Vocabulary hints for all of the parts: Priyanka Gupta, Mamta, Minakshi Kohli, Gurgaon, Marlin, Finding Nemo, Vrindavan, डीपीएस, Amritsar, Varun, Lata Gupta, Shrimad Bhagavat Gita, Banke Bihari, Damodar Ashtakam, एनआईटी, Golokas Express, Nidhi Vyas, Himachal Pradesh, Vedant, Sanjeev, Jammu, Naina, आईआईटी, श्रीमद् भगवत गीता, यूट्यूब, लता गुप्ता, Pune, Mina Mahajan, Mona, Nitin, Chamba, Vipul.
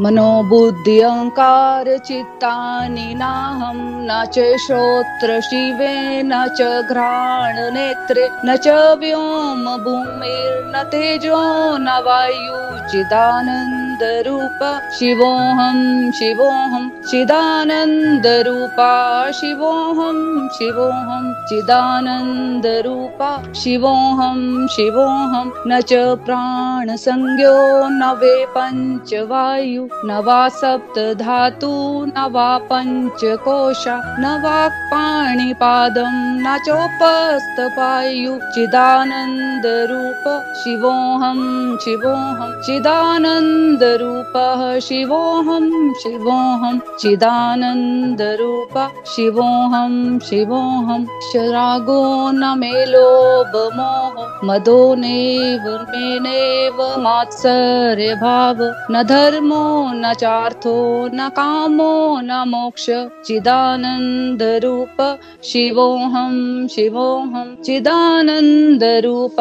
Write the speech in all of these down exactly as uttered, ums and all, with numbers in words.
मनोबुद्धि अहंकार चित्तानि नाहं न च श्रोत्र शिवे न च घ्राण नेत्रे न च व्योम भूमिर्न तेजो न वायु चिदानंद रूप शिवोहम शिवोहम चिदानंद रूपा शिवोहम शिवोहम चिदानंद रूपा शिवोहम शिवोहम न च प्राण संज्ञो न वे पंच वायु न वा सप्त धातु न वा पञ्चकोशा न वा पाणिपादं न चोपस्थपायु चिदानन्द रूप शिवोऽहं शिवोऽहं चिदानन्द रूपः शिवोऽहं शिवोऽहं चिदानन्द रूप शिवोऽहं शिवोऽहं शरागो न मे लोभ मोह मदो नैव मे नैव मात्सर्य भाव न धर्मो न चार्थो न कामो न मोक्ष चिदानंद रूप शिवोहम शिवोहम चिदानंद रूप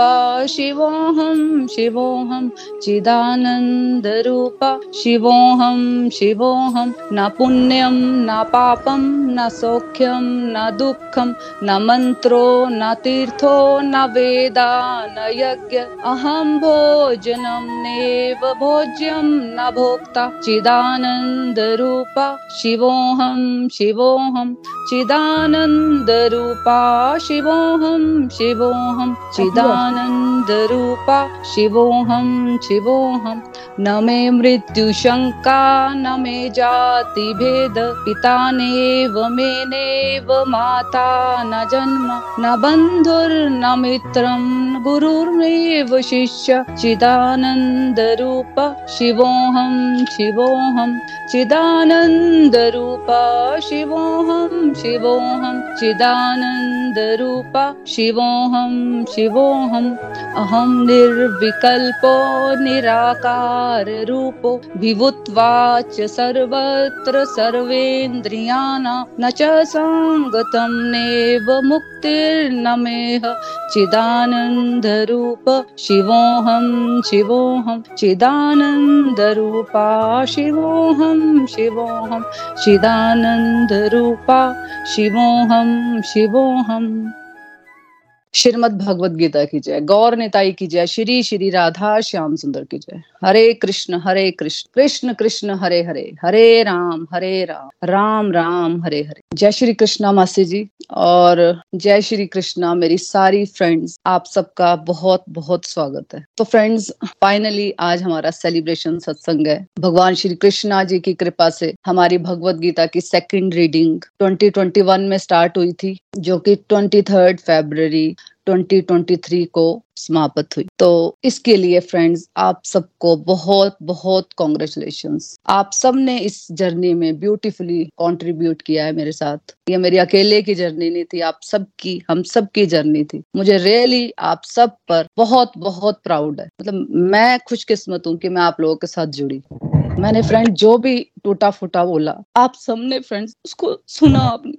शिवोहम शिवोहम चिदानंद रूप शिवोहम शिवोहम न पुण्यम न पापम न सौख्यम न दुःखम न मंत्रो न तीर्थो न वेदा न यज्ञ अहम भोजनम नैव भोज्यम न भोक्ता चिदानंद रूपा शिवोहम शिवोहम चिदानंद रूपा शिवोहम शिवोहम चिदानंद रूपा शिवोहम शिवोहम न मे मृत्यु शंका न मे जाति भेद पिता नैव मे नैव माता न जन्म न बंधुर्न मित्रं गुरुर्नैव शिष्य चिदानंद रूपा शिवोहम शिवोहम चिदानंद रूपा शिवोहम शिवोहम चिदानंद रूपा शिवोहम शिवोहम अहम निर्विकल्पो निराकार रूपो विभुत्वाच सर्वत्र सर्वेन्द्रियाणां न च संगतं नैव मुक्तिर्न मेह चिदानंद रूप शिवोहम शिवोहम चिदानंद रूपा शिवोहम शिवोहम चिदानंद रूपा शिवोहम शिवोहम। श्रीमद् भगवत गीता की जय, गौर निताई की जय, श्री श्री राधा श्याम सुंदर की जय। हरे कृष्ण हरे कृष्ण कृष्ण कृष्ण हरे हरे, हरे राम हरे राम राम राम हरे हरे। जय श्री कृष्णा मासी जी और जय श्री कृष्णा मेरी सारी फ्रेंड्स, आप सबका बहुत बहुत स्वागत है। तो फ्रेंड्स, फाइनली आज हमारा सेलिब्रेशन सत्संग है। भगवान श्री कृष्णा जी की कृपा से हमारी भगवत गीता की second reading twenty twenty one में स्टार्ट हुई थी, जो कि तेईस फरवरी ट्वेंटी ट्वेंटी थ्री को समाप्त हुई। तो इसके लिए फ्रेंड्स आप सबको बहुत बहुत कॉन्ग्रेचुलेशंस। आप सबने इस जर्नी में ब्यूटीफुली कंट्रीब्यूट किया है मेरे साथ। ये मेरी अकेले की जर्नी नहीं थी, आप सबकी हम सब की जर्नी थी। मुझे रियली आप सब पर बहुत बहुत प्राउड है। मतलब मैं खुशकिस्मत हूँ कि मैं आप लोगों के साथ जुड़ी। मैंने फ्रेंड जो भी टूटा फूटा बोला आप सबने फ्रेंड्स उसको सुना। आपने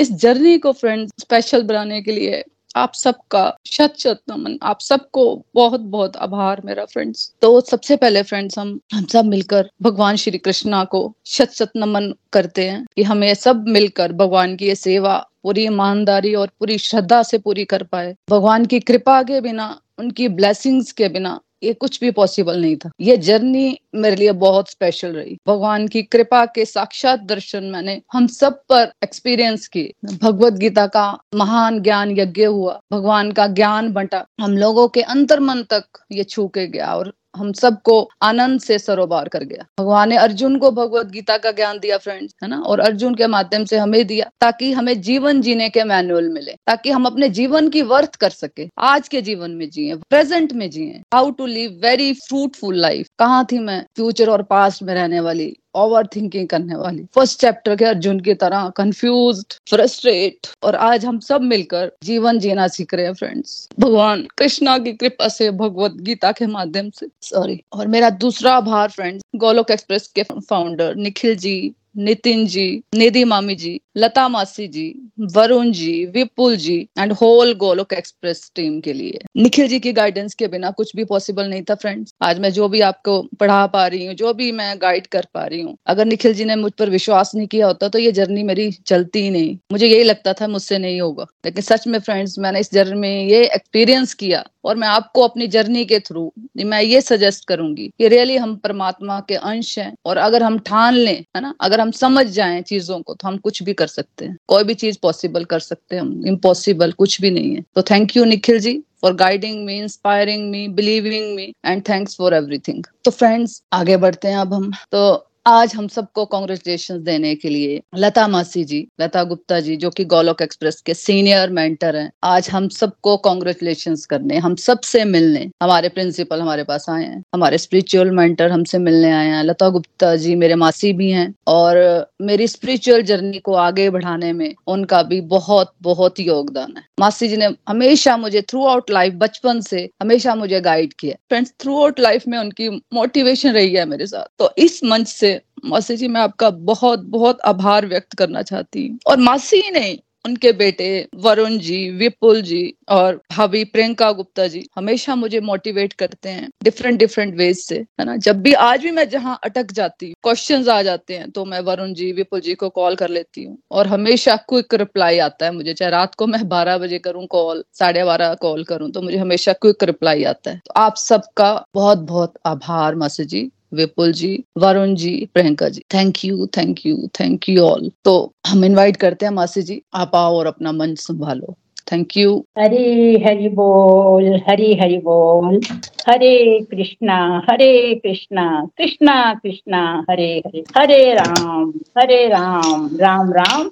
इस जर्नी को फ्रेंड्स स्पेशल बनाने के लिए आप सबका शत शत नमन, आप सबको बहुत बहुत आभार मेरा फ्रेंड्स। तो सबसे पहले फ्रेंड्स हम हम सब मिलकर भगवान श्री कृष्णा को शत शत नमन करते हैं कि हमें सब मिलकर भगवान की ये सेवा पूरी ईमानदारी और पूरी श्रद्धा से पूरी कर पाए। भगवान की कृपा के बिना, उनकी ब्लेसिंग्स के बिना ये कुछ भी पॉसिबल नहीं था। ये जर्नी मेरे लिए बहुत स्पेशल रही। भगवान की कृपा के साक्षात दर्शन मैंने हम सब पर एक्सपीरियंस किए। भगवत गीता का महान ज्ञान यज्ञ हुआ, भगवान का ज्ञान बंटा, हम लोगों के अंतर्मन तक ये छू के गया और हम सबको आनंद से सरोबार कर गया। भगवान ने अर्जुन को भगवत गीता का ज्ञान दिया फ्रेंड्स, है ना, और अर्जुन के माध्यम से हमें दिया ताकि हमें जीवन जीने के मैनुअल मिले, ताकि हम अपने जीवन की वर्थ कर सके, आज के जीवन में जिए, प्रेजेंट में जिए। How to live very fruitful life. कहाँ थी मैं फ्यूचर और पास्ट में रहने वाली, ओवर थिंकिंग करने वाली, फर्स्ट चैप्टर के अर्जुन की तरह कंफ्यूज्ड, फ्रस्ट्रेट। और आज हम सब मिलकर जीवन जीना सीख रहे हैं फ्रेंड्स, भगवान कृष्णा की कृपा से, भगवत गीता के माध्यम से। सॉरी। और मेरा दूसरा आभार फ्रेंड्स गोलोक एक्सप्रेस के फाउंडर निखिल जी नितिन जी, निधि मामी जी, लता मासी ji, Varun ji, Vipul ji and whole Golok express team के लिए। निखिल जी की गाइडेंस के बिना कुछ भी पॉसिबल नहीं था फ्रेंड्स। आज मैं जो भी आपको पढ़ा पा रही हूँ, जो भी मैं गाइड कर पा रही हूँ, अगर निखिल जी ने मुझ पर विश्वास नहीं किया होता तो ये जर्नी मेरी चलती ही नहीं। मुझे यही लगता था मुझसे नहीं होगा, लेकिन सच में फ्रेंड्स मैंने इस जर्नी में ये एक्सपीरियंस किया और मैं आपको अपनी जर्नी के थ्रू मैं ये सजेस्ट करूंगी कि रियली हम परमात्मा के अंश हैं और अगर हम ठान लें, है ना, अगर हम समझ जाएं चीजों को तो हम कुछ भी कर सकते हैं, कोई भी चीज पॉसिबल कर सकते हैं हम। इम्पॉसिबल कुछ भी नहीं है। तो thank you Nikhil ji for guiding me, inspiring me, believing me and thanks for everything. तो फ्रेंड्स आगे बढ़ते हैं अब हम। तो आज हम सबको कांग्रेचुलेशन देने के लिए लता मासी जी, लता गुप्ता जी जो कि गोलोक एक्सप्रेस के सीनियर मेंटर हैं, आज हम सबको कांग्रेचुलेशन करने, हम सब से मिलने हमारे प्रिंसिपल हमारे पास आए हैं, हमारे स्पिरिचुअल मेंटर हमसे मिलने आए हैं। लता गुप्ता जी मेरे मासी भी हैं और मेरी स्पिरिचुअल जर्नी को आगे बढ़ाने में उनका भी बहुत बहुत योगदान है। मासी जी ने हमेशा मुझे थ्रू आउट लाइफ, बचपन से हमेशा मुझे गाइड किया फ्रेंड्स। थ्रू आउट लाइफ में उनकी मोटिवेशन रही है मेरे साथ। तो इस मंच से मासी जी मैं आपका बहुत बहुत आभार व्यक्त करना चाहती हूँ। और मासी ही नहीं, उनके बेटे वरुण जी, विपुल जी और भाभी प्रियंका गुप्ता जी हमेशा मुझे मोटिवेट करते हैं डिफरेंट डिफरेंट वेज से, है ना। जब भी, आज भी मैं जहाँ अटक जाती हूँ, क्वेश्चंस आ जाते हैं तो मैं वरुण जी, विपुल जी को कॉल कर लेती हूँ और हमेशा क्विक रिप्लाई आता है मुझे। चाहे रात को मैं बारह बजे करूँ कॉल, साढ़े बारह कॉल करूँ, तो मुझे हमेशा क्विक रिप्लाई आता है। तो आप सबका बहुत बहुत आभार मासी जी, Vipul ji, Varun ji, Priyanka ji, thank you thank you thank you all. तो हम इनवाइट करते हैं मासी जी, आप आओ और अपना मन संभालो। Thank you. हरे हरि बोल, हरे हरि बोल। हरे कृष्णा हरे कृष्णा, कृष्णा कृष्णा हरे हरे, हरे राम हरे राम, राम राम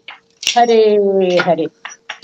हरे हरे।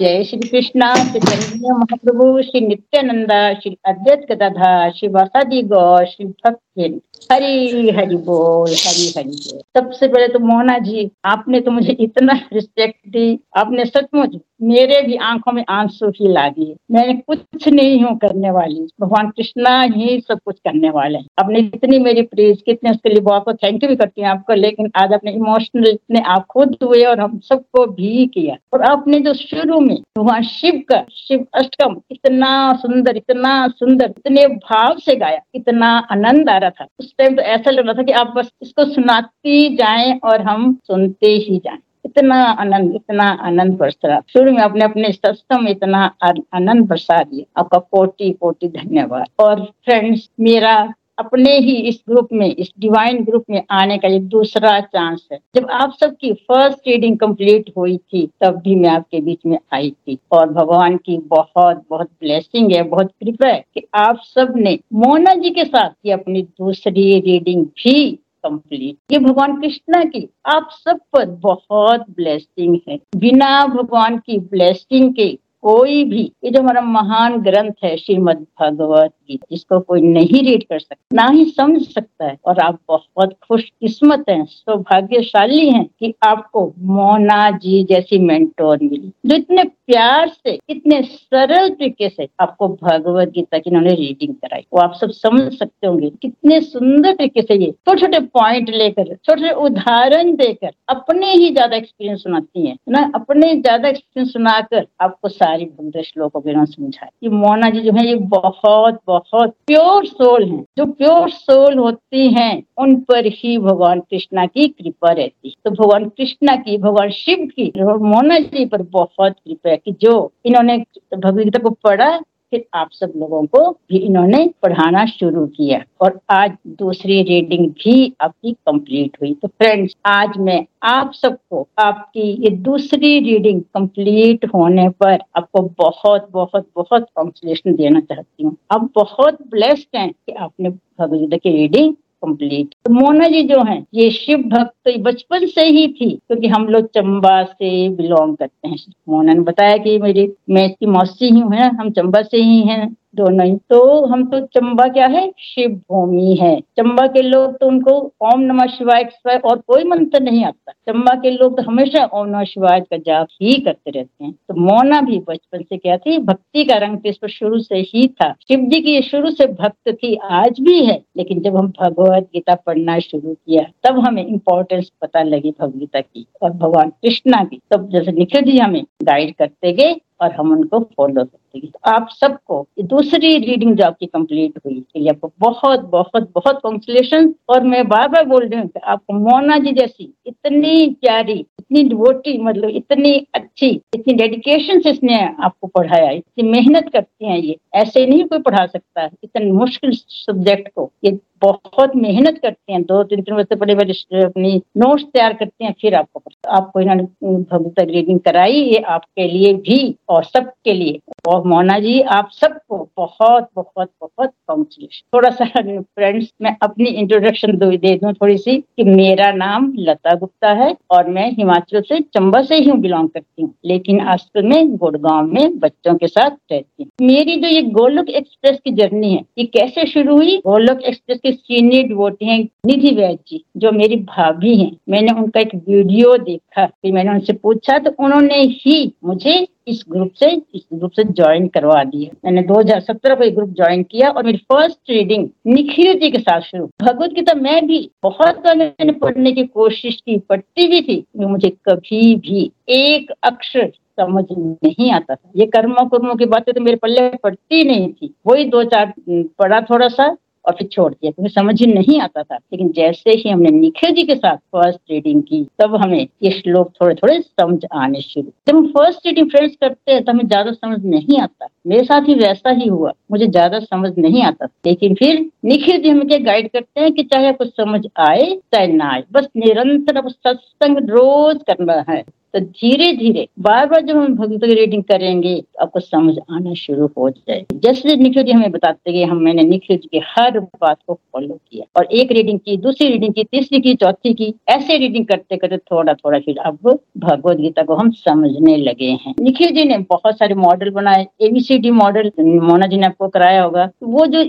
जय श्री कृष्णा, श्री चैतन्य महाप्रभु, श्री नित्यानंदा, श्री अद्वैत गदाधर, श्री वासादि गौर, श्री भक्तजन, हरि हरि बोल, हरि हरि बोल। सबसे पहले तो मोना जी, आपने तो मुझे इतना रिस्पेक्ट दी, आपने सचमुच मेरे भी आंखों में आंसू ही ला दिए। मैं कुछ नहीं हूँ करने वाली, भगवान कृष्णा ही सब कुछ करने वाले हैं। आपने इतनी मेरी प्रेज कितने, उसके लिए बहुत बहुत थैंक यू भी करती हूँ आपको। लेकिन आज आपने इमोशनल इतने आप खुद हुए और हम सबको भी किया। और आपने जो शुरू में भगवान शिव का शिव अष्टकम इतना सुंदर इतना सुंदर इतने भाव से गाया, इतना आनंद आ रहा था उस टाइम, तो ऐसा लग रहा था कि आप बस इसको सुनाती जाएं और हम सुनते ही जाएं। इतना आनंद इतना आनंद बरस रहा शुरू में, आपने अपने सत्संग में इतना आनंद बरसा दिया। आपका कोटि कोटि धन्यवाद। और फ्रेंड्स मेरा अपने ही इस ग्रुप में, इस डिवाइन ग्रुप में आने का ये दूसरा चांस है। जब आप सबकी फर्स्ट रीडिंग कंप्लीट हुई थी तब भी मैं आपके बीच में आई थी और भगवान की बहुत बहुत ब्लेसिंग है, बहुत कृपा है कि आप सब ने मोना जी के साथ ये अपनी दूसरी रीडिंग भी कंप्लीट। ये भगवान कृष्णा की आप सब पर बहुत ब्लेसिंग है। बिना भगवान की ब्लेसिंग के कोई भी, ये जो हमारा महान ग्रंथ है श्रीमद् भगवत गीता, जिसको कोई नहीं रीड कर सकता, ना ही समझ सकता है। और आप बहुत खुशकिस्मत हैं, सौभाग्यशाली हैं कि आपको मोना जी जैसी मेंटोर मिली, जो इतने प्यार से इतने सरल तरीके से आपको भगवत गीता की उन्होंने रीडिंग कराई। वो आप सब समझ सकते होंगे कितने सुंदर तरीके से ये छोटे छोटे पॉइंट लेकर, छोटे छोटे उदाहरण देकर, अपने ही ज्यादा एक्सपीरियंस सुनाती है ना, अपने ज्यादा एक्सपीरियंस सुनाकर आपको श्लोकों को समझाए। ये मोना जी जो है ये बहुत बहुत प्योर सोल हैं। जो प्योर सोल होती हैं उन पर ही भगवान कृष्णा की कृपा रहती है। तो भगवान कृष्णा की, भगवान शिव की मोना जी पर बहुत कृपा है कि जो इन्होंने भगवद्गीता को पढ़ा, फिर आप सब लोगों को भी इन्होंने पढ़ाना शुरू किया और आज दूसरी रीडिंग भी आपकी कंप्लीट हुई। तो फ्रेंड्स आज मैं आप सबको आपकी ये दूसरी रीडिंग कंप्लीट होने पर आपको बहुत बहुत बहुत कॉन्ग्रेचुलेशन देना चाहती हूँ। आप बहुत ब्लेस्ड हैं कि आपने भगवद्गीता की रीडिंग कंप्लीट। तो मोना जी जो हैं ये शिव भक्त बचपन से ही थी, क्योंकि हम लोग चंबा से बिलोंग करते हैं। मोना ने बताया कि मेरी मैं इसकी मौसी ही हूँ, हम चंबा से ही हैं। दोनों ही। तो हम तो चंबा क्या है, शिव भूमि है। चंबा के लोग तो उनको ओम नमः शिवाय शिवाय और कोई मंत्र नहीं आता। चंबा के लोग तो हमेशा ओम नमः शिवाय का जाप ही करते रहते हैं। तो मोना भी बचपन से क्या थी, भक्ति का रंग इस पर शुरू से ही था। शिव जी की शुरू से भक्त थी, आज भी है। लेकिन जब हम भगवत गीता पढ़ना शुरू किया तब हमें इम्पोर्टेंस पता लगी भगवदगीता की और भगवान कृष्णा की। तब जैसे निखिल जी हमें गाइड करते गए और हम उनको फॉलो करते गए। तो आप सबको दूसरी रीडिंग जो आपकी कंप्लीट हुई इसके लिए आपको बहुत बहुत बहुत कॉन्ग्रेचुलेशन। और मैं बार बार बोल रही हूँ आपको मोना जी जैसी इतनी प्यारी, इतनी डिवोटी, मतलब इतनी अच्छी, इतनी डेडिकेशन से इसने आपको पढ़ाया, इतनी मेहनत करती है। ये ऐसे नहीं कोई पढ़ा सकता इतने मुश्किल सब्जेक्ट को। ये बहुत मेहनत करते हैं, दो तीन तीन बजे बड़े बड़े अपनी नोट्स तैयार करते हैं, फिर आपको आपको इन्होंने भगवत रीडिंग कराई। ये आपके लिए भी और सबके लिए। और मोना जी आप सबको बहुत बहुत बहुत कॉन्ग्रेचुलेशन। थोड़ा सा फ्रेंड्स मैं अपनी इंट्रोडक्शन दे दूं थोड़ी सी कि मेरा नाम लता गुप्ता है और मैं हिमाचल से चंबा से ही बिलोंग करती हूँ, लेकिन आजकल मैं गुड़गांव में बच्चों के साथ रहती हूँ। मेरी जो ये गोलोक एक्सप्रेस की जर्नी है ये कैसे शुरू हुई, गोलोक एक्सप्रेस के सीनियर डिवोटी हैं निधि व्यास जी जो मेरी भाभी हैं। मैंने उनका एक वीडियो देखा, फिर मैंने उनसे पूछा तो उन्होंने ही मुझे इस ग्रुप से इस ग्रुप से ज्वाइन करवा दिया। मैंने दो हज़ार सत्रह को ये ग्रुप ज्वाइन किया और मेरी फर्स्ट रीडिंग निखिल जी के साथ शुरू। भगवत गीता मैं भी बहुत बार मैंने पढ़ने की कोशिश की, पढ़ती भी थी, मुझे कभी भी एक अक्षर समझ नहीं आता था। ये कर्मों कुर्मों की बातें तो मेरे पल्ले पड़ती नहीं थी, वही दो चार पढ़ा थोड़ा सा और फिर छोड़ दिया क्योंकि समझ ही नहीं आता था। लेकिन जैसे ही हमने निखिल जी के साथ फर्स्ट रीडिंग की तब हमें ये श्लोक थोड़े थोड़े समझ आने शुरू। जब हम फर्स्ट रीडिंग फ्रेंड्स करते हैं तो हमें ज्यादा समझ नहीं आता, मेरे साथ ही वैसा ही हुआ, मुझे ज्यादा समझ नहीं आता। लेकिन फिर निखिल जी हमें क्या गाइड करते हैं कि चाहे आपको समझ आए चाहे ना आए, बस निरंतर आपको सत्संग रोज करना है। तो धीरे धीरे बार बार जब हम भगवत की रीडिंग करेंगे आपको समझ आना शुरू हो जाएगा। जैसे निखिल जी हमें बताते गए हम मैंने निखिल जी की हर बात को फॉलो किया और एक रीडिंग की, दूसरी रीडिंग की, तीसरी की, चौथी की, ऐसे रीडिंग करते करते थोड़ा थोड़ा फिर अब भगवत गीता को हम समझने लगे हैं। निखिल जी ने बहुत सारे मॉडल बनाए, एबीसीडी मॉडल मोना जी ने आपको कराया होगा। वो जो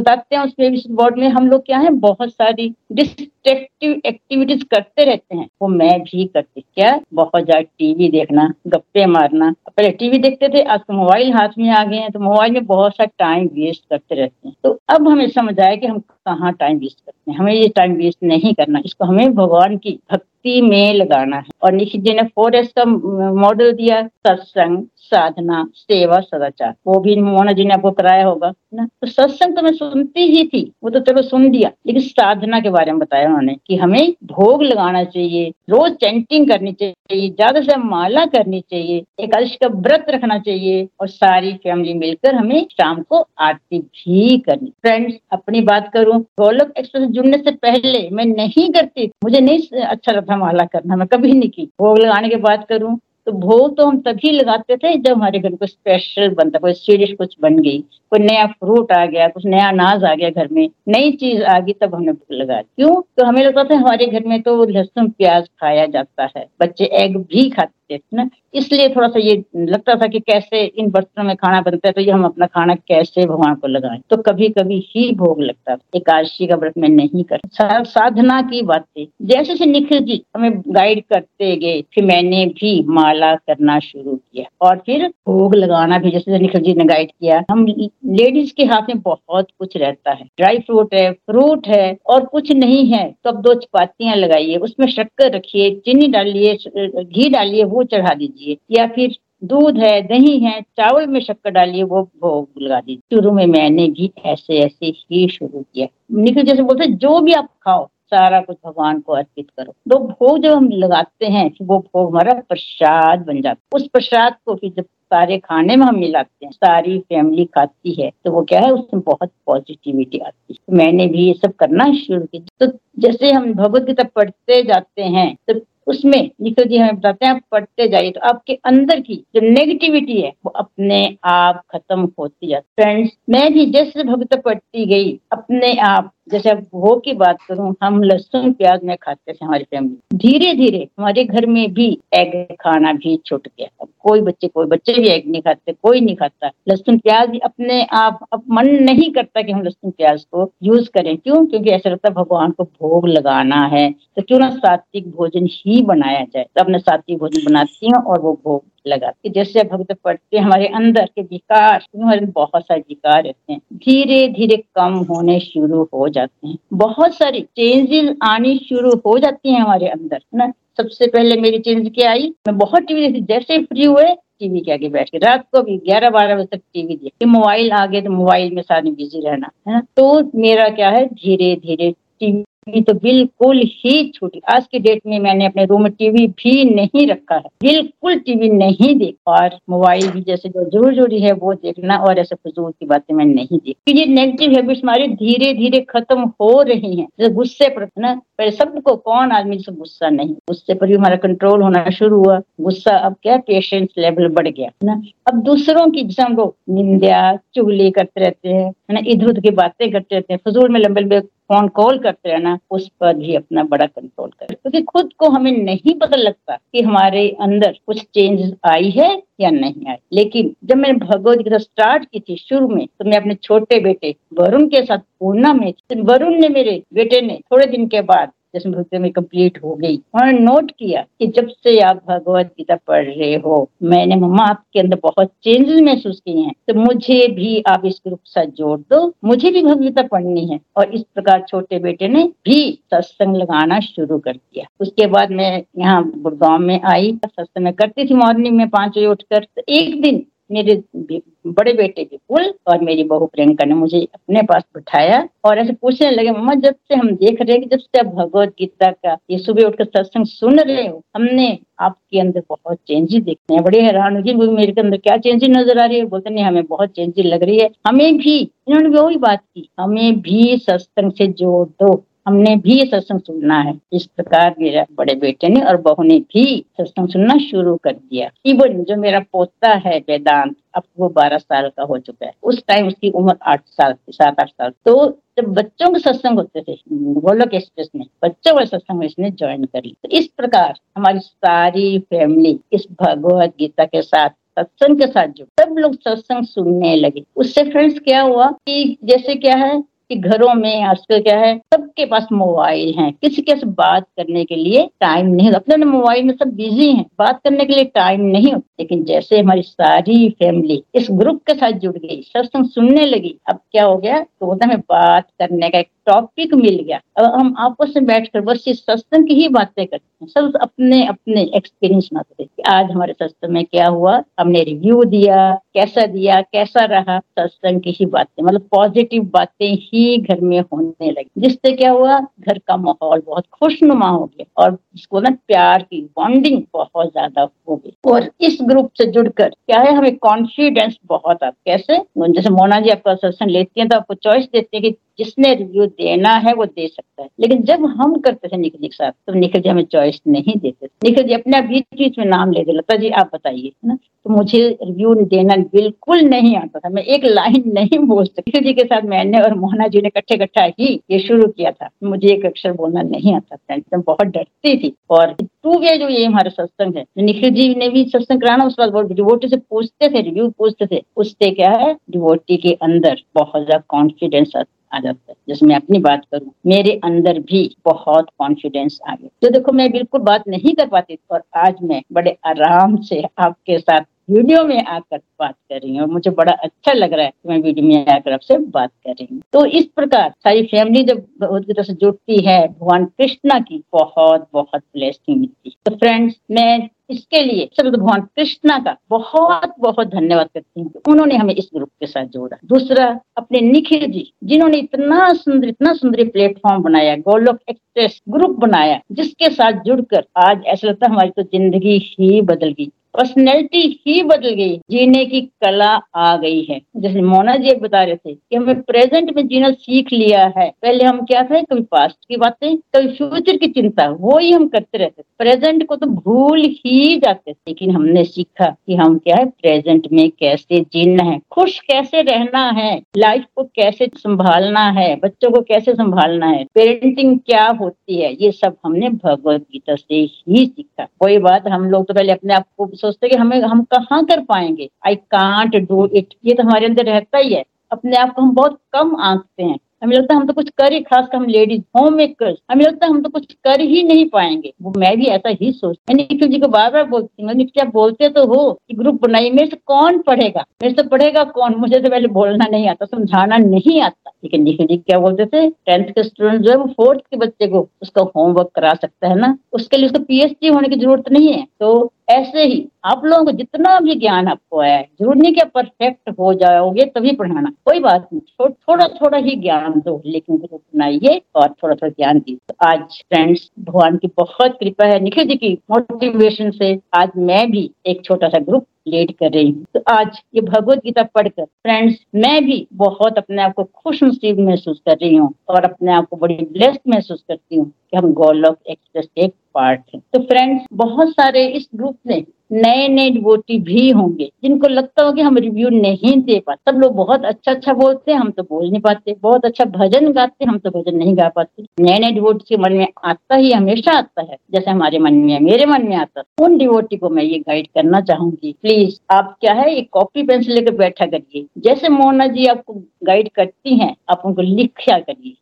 बताते हैं उस एबीसीडी बोर्ड में हम लोग क्या है बहुत सारी डिस्ट्रैक्टिव एक्टिविटीज करते रहते हैं। वो मैं भी करती, क्या बहुत टीवी देखना, गप्पे मारना। पहले टीवी देखते थे, आज तो मोबाइल हाथ में आ गए हैं, तो मोबाइल में बहुत सा टाइम वेस्ट करते रहते हैं। तो अब हमें समझ आया कि हम कहाँ टाइम वेस्ट करते हैं, हमें ये टाइम वेस्ट नहीं करना, इसको हमें भगवान की भक्ति में लगाना है। और निखिल जी ने फोर एस का मॉडल दिया, सत्संग, साधना, सेवा, सदाचार। वो भी मोना जी ने आपको कराया होगा ना। तो सत्संग तो मैं सुनती ही थी, वो तो चलो सुन दिया, लेकिन साधना के बारे में बताया उन्होंने कि हमें भोग लगाना चाहिए, रोज चैंटिंग करनी चाहिए, ज्यादा से माला करनी चाहिए, एकादशी का व्रत रखना चाहिए और सारी फैमिली मिलकर हमें शाम को आरती भी करनी। फ्रेंड्स अपनी बात करूं, गोलोक एक्सप्रेस जुड़ने से पहले मैं नहीं करती, मुझे नहीं अच्छा लगता माला करना, मैं कभी नहीं की। भोग लगाने की बात करूं तो भोग तो हम तभी लगाते थे जब हमारे घर को स्पेशल बनता, कोई स्वीडिश कुछ बन गई, कोई नया फ्रूट आ गया, कुछ नया अनाज आ गया, घर में नई चीज आ गई, तब हमने भोग लगा। क्यों? तो हमें लगता था हमारे घर में तो लहसुन प्याज खाया जाता है, बच्चे एग भी खाते थे ना, इसलिए थोड़ा सा ये लगता था कि कैसे इन बर्तनों में खाना बनता है, तो ये हम अपना खाना कैसे भगवान को लगाएं। तो कभी कभी ही भोग लगता था। एकादशी का व्रत में नहीं करता। साधना की बातें जैसे से निखिल जी हमें गाइड करते गए फिर मैंने भी माला करना शुरू किया और फिर भोग लगाना भी जैसे निखिल जी ने गाइड किया। हम लेडीज के हाथ में बहुत कुछ रहता है, ड्राई फ्रूट है, फ्रूट है और कुछ नहीं है तो अब दो चपातियां लगाइए, उसमें शक्कर रखिए, चीनी डालिए, घी डालिए, वो चढ़ा दीजिए, या फिर दूध है, दही है, चावल में शक्कर डालिए, वो भोग लगा दीजिए। शुरू में मैंने भी ऐसे ऐसे ही शुरू किया। निखिल जैसे बोलते जो भी आप खाओ सारा कुछ भगवान को अर्पित करो। तो भोग जब हम लगाते हैं वो भोग हमारा प्रसाद बन जाता है। उस प्रसाद को फिर जब सारे खाने में हम मिलाते हैं, सारी फैमिली खाती है, तो वो क्या है उसमें बहुत पॉजिटिविटी आती है। मैंने भी ये सब करना शुरू किया। तो जैसे हम भगवत गीता पढ़ते जाते हैं तो उसमें निखिल जी हमें बताते हैं आप पढ़ते जाइए तो आपके अंदर की जो नेगेटिविटी है वो अपने आप खत्म होती है। फ्रेंड्स मैं भी जैसे भगवत पढ़ती गई अपने आप जैसे अब वो की बात करूं, हम लहसुन प्याज नहीं खाते थे हमारी फैमिली। धीरे धीरे हमारे घर में भी एग खाना भी छूट गया। अब कोई बच्चे कोई बच्चे भी एग नहीं खाते, कोई नहीं खाता लहसुन प्याज। अपने आप अब मन नहीं करता कि हम लहसुन प्याज को यूज करें। क्यों? क्योंकि ऐसा लगता है भगवान को भोग लगाना है तो क्यों ना सात्विक भोजन ही बनाया जाए। तो अपने सात्विक भोजन बनाती हूँ और वो भोग लगा कि जैसे भक्त पढ़ते हमारे अंदर के विकार, हमारे बहुत सारे विकार रहते हैं, धीरे धीरे कम होने शुरू हो जाते हैं। बहुत सारी चेंजेस आनी शुरू हो जाती हैं हमारे अंदर, है ना। सबसे पहले मेरी चेंज क्या आई, मैं बहुत टीवी देखती, जैसे फ्री हुए टीवी के आगे बैठ के रात को भी ग्यारह बारह बजे तक टीवी देखती। मोबाइल आ गए तो मोबाइल में सारे बिजी रहना, है ना। तो मेरा क्या है, धीरे धीरे टीवी तो बिल्कुल ही छूटी। आज की डेट में मैंने अपने रूम में टीवी भी नहीं रखा है, बिल्कुल टीवी नहीं देखा। और मोबाइल भी जैसे जो जरूर जरूरी है वो देखना, और ऐसे फजूल की बातें मैं नहीं देखती। ये नेगेटिव हैबिट्स हमारी धीरे धीरे खत्म हो रही हैं। जैसे गुस्से पर ना, पहले सबको कौन आदमी से गुस्सा नहीं, गुस्से पर भी हमारा कंट्रोल होना शुरू हुआ। गुस्सा अब क्या पेशेंस लेवल बढ़ गया ना। अब दूसरों की जैसे हम लोग निंदा चुगली करते रहते हैं, है ना, इधर उधर की बातें करते रहते हैं, फजूल में लंबे लंबे फोन कॉल करते रहना, उस पर भी अपना बड़ा कंट्रोल करें। क्योंकि खुद को हमें नहीं पता लगता कि हमारे अंदर कुछ चेंजेस आई है या नहीं आई। लेकिन जब मैंने भगवद गीता स्टार्ट की थी शुरू में, तो मैं अपने छोटे बेटे वरुण के साथ पूना में, तो वरुण ने, मेरे बेटे ने थोड़े दिन के बाद जिसमें भक्ति में कंप्लीट हो गई, उन्होंने नोट किया कि जब से आप भगवद गीता पढ़ रहे हो, मैंने मम्मा आपके अंदर बहुत चेंजेस महसूस किए हैं, तो मुझे भी आप इस ग्रुप से जोड़ दो, मुझे भी भगवद गीता पढ़नी है। और इस प्रकार छोटे बेटे ने भी सत्संग लगाना शुरू कर दिया। उसके बाद मैं यहाँ गुड़गांव में आई, सत्संग में करती थी मॉर्निंग में पाँच बजे उठकर। तो एक दिन मेरे बड़े बेटे विपुल और मेरी बहू प्रियंका ने मुझे अपने पास बिठाया और ऐसे पूछने लगे, मम्मा जब से हम देख रहे हैं कि जब से आप भगवद गीता का ये सुबह उठकर सत्संग सुन रहे हो, हमने आपके अंदर बहुत चेंजेस देखते हैं। बड़े हैरान हुई, मेरे अंदर क्या चेंजेस नजर आ रही है? बोलते नहीं, हमें बहुत चेंजेस लग रही है। हमें भी, इन्होंने भी वही बात की, हमें भी सत्संग से जोड़ दो, हमने भी ये सत्संग सुनना है। इस प्रकार मेरा बड़े बेटे ने और बहू ने भी सत्संग सुनना शुरू कर दिया। इवन जो मेरा पोता है वेदांत, अब वो बारह साल का हो चुका है, उस टाइम उसकी उम्र आठ साल थी, सात आठ साल। तो जब बच्चों के सत्संग होते थे गोलोक एक्सप्रेस में, बच्चों के सत्संग इसने ज्वाइन कर ली। तो इस प्रकार हमारी सारी फैमिली इस भगवद गीता के साथ, सत्संग के साथ जुड़, सब लोग सत्संग सुनने लगे। उससे फ्रेंड्स क्या हुआ कि जैसे क्या है कि घरों में आजकल क्या है, सबके पास मोबाइल है, किसी के साथ बात करने के लिए टाइम नहीं, अपने मोबाइल में सब बिजी हैं, बात करने के लिए टाइम नहीं। लेकिन जैसे हमारी सारी फैमिली इस ग्रुप के साथ जुड़ गई, सत्संग सुनने लगी, अब क्या हो गया, तो हमें बात करने का एक टॉपिक मिल गया। अब हम आपस में बैठकर बस इस सत्संग की ही बातें करते हैं, सब अपने अपने एक्सपीरियंस सुनाते हैं। आज हमारे सत्संग में क्या हुआ, हमने रिव्यू दिया, कैसा दिया, कैसा रहा, सत्संग की ही बातें, मतलब पॉजिटिव बातें ही घर में होने लगी, जिससे क्या हुआ, घर का माहौल बहुत खुशनुमा हो गया और इसको ना प्यार की बॉन्डिंग बहुत ज्यादा हो गई। और इस ग्रुप से जुड़कर क्या है, हमें कॉन्फिडेंस बहुत आता। कैसे, जैसे मोना जी आपका सत्संग लेती है तो आपको चॉइस देती है कि जिसने रिव्यू देना है वो दे सकता है। लेकिन जब हम करते थे निखिल जी के साथ, तो निखिल जी हमें चॉइस नहीं देते। निखिल जी अपने बीच बीच में नाम ले दे, लता जी आप बताइए ना, तो मुझे रिव्यू देना बिल्कुल नहीं आता था, मैं एक लाइन नहीं बोल सकती। निखिल जी के साथ मैंने और मोहना जी ने इकट्ठे इकट्ठा ही ये शुरू किया था। मुझे एक अक्षर बोलना नहीं आता था, एकदम बहुत डरती थी। और टू वे जो ये हमारा सत्संग है, निखिल जी ने भी सत्संग कराना, उसके बाद डिवोटी से पूछते थे, रिव्यू पूछते थे, उससे क्या है डिवोटी के अंदर बहुत ज्यादा कॉन्फिडेंस आता आ जाता है। जैसे मैं अपनी बात करूं, मेरे अंदर भी बहुत कॉन्फिडेंस आ गया। तो देखो मैं बिल्कुल बात नहीं कर पाती थी, और आज मैं बड़े आराम से आपके साथ वीडियो में आकर बात कर रही हूँ। मुझे बड़ा अच्छा लग रहा है कि मैं वीडियो में आकर आपसे बात कर रही हूँ। तो इस प्रकार सारी फैमिली जब भगवद गीता से जुड़ती है, भगवान कृष्णा की बहुत बहुत ब्लेसिंग मिलती है। तो फ्रेंड्स, मैं इसके लिए सर्वद भगवान कृष्णा का बहुत बहुत धन्यवाद करती हूँ, उन्होंने हमें इस ग्रुप के साथ जोड़ा। दूसरा, अपने निखिल जी, जिन्होंने इतना सुंदर इतना सुंदर प्लेटफॉर्म बनाया, गोलोक एक्सप्रेस ग्रुप बनाया, जिसके साथ जुड़कर आज ऐसा लगता है हमारी तो जिंदगी ही बदल गई, पर्सनैलिटी ही बदल गई, जीने की कला आ गई है। जैसे मोना जी बता रहे थे कि हमें प्रेजेंट में जीना सीख लिया है। पहले हम क्या थे, कभी पास्ट की बातें, कभी फ्यूचर की चिंता, वो ही हम करते रहते, प्रेजेंट को तो भूल ही जाते। लेकिन हमने सीखा कि हम क्या है, प्रेजेंट में कैसे जीना है, खुश कैसे रहना है, लाइफ को कैसे संभालना है, बच्चों को कैसे संभालना है, पेरेंटिंग क्या होती है, ये सब हमने भगवत गीता से ही सीखा। कोई बात हम लोग तो पहले अपने आप को सोचते कि हमें हम कहाँ कर पाएंगे, आई कांट डू इट, ये तो हमारे अंदर रहता ही है। अपने आप को हम बहुत कम आंकते हैं, हमें लगता है हम तो कुछ कर ही, खासकर हम लेडीज होम मेकर्स, हमें लगता है हम तो कुछ कर ही नहीं पाएंगे। वो मैं भी ऐसा ही सोचती हूँ। निखिल जी को बार बार बोलती हूँ, निखिल आप बोलते तो हो कि ग्रुप बनाई, मेरे से कौन पढ़ेगा, मेरे से पढ़ेगा कौन, मुझे तो पहले बोलना नहीं आता, समझाना नहीं आता। लेकिन निखिल जी क्या बोलते थे, टेंथ के स्टूडेंट जो है वो फोर्थ के बच्चे को उसका होमवर्क करा सकता है ना, उसके लिए उसको पी एच डी होने की जरूरत नहीं है। तो ऐसे ही आप लोगों को जितना भी ज्ञान आपको आया है, जरूरी नहीं कि आप परफेक्ट हो जाओगे तभी पढ़ाना, कोई बात नहीं, थो, थोड़ा थोड़ा ही ज्ञान दो, लेकिन ग्रुप बनाइए और थोड़ा थोड़ा ज्ञान दीजिए। तो आज फ्रेंड्स भगवान की बहुत कृपा है, निखिल जी की मोटिवेशन से आज मैं भी एक छोटा सा ग्रुप लीड कर रही हूँ। तो आज ये भगवत गीता पढ़कर फ्रेंड्स मैं भी बहुत अपने आप को खुश नसीब महसूस कर रही हूँ और अपने आप को बड़ी ब्लेस्ड महसूस करती हूँ कि हम गोलोक एक्सप्रेस के एक पार्ट हैं। तो फ्रेंड्स बहुत सारे इस ग्रुप में नए नए डिवोटी भी होंगे जिनको लगता हो कि हम रिव्यू नहीं दे पाते, सब लोग बहुत अच्छा अच्छा बोलते हैं, हम तो बोल नहीं पाते, बहुत अच्छा भजन गाते हैं, हम तो भजन नहीं गा पाते। नए नए डिवोटी के मन में आता ही हमेशा आता है, जैसे हमारे मन में मेरे मन में आता है। उन डिवोटी को मैं ये गाइड करना चाहूंगी, प्लीज आप क्या है एक कॉपी पेंसिल लेकर बैठा करिए, जैसे मोना जी आपको गाइड करती है आप उनको लिखा करिए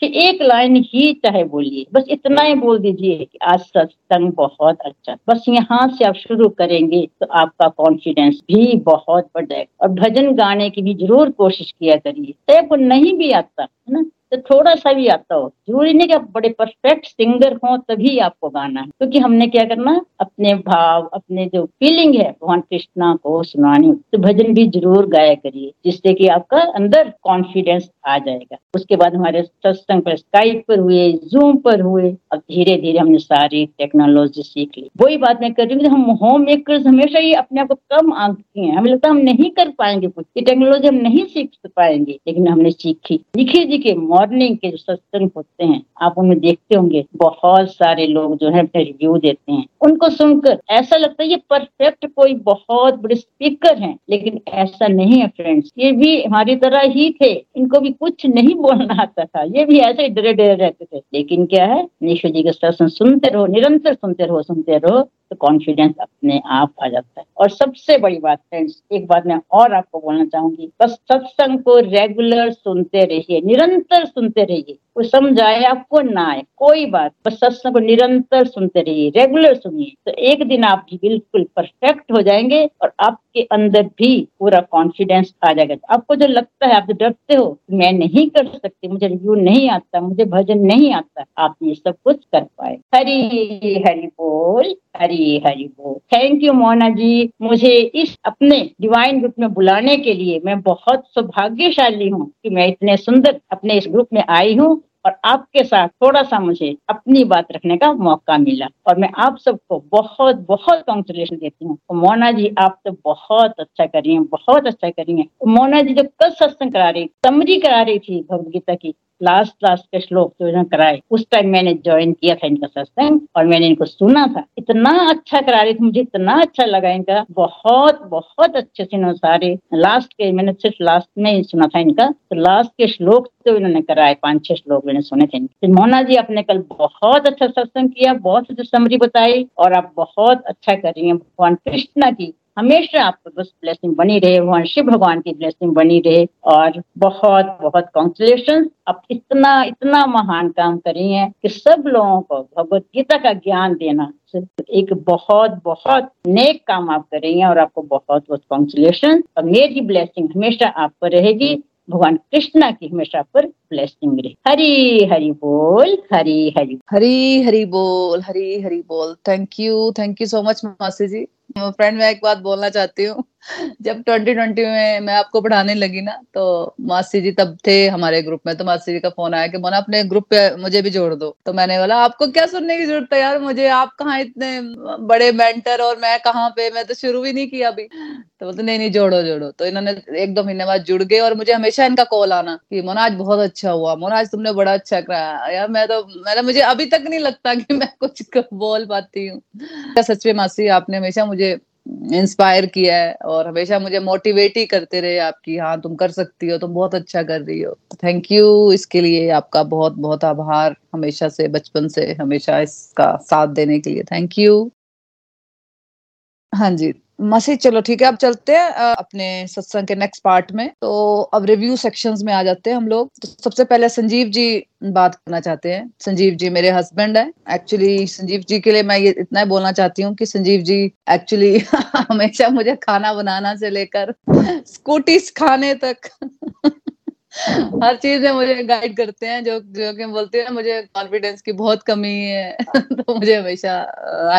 कि एक लाइन ही चाहे बोलिए, बस इतना ही बोल दीजिए कि आज सत्संग बहुत अच्छा। बस यहाँ से आप शुरू करेंगे तो आपका कॉन्फिडेंस भी बहुत बढ़ जाएगा। और भजन गाने की भी जरूर कोशिश किया करिए, चाहे आपको नहीं भी आता है ना, तो थोड़ा सा भी आता हो, जरूरी नहीं कि आप बड़े परफेक्ट सिंगर हो तभी आपको गाना है, क्योंकि हमने क्या करना, अपने भाव अपने जो फीलिंग है भगवान कृष्णा को सुनानी। तो भजन भी जरूर गाया करिए जिससे कि आपका अंदर कॉन्फिडेंस आ जाएगा। उसके बाद हमारे सत्संग पर स्काइप पर हुए, जूम पर हुए, अब धीरे धीरे हमने सारी टेक्नोलॉजी सीख ली। वही बात मैं कर रही हूँ, हम होम मेकर्स हमेशा ही अपने आप को कम आंकती है, हमें लगता हम नहीं कर पाएंगे कुछ, ये टेक्नोलॉजी हम नहीं सीख पाएंगे, लेकिन हमने सीखी। निखिल जी के मॉर्निंग के जो सत्संग होते हैं आप उनमें देखते होंगे बहुत सारे लोग जो है अपने रिव्यू देते हैं, उनको सुनकर ऐसा लगता है ये परफेक्ट कोई बहुत बड़े स्पीकर हैं, लेकिन ऐसा नहीं है फ्रेंड्स, ये भी हमारी तरह ही थे, इनको भी कुछ नहीं बोलना आता था, ये भी ऐसे ही डरे डरे रहते थे। लेकिन क्या है, निखिल जी के सत्संग सुनते रहो, निरंतर सुनते रहो सुनते रहो तो कॉन्फिडेंस अपने आप आ जाता है। और सबसे बड़ी बात फ्रेंड्स, एक बात मैं और आपको बोलना चाहूंगी, बस सत्संग को रेगुलर सुनते रहिए, निरंतर सुनते रहिए, वो समझाए आपको ना आए कोई बात, बस सत्संग को निरंतर सुनते रहिए, रेगुलर सुनिए, तो एक दिन आप भी बिल्कुल परफेक्ट हो जाएंगे और आपके अंदर भी पूरा कॉन्फिडेंस आ जाएगा। आपको जो लगता है, आप जो डरते हो मैं नहीं कर सकती, मुझे रिव्यू नहीं आता, मुझे भजन नहीं आता, आप ये सब कुछ कर पाए। हरी हरि बोल, हरी हरि बोल। थैंक यू मोना जी, मुझे इस अपने डिवाइन ग्रुप में बुलाने के लिए, मैं बहुत सौभाग्यशाली हूँ कि मैं इतने सुंदर अपने इस ग्रुप में आई हूँ और आपके साथ थोड़ा सा मुझे अपनी बात रखने का मौका मिला, और मैं आप सबको बहुत बहुत कॉन्ग्रेचुलेशन देती हूँ। मोना जी आप तो बहुत अच्छा कर रही हैं, बहुत अच्छा कर रही हैं। मोना जी जो कल सत्संग करा रही, समरी करा रही थी भगवदगीता की, लास्ट लास्ट के श्लोक जो कराए, उस टाइम मैंने ज्वाइन किया था इनका सत्संग और मैंने इनको सुना था, इतना अच्छा करा रहे थे, मुझे इतना अच्छा लगा इनका, बहुत बहुत अच्छे से इन्होंने सारे लास्ट के, मैंने सिर्फ लास्ट में सुना था इनका, तो लास्ट के श्लोक तो इन्होंने कराए, पांच छह श्लोक मैंने सुने थे। तो मोना जी आपने कल बहुत अच्छा सत्संग किया, बहुत अच्छी समरी बताई और आप बहुत अच्छा कर रही है। भगवान कृष्णा की हमेशा आपको बस ब्लेसिंग बनी रहे, भगवान शिव भगवान की ब्लेसिंग बनी रहे और बहुत बहुत कॉन्ग्रेचुलेशन, आप इतना इतना महान काम कर रही हैं कि सब लोगों को भगवत गीता का ज्ञान देना एक बहुत बहुत नेक काम आप कर रही हैं, और आपको बहुत बहुत कॉन्ग्रेचुलेशन और मेरी ब्लेसिंग हमेशा आप पर रहेगी, भगवान कृष्णा की हमेशा पर ब्लेसिंग रहे। हरी हरि बोल, हरी हरि हरी हरि बोल, हरी हरि बोल। Thank you, thank you so much मासी जी। फ्रेंड मैं एक बात बोलना चाहती हूँ, जब ट्वेंटी ट्वेंटी में मैं आपको पढ़ाने लगी ना, तो मासी जी तब थे हमारे ग्रुप में, तो मासी जी का फोन आया कि मोना अपने ग्रुप पे मुझे भी जोड़ दो, तो मैंने बोला आपको क्या सुनने की जरूरत है यार, मुझे आप कहाँ इतने बड़े मेंटर और मैं कहाँ पे, मैं तो शुरू भी नहीं किया अभी, तो बोलते नहीं नहीं जोड़ो जोड़ो। तो इन्होंने एक दो महीने बाद जुड़ गए और मुझे हमेशा इनका कॉल आना कि मोना आज बहुत अच्छा हुआ, मोना आज तुमने बड़ा अच्छा कराया यार, मैं तो मैंने मुझे अभी तक नहीं लगता कि मैं कुछ बोल पाती हूँ। सच में मासी आपने हमेशा मुझे इंस्पायर किया है और हमेशा मुझे मोटिवेट ही करते रहे आपकी, हाँ तुम कर सकती हो, तुम बहुत अच्छा कर रही हो। थैंक यू इसके लिए, आपका बहुत बहुत आभार हमेशा से, बचपन से हमेशा इसका साथ देने के लिए, थैंक यू। हाँ जी मासी, चलो ठीक है, अब चलते हैं अपने सत्संग के नेक्स्ट पार्ट में। तो अब रिव्यू सेक्शंस में आ जाते हैं हम लोग। तो सबसे पहले संजीव जी बात करना चाहते हैं। संजीव जी मेरे हस्बैंड हैं। एक्चुअली संजीव जी के लिए मैं ये इतना बोलना चाहती हूँ कि संजीव जी एक्चुअली हमेशा मुझे खाना बनाना से लेकर स्कूटी खाने तक हर चीज में मुझे गाइड करते हैं, जो जो कि बोलते हैं मुझे कॉन्फिडेंस की बहुत कमी है तो मुझे हमेशा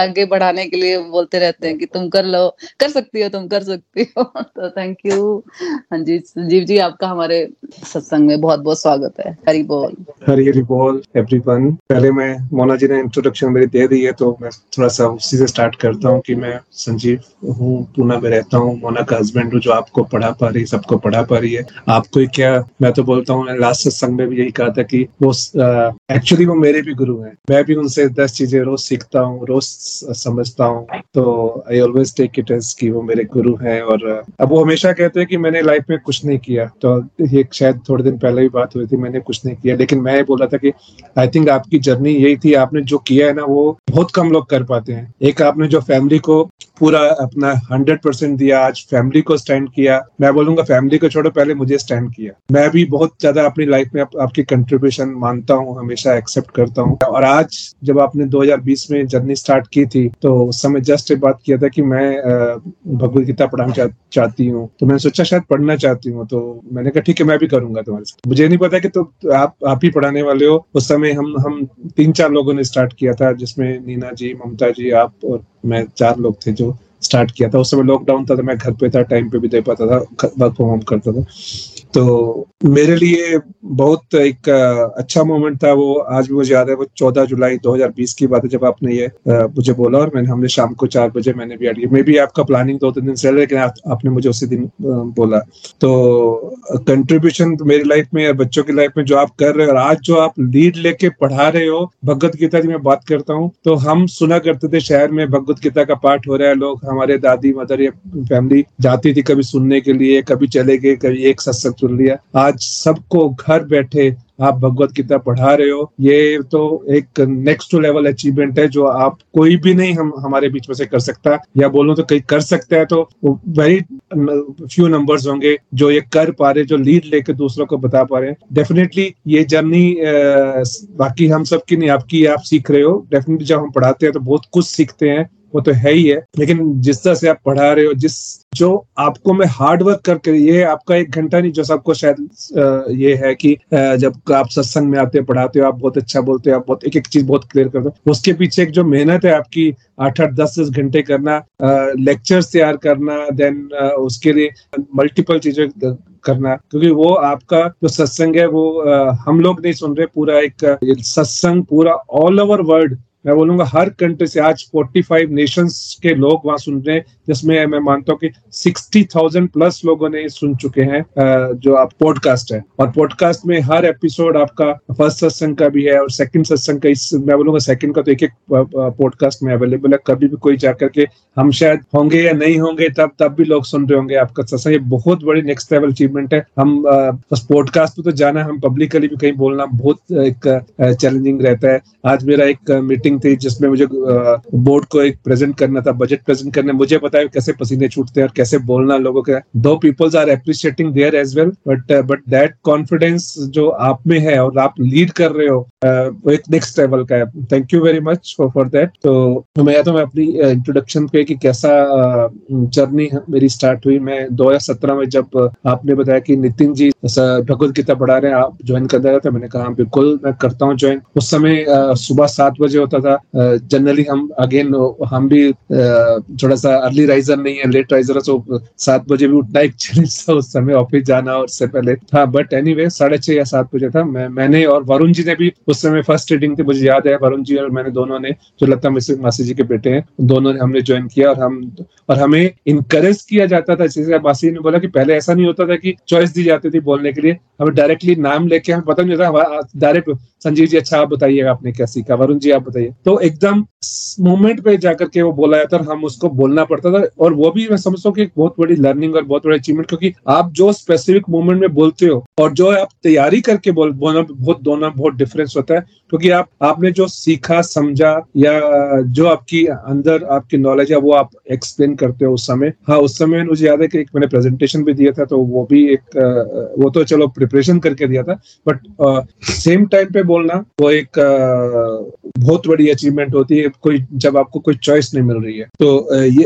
आगे बढ़ाने के लिए बोलते रहते हैं कि तुम कर लो, कर सकती हो, तुम कर सकती हो। तो थैंक यू। हाँ जी संजीव जी, आपका हमारे सत्संग में बहुत बहुत स्वागत है। हरी बोल। हरी हरी बोल एवरीवन। पहले मैं, मोना जी ने इंट्रोडक्शन मेरी दे दी है तो मैं थोड़ा सा उसी से स्टार्ट करता हूँ कि मैं संजीव हूँ, पुणे में रहता हूँ, मोना का हस्बैंड हूँ, जो आपको पढ़ा पा रही, सबको पढ़ा पा रही है। आपको क्या मैं तो बोलता हूँ, लास्ट सत्संग में भी यही कहा था कि वो एक्चुअली वो मेरे भी गुरु हैं। मैं भी उनसे दस चीजें रोज सीखता हूँ, रोज समझता हूँ। तो I always take it as कि वो मेरे गुरु हैं। और अब वो हमेशा कहते हैं कि मैंने लाइफ में कुछ नहीं किया, तो ये शायद थोड़े दिन पहले भी बात हुई थी, मैंने कुछ नहीं किया, लेकिन मैं बोला था कि आई थिंक आपकी जर्नी यही थी, आपने जो किया है ना वो बहुत कम लोग कर पाते हैं। एक आपने जो फैमिली को पूरा अपना हंड्रेड परसेंट दिया, आज फैमिली को स्टैंड किया। मैं बोलूंगा फैमिली को छोड़ो, पहले मुझे स्टैंड किया। मैं भी बहुत ज्यादा अपनी लाइफ में आप, आपकी कंट्रीब्यूशन मानता हूँ, हमेशा एक्सेप्ट करता हूँ। और आज जब आपने दो हज़ार बीस में जर्नी स्टार्ट की थी तो उस समय जस्ट ये बात किया था कि मैं भगवद गीता पढ़ाना चा, चाहती हूँ, तो मैंने सोचा शायद पढ़ना चाहती हूँ, तो मैंने कहा ठीक है मैं भी करूंगा तुम्हारे साथ। मुझे नहीं पता कि तो आप आप ही पढ़ाने वाले हो। उस समय हम हम तीन चार लोगों ने स्टार्ट किया था, जिसमें नीना जी, ममता जी, आप और मैं, चार लोग थे जो स्टार्ट किया था। उस समय लॉकडाउन था तो मैं घर पे था, टाइम पे भी दे पाता था, वर्क फ्रॉम होम करता था। तो मेरे लिए बहुत एक अच्छा मोमेंट था वो। आज भी मुझे याद है, वो चौदह जुलाई दो हज़ार बीस की बात है जब आपने ये मुझे बोला, और मैंने हमने शाम को चार बजे मैंने भी आडियो, मे भी आपका प्लानिंग दो तीन दिन से, लेकिन आप, आपने मुझे उसी दिन बोला। तो कंट्रीब्यूशन मेरी लाइफ में और बच्चों की लाइफ में जो आप कर रहे हो, और आज जो आप लीड लेके पढ़ा रहे हो भगवद गीता की, मैं बात करता हूँ तो हम सुना करते थे शहर में भगवद गीता का पाठ हो रहा है, लोग, हमारे दादी मदर या फैमिली जाती थी कभी सुनने के लिए, कभी चले गए, कभी एक सत्संग सुन लिया। आज सबको घर बैठे आप भगवद गीता पढ़ा रहे हो, ये तो एक नेक्स्ट लेवल अचीवमेंट है जो आप कोई भी नहीं हम हमारे बीच में से कर सकता, या बोलूं तो कहीं कर सकता है तो वेरी फ्यू नंबर्स होंगे जो ये कर पा रहे, जो लीड लेके दूसरों को बता पा रहे हैं। डेफिनेटली ये जर्नी बाकी हम सब की नहीं, आपकी, आप सीख रहे हो। डेफिनेटली जब हम पढ़ाते हैं तो बहुत कुछ सीखते हैं, वो तो है ही है, लेकिन जिस तरह से आप पढ़ा रहे हो, जिस जो आपको मैं हार्ड वर्क करके, ये आपका एक घंटा नहीं, जो सबको शायद ये है कि जब आप सत्संग में आते हो, पढ़ाते हो, आप बहुत अच्छा बोलते हो, आप बहुत एक एक चीज बहुत क्लियर करते हो, उसके पीछे एक जो मेहनत है आपकी, आठ आठ दस दस घंटे करना, लेक्चर्स तैयार करना, देन उसके लिए मल्टीपल चीजें करना, क्योंकि वो आपका जो सत्संग है वो हम लोग नहीं सुन रहे, पूरा एक सत्संग पूरा ऑल ओवर वर्ल्ड, मैं बोलूंगा हर कंट्री से आज पैंतालीस नेशंस के लोग वहां सुन रहे हैं, जिसमें मैं मानता हूँ कि साठ हज़ार प्लस लोगों ने सुन चुके हैं जो आप पॉडकास्ट है। और पॉडकास्ट में हर एपिसोड आपका फर्स्ट सत्संग का भी है और सेकंड सत्संग का, इस मैं बोलूंगा सेकंड का तो एक एक पॉडकास्ट में अवेलेबल है। कभी भी कोई जाकर के, हम शायद होंगे या नहीं होंगे तब तब भी लोग सुन रहे होंगे आपका सत्संग। ये बहुत बड़ी नेक्स्ट लेवल अचीवमेंट है। हम बस पॉडकास्ट पे तो जाना, हम पब्लिकली भी कहीं बोलना बहुत एक चैलेंजिंग रहता है। आज मेरा एक मीटिंग थी जिसमें मुझे बोर्ड को एक प्रेजेंट करना था, बजट प्रेजेंट करने, मुझे बताया कैसे पसीने छूटते हैं और कैसे बोलना लोगों के। दो peoples are appreciating there as well, but but that confidence जो आप में है और आप लीड कर रहे हो, वो एक नेक्स्ट लेवल का है। Thank you very much for for that. तो मैं तो मैं अपनी इंट्रोडक्शन पे कि कैसा जर्नी मेरी स्टार्ट हुई। मैं दो हजार सत्रह में जब आपने बताया कि नितिन जी भगवद गीता पढ़ा रहे हैं, आप ज्वाइन कर रहे थे, मैंने कहा बिल्कुल मैं करता हूँ ज्वाइन। उस समय सुबह सात बजे होता था। जनरली हम अगेन हम भी थोड़ा सा अर्ली राइजर नहीं है, लेट राइजर है, तो सात बजे भी उठना एक चैलेंज था उस समय, ऑफिस जाना और उससे पहले था। बट एनीवे साढ़े छह या सात बजे था। मैं मैंने और वरुण जी ने भी उस समय फर्स्ट रीडिंग थी, मुझे याद है वरुण जी और मैंने दोनों ने, जो लता मिश्रा मासी जी के बेटे हैं, दोनों ने हमने ज्वाइन किया। और हम और हमें इनकरेज किया जाता था, जैसे मासी ने बोला कि पहले ऐसा नहीं होता था कि चॉइस दी जाती थी बोलने के लिए, हमें डायरेक्टली नाम लेके हमें पता नहीं होता, डायरेक्ट संजीव जी अच्छा आप बताइएगा आपने क्या सीखा, वरुण जी आप बताइए, तो एकदम मोमेंट पे जाकर के वो बोला जाता था, हम उसको बोलना पड़ता था। और वो भी मैं समझता हूँ कि बहुत बड़ी लर्निंग और बहुत बड़ी अचीवमेंट, क्योंकि आप जो स्पेसिफिक मोमेंट में बोलते हो और जो आप तैयारी करके बोल बोलना बहुत दोनों बहुत डिफरेंस होता है, क्योंकि आप आपने जो सीखा समझा या जो आपकी अंदर आपकी नॉलेज है वो आप एक्सप्लेन करते हो उस समय। हाँ, उस समय मुझे याद है कि एक मैंने प्रेजेंटेशन भी दिया था, तो वो भी एक वो तो चलो प्रिपरेशन करके दिया था, बट सेम टाइम पे बोलना वो एक बहुत बड़ी अचीवमेंट होती है कोई जब आपको कोई चॉइस नहीं मिल रही है। तो ये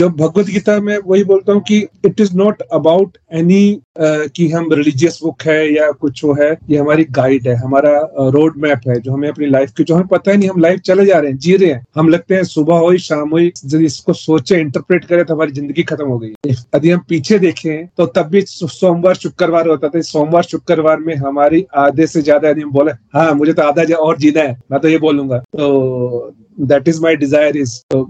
जब भगवत गीता में वही बोलता हूँ कि it is not about any कि हम रिलीजियस बुक है या कुछ वो है, ये हमारी गाइड है, हमारा रोड मैप है जो हमें अपनी लाइफ की, जो हमें पता ही नहीं हम लाइफ चले जा रहे हैं, जी रहे हैं, हम लगते हैं सुबह हो शाम हो, जब इसको सोचे इंटरप्रेट करें तो हमारी जिंदगी खत्म हो गई है। यदि हम पीछे देखें तो तब भी सोमवार शुक्रवार होता था, सोमवार शुक्रवार में हमारी आधे से ज्यादा, यदि हम बोले हाँ मुझे तो आधा और जीना है, मैं तो ये बोलूंगा, तो That is my desire is, तो,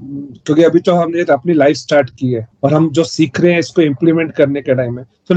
क्योंकि अभी तो हमने अपनी लाइफ स्टार्ट की है और हम जो सीख रहे हैं इसको इम्प्लीमेंट करने के टाइम है। So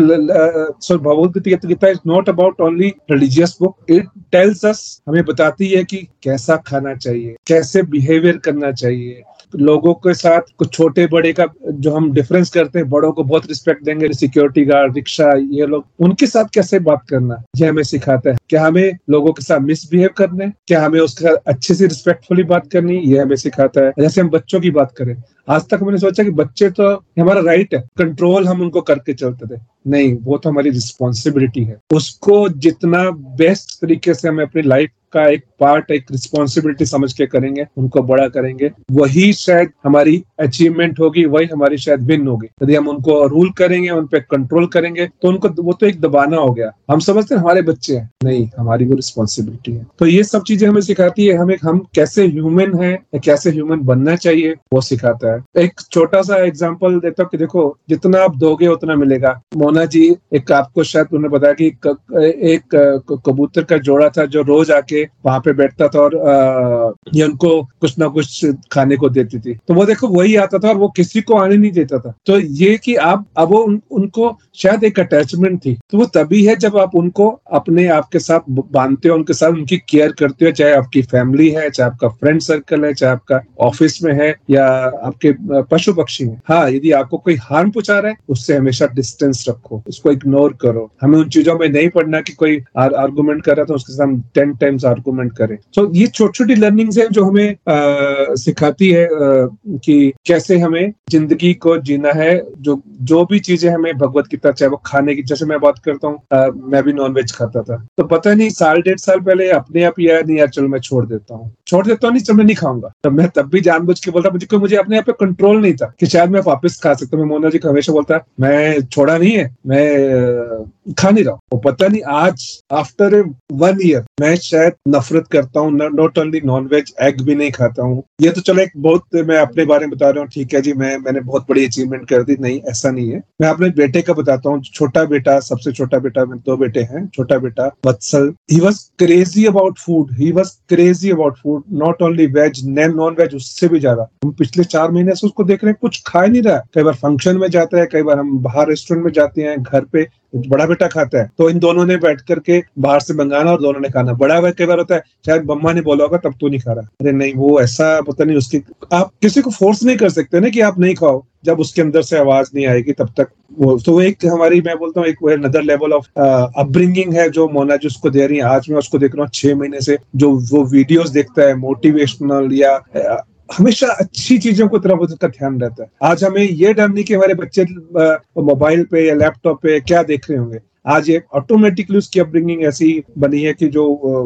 so Bhagavad Gita is not about only religious book, it tells us, हमें बताती है कि कैसा खाना चाहिए, कैसे बिहेवियर करना चाहिए लोगों के साथ, कुछ छोटे बड़े का जो हम डिफरेंस करते हैं, बड़ों को बहुत रिस्पेक्ट देंगे, सिक्योरिटी गार्ड, रिक्शा, ये लोग, उनके साथ कैसे बात करना ये हमें सिखाता है। क्या हमें लोगों के साथ मिसबिहेव करना है, क्या हमें उसके साथ अच्छे से रिस्पेक्टफुली बात करनी, ये हमें सिखाता है। जैसे हम बच्चों की बात करें, आज तक मैंने सोचा कि बच्चे तो हमारा राइट है, कंट्रोल हम उनको करके चलते थे, नहीं, वो तो हमारी रिस्पॉन्सिबिलिटी है, उसको जितना बेस्ट तरीके से हमें अपनी लाइफ का एक पार्ट, एक रिस्पॉन्सिबिलिटी समझ के करेंगे, उनको बड़ा करेंगे, वही शायद हमारी अचीवमेंट होगी, वही हमारी शायद विन होगी। यदि हम उनको रूल करेंगे, उन पे कंट्रोल करेंगे, तो उनको वो तो एक दबाना हो गया, हम समझते हैं हमारे बच्चे हैं, नहीं, हमारी वो रिस्पॉन्सिबिलिटी है। तो ये सब चीजें हमें सिखाती है, हमें हम कैसे ह्यूमन है, कैसे ह्यूमन बनना चाहिए, वो सिखाता है। एक छोटा सा एग्जाम्पल देता हूँ कि देखो जितना आप दोगे उतना मिलेगा। मोना जी, एक आपको शायद उन्हें बताया कि एक कबूतर का जोड़ा था जो रोज आके वहां पे बैठता था और आ, ये उनको कुछ ना कुछ खाने को देती थी, तो वो देखो वही आता था और वो किसी को आने नहीं देता था। तो ये कि आप अब वो उन, उनको शायद एक अटैचमेंट थी, तो वो तभी है जब आप उनको अपने आप के साथ बांधते हो, उनके साथ उनकी केयर करते हो, चाहे आपकी फैमिली है, चाहे आपका फ्रेंड सर्कल है, चाहे आपका ऑफिस में है या आपके पशु पक्षी है। हाँ, यदि आपको कोई हार्म पहुंचा रहा है उससे हमेशा डिस्टेंस रखो, उसको इग्नोर करो, हमें उन चीजों में नहीं पड़ना कि कोई आर्गूमेंट कर रहा था उसके साथ टेन टाइम्स आर्गुमेंट करें। तो ये छोटी छोटी लर्निंग्स हैं जो हमें आ, सिखाती है आ, कि कैसे हमें जिंदगी को जीना है। जो जो भी चीजें हमें भगवत गीता, चाहे वो खाने की, जैसे मैं बात करता हूँ, मैं भी नॉनवेज खाता था, तो पता नहीं साल डेढ़ साल पहले अपने आप यार नहीं यार चलो मैं छोड़ देता हूँ छोड़ देता हूँ नहीं चलो मैं नहीं खाऊंगा, तब मैं तब भी जानबूझ के बोलता, मुझे मुझे अपने आप पे कंट्रोल नहीं था कि शायद मैं वापस खा सकता हूँ। मैं मोना जी को हमेशा बोलता मैं छोड़ा नहीं है, मैं खा नहीं रहा हूँ। पता नहीं आज आफ्टर वन ईयर मैं शायद नफरत करता हूँ, not only non veg, egg भी नहीं खाता हूँ। ये तो चलो एक बहुत मैं अपने बारे में बता रहा हूँ, ठीक है जी, मैं मैंने बहुत बड़ी अचीवमेंट कर दी, नहीं ऐसा नहीं है। मैं अपने बेटे का बताता हूँ, छोटा बेटा, सबसे छोटा बेटा, मेरे दो बेटे हैं, छोटा बेटा Vatsal, he was crazy about food, he was crazy about food, not only veg, non veg उससे भी ज्यादा। हम पिछले चार महीने से उसको देख रहे हैं, कुछ खा नहीं रहा है। कई बार फंक्शन में जाता है, कई बार हम बाहर रेस्टोरेंट में जाते हैं, घर पे बड़ा बेटा खाता है, तो इन दोनों ने बैठ करके बाहर से मंगाना और दोनों ने खाना। बड़ा भाई कई बार होता है, शायद मम्मा ने बोला होगा तब तो नहीं खा रहा, अरे नहीं वो ऐसा पता नहीं उसकी, आप किसी को फोर्स नहीं कर सकते ना कि आप नहीं खाओ, जब उसके अंदर से आवाज नहीं आएगी तब तक वो, तो वो एक हमारी, मैं बोलता हूँ एक वो अनदर लेवल ऑफ अपब्रिंगिंग है जो मोना जी उसको दे रही है। आज मैं उसको देख रहा हूँ छह महीने से, जो वो वीडियोस देखता है मोटिवेशनल या आ, हमेशा अच्छी चीजों को तरफ उसका ध्यान रहता है। आज हमें ये डर नहीं कि हमारे बच्चे मोबाइल पे या लैपटॉप पे क्या देख रहे होंगे, आज ये ऑटोमेटिकली उसकी अपब्रिंगिंग ऐसी बनी है कि जो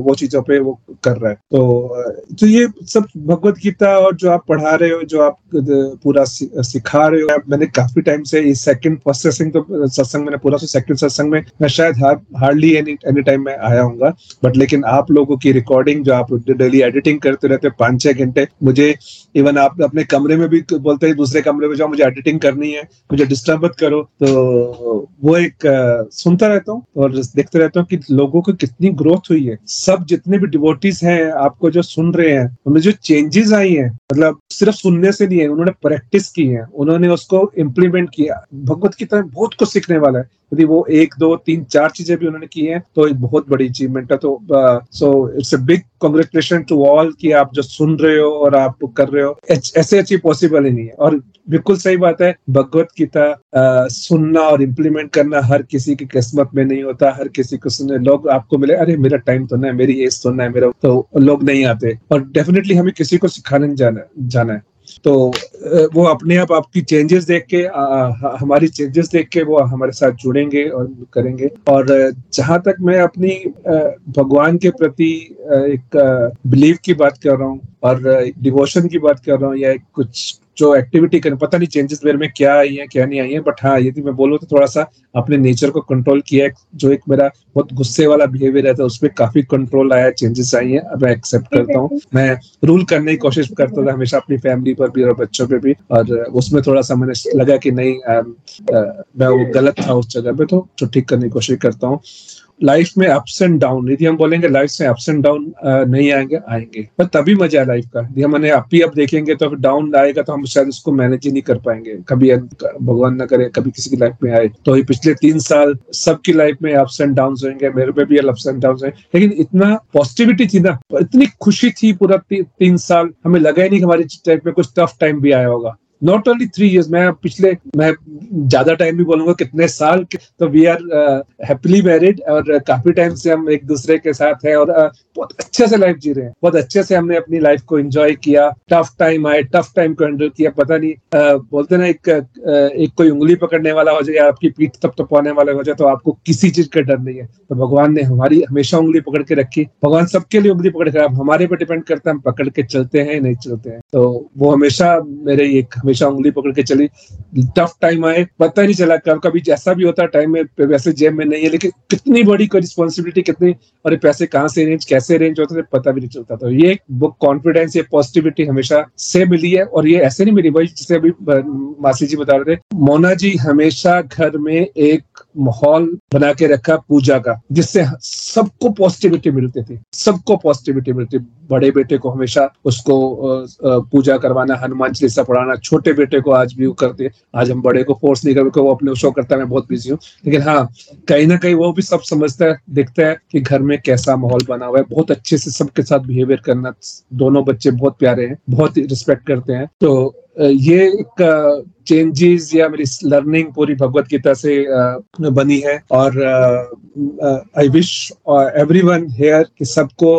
वो चीजों पे वो कर रहा है। तो तो ये सब भगवत गीता और जो आप पढ़ा रहे हो, जो आप पूरा सिखा रहे हो, मैंने काफी टाइम से इस सेकंड प्रोसेसिंग तो सत्संग मैंने पूरा सेकंड सत्संग में मैं शायद हार्डली एनी एनी टाइम में आया हूँगा, बट लेकिन आप लोगों की रिकॉर्डिंग जो आप डेली एडिटिंग करते रहते हो पाँच छह घंटे, मुझे इवन आप अपने कमरे में भी बोलते हैं दूसरे कमरे में जाओ मुझे एडिटिंग करनी है, मुझे डिस्टर्ब मत करो, तो वो एक सुनता रहता हूँ और देखते रहता हूँ कि लोगों को कितनी ग्रोथ हुई है। सब जितने भी डिवोटीज हैं, आपको जो सुन रहे हैं, उनमें जो चेंजेस आई हैं, मतलब सिर्फ सुनने से नहीं है, उन्होंने प्रैक्टिस की है, उन्होंने उसको इम्प्लीमेंट किया। भगवत गीता में बहुत कुछ सीखने वाला है, यदि वो एक दो तीन चार चीजें भी उन्होंने की हैं तो एक बहुत बड़ी अचीवमेंट है। तो so it's a big congratulation to all कि आप जो सुन रहे हो और आप कर रहे हो, ऐसे अच्छी पॉसिबल ही नहीं है। और बिल्कुल सही बात है, भगवत गीता सुनना और इम्प्लीमेंट करना हर किसी की किस्मत में नहीं होता। हर किसी को सुनने लोग आपको मिले, अरे मेरा टाइम तो ना है, मेरी एज तो ना है, मेरा तो लोग नहीं आते। और डेफिनेटली हमें किसी को सिखाने जाना जाना है। तो वो अपने आप आपकी चेंजेस देख के, हमारी चेंजेस देख के वो हमारे साथ जुड़ेंगे और करेंगे। और जहां तक मैं अपनी भगवान के प्रति एक बिलीव की बात कर रहा हूँ और डिवोशन की बात कर रहा हूँ या कुछ जो एक्टिविटी करें, पता नहीं चेंजेस मेरे में क्या आई है क्या नहीं आई है, बट हाँ यदि मैं बोलूँ तो थोड़ा सा अपने नेचर को कंट्रोल किया। जो एक मेरा बहुत गुस्से वाला बिहेवियर रहता है उसमें काफी कंट्रोल आया, चेंजेस आई है। अब मैं एक्सेप्ट करता हूँ, मैं रूल करने की कोशिश करता था हमेशा अपनी फैमिली पर भी और बच्चों पर भी, और उसमें थोड़ा सा मैंने लगा कि नहीं आ, आ, मैं वो गलत था उस जगह पे, तो ठीक करने की कोशिश करता हूँ। लाइफ में अप्स एंड डाउन, यदि हम बोलेंगे लाइफ में अप्स एंड डाउन नहीं आएंगे, आएंगे पर तभी मजा है लाइफ का। यदि हम अप ही अप देखेंगे तो डाउन आएगा तो हम शायद उसको मैनेज ही नहीं कर पाएंगे। कभी भगवान ना करे कभी किसी की लाइफ में आए। तो ये पिछले तीन साल सबकी लाइफ में अप्स एंड डाउन होंगे, मेरे में भी अप्स एंड डाउन होंगे, लेकिन इतना पॉजिटिविटी थी ना, इतनी खुशी थी पूरा ती, तीन साल हमें लगा ही नहीं कि हमारी लाइफ में कुछ टफ टाइम भी आया होगा। नॉट ओनली थ्री ईयर्स, मैं पिछले मैं ज्यादा टाइम भी बोलूंगा कितने साल, तो वी आर हैप्पीली मैरिड और काफी टाइम से हम एक दूसरे के साथ हैं और uh, बहुत अच्छे से लाइफ जी रहे हैं। बहुत अच्छे से हमने अपनी लाइफ को एंजॉय किया। टफ टाइम आए, टफ टाइम को हैंडल किया। पता नहीं uh, बोलते ना एक uh, एक कोई उंगली पकड़ने वाला हो जाए या आपकी पीठ तब तपाने वाला हो जाए तो आपको किसी चीज का डर नहीं है। तो भगवान ने हमारी हमेशा उंगली पकड़ के रखी। भगवान सबके लिए उंगली पकड़ के, आप हमारे पर डिपेंड करता है हम पकड़ के चलते हैं नहीं चलते हैं। तो वो हमेशा मेरे एक हमेशा उंगली पकड़ के चली। टफ टाइम आए, पता नहीं चला कब, कभी जैसा भी होता है टाइम में वैसे जेब में नहीं है, लेकिन कितनी बड़ी रिस्पॉन्सिबिलिटी, कितनी और पैसे कहाँ से अरेंज कैसे अरेंज होते थे पता भी नहीं चलता। तो ये एक बुक कॉन्फिडेंस, ये पॉजिटिविटी हमेशा से मिली है। और ये ऐसे नहीं मिली भाई, जिसे अभी मासी जी बता रहे थे, मोना जी हमेशा घर में एक माहौल बना के रखा पूजा का, जिससे सबको पॉजिटिविटी मिलती थी। सबको पॉजिटिविटी मिलती, बड़े बेटे को हमेशा उसको पूजा करवाना, हनुमान चालीसा पढ़ाना, छोटे बेटे को आज भी वो करते। आज हम बड़े को फोर्स नहीं करते, वो अपने शो करता है मैं बहुत बिजी हूँ, लेकिन हाँ कहीं ना कहीं वो भी सब समझता है, देखता है कि घर में कैसा माहौल बना हुआ है। बहुत अच्छे से सबके साथ बिहेवियर करना, दोनों बच्चे बहुत प्यारे हैं, बहुत रिस्पेक्ट करते हैं। तो ये एक चेंजेस या मेरी लर्निंग पूरी भगवत गीता से बनी है। और आई विश एवरीवन हियर कि सबको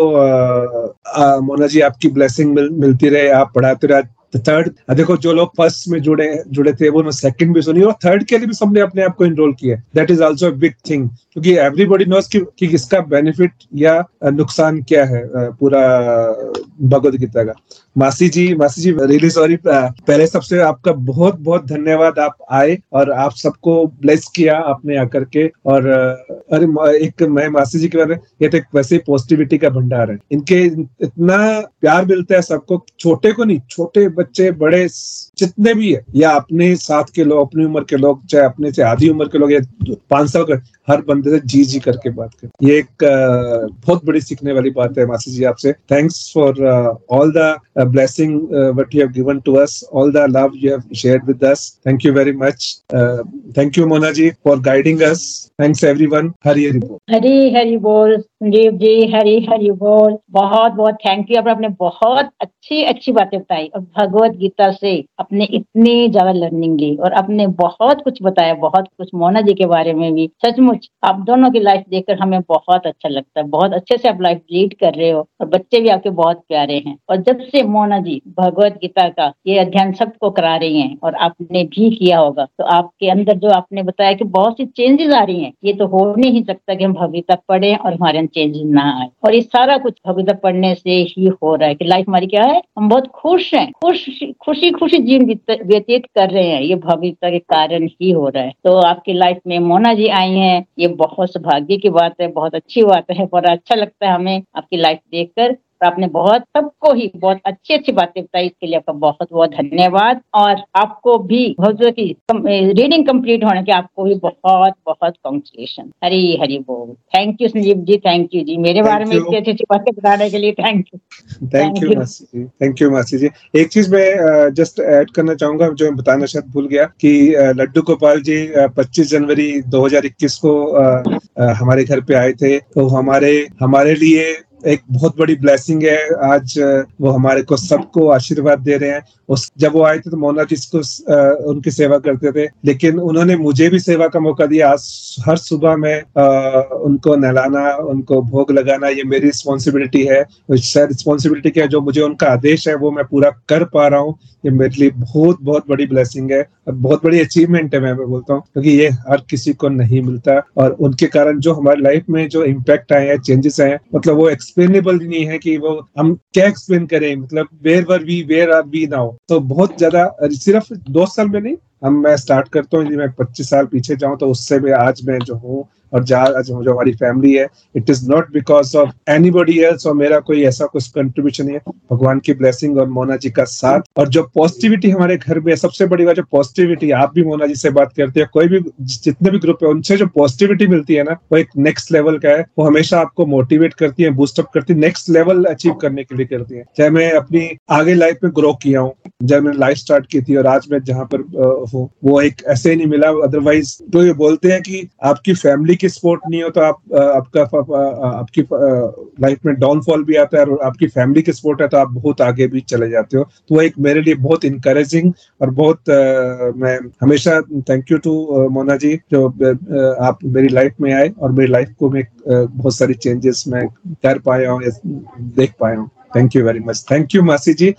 मोना जी आपकी ब्लेसिंग मिल, मिलती रहे, आप पढ़ाते रहे। थर्ड देखो, जो लोग फर्स्ट में जुड़े जुड़े थे वो सेकंड भी सुनी और थर्ड के लिए भी सबने अपने आप को एनरोल किया। That is also a big thing, क्योंकि एवरीबॉडी नोस कि इसका बेनिफिट या नुकसान क्या है पूरा भगवद गीता का। मासी जी मासी जी रियली सॉरी, पहले सबसे आपका बहुत बहुत धन्यवाद, आप आए और आप सबको ब्लेस किया आपने आकर के। और अरे एक मैं मासी जी के बारे में, ये तो एक वैसे पॉजिटिविटी का भंडार है, इनके इतना प्यार मिलता है सबको, छोटे को नहीं, छोटे बच्चे बड़े जितने भी है या अपने साथ के लोग, अपनी उम्र के लोग, चाहे अपने से आधी उम्र के लोग या पांच साल के, हर बंदे से जी जी करके बात कर। ये एक बहुत बड़ी सीखने वाली बात है मासी जी आपसे। Thanks for all the blessing uh, what you have given to us, all the love you have shared with us. Thank you very much. Uh, thank you Mona ji for guiding us. Thanks everyone. Hari Hari Bol. Hari Hari Bol. Sanjeev ji Hari Hari बोल, बहुत बहुत thank you. आपने अपने बहुत अच्छी अच्छी बातें बताई और भगवत गीता से अपने इतनी ज्यादा लर्निंग ली और आपने बहुत कुछ बताया, बहुत कुछ मोना जी के बारे में भी। सचमुच आप दोनों की लाइफ देखकर हमें बहुत अच्छा लगता है, बहुत अच्छे से आप लाइफ लीड कर रहे हो और बच्चे भी आपके बहुत प्यारे हैं। और जब से मोना जी भगवत गीता का ये अध्ययन सबको करा रही है और आपने भी किया होगा, तो आपके अंदर जो आपने बताया कि बहुत सी चेंजेस आ रही है, ये तो हो नहीं सकता कि हम भगवत गीता पढ़े और हमारे चेंजेस ना आए। और ये सारा कुछ भगवत पढ़ने से ही हो रहा है कि लाइफ हमारी क्या है, हम बहुत खुश हैं, खुश खुशी खुशी जीवन व्यतीत कर रहे हैं, ये भगवत के कारण ही हो रहा है। तो आपकी लाइफ में मोना जी आई हैं, ये बहुत सौभाग्य की बात है, बहुत अच्छी बात है, बड़ा अच्छा लगता है हमें आपकी लाइफ देखकर। और आपने बहुत सबको ही बहुत अच्छी अच्छी बातें बताई, इसके लिए आपका बहुत बहुत धन्यवाद। और आपको भी भगवत की रीडिंग कंप्लीट होने के आपको भी बहुत बहुत कांग्रेचुलेशन। हरी हरी बोल। Thank you Sanjeev ji, thank you जी, मेरे बारे में इतनी अच्छी अच्छी बातें बताने के लिए थैंक यू। थैंक यू मासी जी, थैंक यू मासी जी। एक चीज मैं जस्ट ऐड करना चाहूंगा जो मैं बताना शायद भूल गया कि लड्डू गोपाल जी पच्चीस जनवरी दो हजार इक्कीस को हमारे घर पे आए थे, तो हमारे हमारे लिए एक बहुत बड़ी ब्लेसिंग है आज वो हमारे को सबको आशीर्वाद दे रहे हैं। उस जब वो आए थे तो मोना जी को उनकी सेवा करते थे, लेकिन उन्होंने मुझे भी सेवा का मौका दिया। आज हर सुबह मैं आ, उनको नहलाना, उनको भोग लगाना, ये मेरी रिस्पॉन्सिबिलिटी है, रिस्पॉन्सिबिलिटी क्या है, जो मुझे उनका आदेश है वो मैं पूरा कर पा रहा हूँ। ये मेरे लिए बहुत बहुत बड़ी ब्लेसिंग है और बहुत बड़ी अचीवमेंट है मैं बोलता हूँ, क्योंकि ये हर किसी को नहीं मिलता। और उनके कारण जो हमारी लाइफ में जो इम्पैक्ट आए हैं, चेंजेस आए हैं, मतलब वो एक्सप्लेनेबल नहीं है कि वो हम क्या एक्सप्लेन करें, मतलब where were we where are we now. तो बहुत ज्यादा, सिर्फ दो साल में नहीं, हम मैं स्टार्ट करता हूँ, यदि मैं पच्चीस साल पीछे जाऊँ तो उससे भी आज मैं जो हूँ और जा जो हमारी फैमिली है, it is not because of anybody else और मेरा कोई ऐसा कुछ कंट्रीब्यूशन है, भगवान की ब्लेसिंग और मोना जी का साथ। और जो पॉजिटिविटी हमारे घर में, सबसे बड़ी बात जो पॉजिटिविटी, आप भी मोना जी से बात करते हैं, कोई भी जितने भी ग्रुप है उनसे जो पॉजिटिविटी मिलती है ना, वो एक नेक्स्ट लेवल का है, वो हमेशा आपको मोटिवेट करती है, बूस्टअप करती है, नेक्स्ट लेवल अचीव करने के लिए करती है। चाहे मैं अपनी आगे लाइफ में ग्रो किया हूँ, जब मैंने लाइफ स्टार्ट की थी और आज मैं जहाँ पर हूँ वो एक ऐसे ही नहीं मिला। अदरवाइज तो ये बोलते हैं कि आपकी फैमिली की सपोर्ट नहीं हो तो आप आपका आपकी लाइफ में डाउनफॉल भी आता है, और आपकी फैमिली की सपोर्ट है तो आप बहुत आगे भी चले जाते हो। तो वो एक मेरे लिए बहुत इनकरेजिंग और बहुत आ, मैं हमेशा thank you to Mona ji जो आ, आप मेरी लाइफ में आए और मेरी लाइफ को मैं बहुत सारी चेंजेस मैं कर पाया हूँ, देख पाया हूँ। Thank you very much. Thank you मासी जी।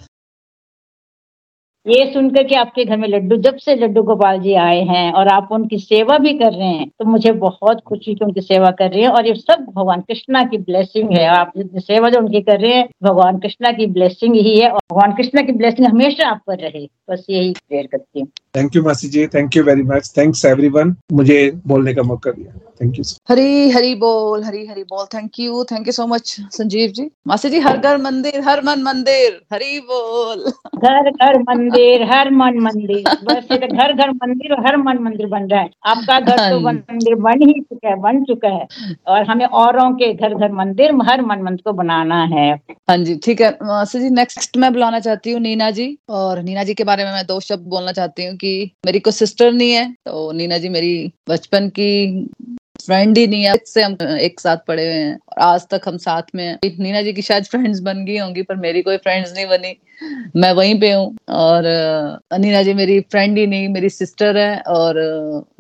ये सुनकर कि आपके घर में लड्डू, जब से लड्डू गोपाल जी आए हैं और आप उनकी सेवा भी कर रहे हैं, तो मुझे बहुत खुशी कि उनकी सेवा कर रहे हैं। और ये सब भगवान कृष्णा की ब्लेसिंग है। आप सेवा जो उनकी कर रहे हैं भगवान कृष्णा की ब्लेसिंग ही है, और भगवान कृष्णा की ब्लेसिंग हमेशा आप पर रहे, बस यही शेयर करती हूँ। थैंक यू मासी जी, thank you very much. Thanks everyone, मुझे बोलने का मौका दिया, थैंक यू। हरी हरी बोल, हरी हरी बोल। Thank you, thank you so much Sanjeev ji. मासी जी, हर घर मंदिर, हर मन मंदिर, हरी बोल। घर घर मंदिर, हर मन मंदिर, बस घर घर मंदिर और हर मन मंदिर बन रहा है। आपका घर तो मंदिर बन ही चुका है, बन चुका है, और हमें औरों के घर घर मंदिर, हर मन मंदिर को बनाना है। हाँ जी, ठीक है मासी जी। नेक्स्ट मैं बुलाना चाहती हूँ नीना जी, और नीना जी के बारे में मैं दो शब्द बोलना चाहती हूँ कि मेरी कोई सिस्टर नहीं है, तो नीना जी मेरी बचपन की फ्रेंड ही नहीं है, से हम एक साथ पढ़े हुए हैं और आज तक हम साथ में हैं। नीना जी की शायद फ्रेंड्स बन गई होंगी पर मेरी कोई फ्रेंड्स नहीं बनी, मैं वहीं पे हूँ। और नीना जी मेरी फ्रेंड ही नहीं, मेरी सिस्टर है, और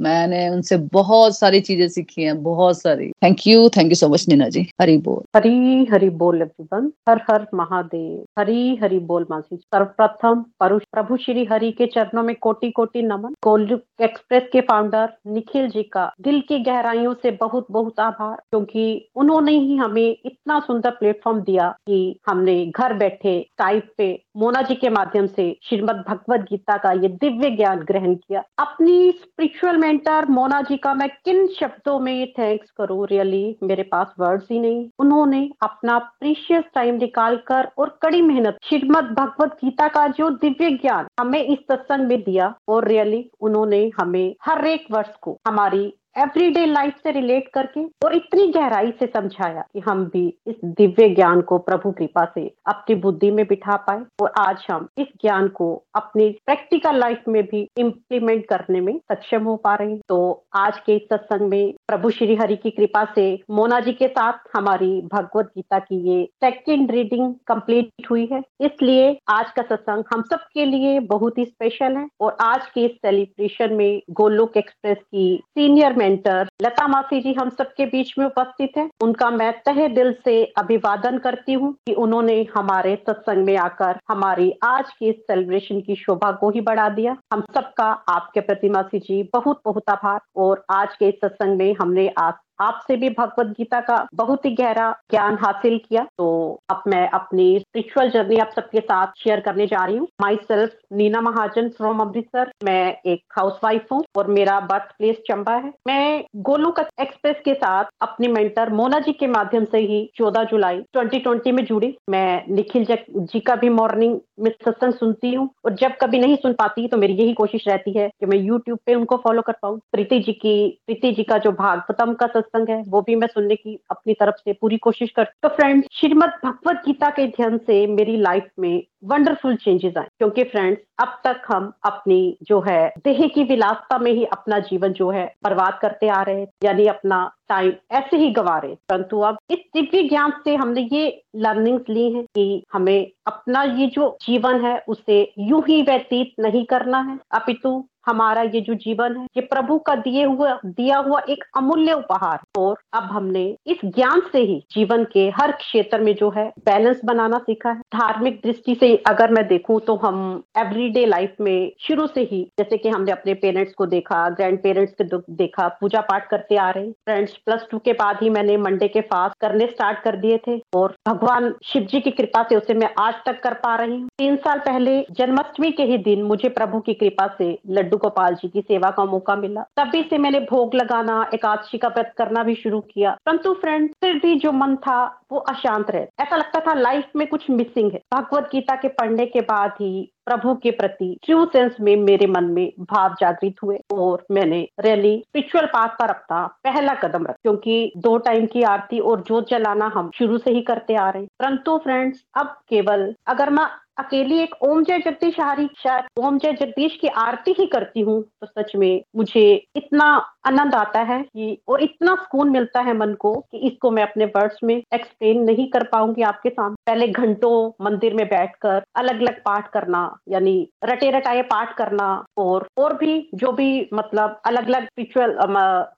मैंने उनसे बहुत सारी चीजें सीखी हैं, बहुत सारी। Thank you, thank you so much Neena ji. Hari बोल, हरी हरी बोल एवरीवन। हर हर महादेव, हरी हरी बोल मासी। सर्वप्रथम प्रभु श्री हरि के चरणों में कोटि कोटि नमन। गोलोक एक्सप्रेस के फाउंडर निखिल जी का दिल की गहराइयों से बहुत बहुत आभार, क्योंकि उन्होंने ही हमें इतना सुंदर प्लेटफॉर्म दिया कि हमने घर बैठे टाइप पे मोना जी के माध्यम से श्रीमद् भगवत गीता का ये दिव्य ज्ञान ग्रहण किया। अपनी स्पिरिचुअल मेंटर मोना जी का मैं किन शब्दों में थैंक्स करूं, रियली मेरे पास वर्ड्स ही नहीं। उन्होंने अपना प्रीशियस टाइम निकालकर और कड़ी मेहनत श्रीमद् भगवत गीता का जो दिव्य ज्ञान हमें इस सत्संग में दिया, और रियली उन्होंने हमें हर एक वर्ष को हमारी एवरीडे लाइफ से रिलेट करके और इतनी गहराई से समझाया कि हम भी इस दिव्य ज्ञान को प्रभु कृपा से अपनी बुद्धि में बिठा पाए, और आज हम इस ज्ञान को अपनी प्रैक्टिकल लाइफ में भी इम्प्लीमेंट करने में सक्षम हो पा रहे हैं। तो आज के इस सत्संग में प्रभु श्री हरि की कृपा से मोना जी के साथ हमारी भगवत गीता की ये सेकेंड रीडिंग कम्प्लीट हुई है, इसलिए आज का सत्संग हम सब के लिए बहुत ही स्पेशल है। और आज के इस सेलिब्रेशन में गोलोक एक्सप्रेस की सीनियर मेंटर लता मासी जी हम सबके बीच में उपस्थित हैं, उनका मैं तहे दिल से अभिवादन करती हूँ कि उन्होंने हमारे सत्संग में आकर हमारी आज की सेलिब्रेशन की शोभा को ही बढ़ा दिया। हम सबका आपके प्रति मासी जी बहुत बहुत आभार। और आज के सत्संग में हमने आप आपसे भी भगवत गीता का बहुत ही गहरा ज्ञान हासिल किया। तो अब मैं अपनी स्पिरिचुअल जर्नी आप सबके साथ शेयर करने जा रही हूँ। My self Meena Mahajan from Amritsar. मैं एक हाउस वाइफ हूँ और मेरा बर्थ प्लेस चंबा है। मैं गोलोकस एक्सप्रेस के साथ अपने मेंटर मोना जी के माध्यम से ही चौदह जुलाई दो हज़ार बीस में जुड़ी। मैं निखिल जी का भी मॉर्निंग में सत्संग सुनती हूँ और जब कभी नहीं सुन पाती तो मेरी यही कोशिश रहती है कि मैं यूट्यूब पे उनको फॉलो कर पाऊँ। प्रीति जी की प्रीति जी का जो भागवतम का सत्संग है वो भी मैं सुनने की अपनी तरफ से पूरी कोशिश करती हूँ। तो फ्रेंड्स, श्रीमद भगवत गीता के ध्यान से मेरी लाइफ में वंडरफुल चेंजेस आए, क्योंकि फ्रेंड्स अब तक हम अपनी जो है देह की विलासता में ही अपना जीवन जो है बर्बाद करते आ रहे, यानी अपना टाइम ऐसे ही गवा रहे। परंतु अब इस दिव्य ज्ञान से हमने ये लर्निंग्स ली हैं कि हमें अपना ये जो जीवन है उसे यूं ही व्यतीत नहीं करना है, अपितु हमारा ये जो जीवन है ये प्रभु का दिए हुआ दिया हुआ एक अमूल्य उपहार। और अब हमने इस ज्ञान से ही जीवन के हर क्षेत्र में जो है बैलेंस बनाना सीखा है। धार्मिक दृष्टि से अगर मैं देखूं तो हम एवरीडे लाइफ में शुरू से ही, जैसे कि हमने अपने पेरेंट्स को देखा, ग्रैंड पेरेंट्स को देखा, पूजा पाठ करते आ रहे। फ्रेंड्स, प्लस टू के बाद ही मैंने मंडे के फास्ट करने स्टार्ट कर दिए थे और भगवान शिव जी की कृपा से उसे मैं आज तक कर पा रही हूँ। तीन साल पहले जन्माष्टमी के ही दिन मुझे प्रभु की कृपा से लड्डू गोपाल जी की सेवा का मौका मिला। तभी से मैंने भोग लगाना, एकादशी का व्रत करना भी शुरू किया। परंतु फ्रेंड्स, फिर भी जो मन था वो अशांत रहता, ऐसा लगता था लाइफ में कुछ मिसिंग है। भगवत गीता के पढ़ने के बाद ही प्रभु के प्रति ट्रू सेंस में मेरे मन में भाव जागृत हुए और मैंने रैली स्पिरिचुअल पाथ पर अपना पहला कदम रखा, क्योंकि दो टाइम की आरती और जोत जलाना हम शुरू से ही करते आ रहे। परंतु फ्रेंड्स, अब केवल अगर मैं अकेली एक ओम जय जगदीश हरी ओम जय जगदीश की आरती ही करती हूँ तो सच में मुझे इतना आनंद आता है कि और इतना सुकून मिलता है मन को कि इसको मैं अपने वर्ड्स में एक्सप्लेन नहीं कर पाऊंगी आपके सामने। पहले घंटों मंदिर में बैठकर अलग अलग पाठ करना, यानी रटे रटाए पाठ करना और और भी जो भी मतलब अलग अलग स्पिरिचुअल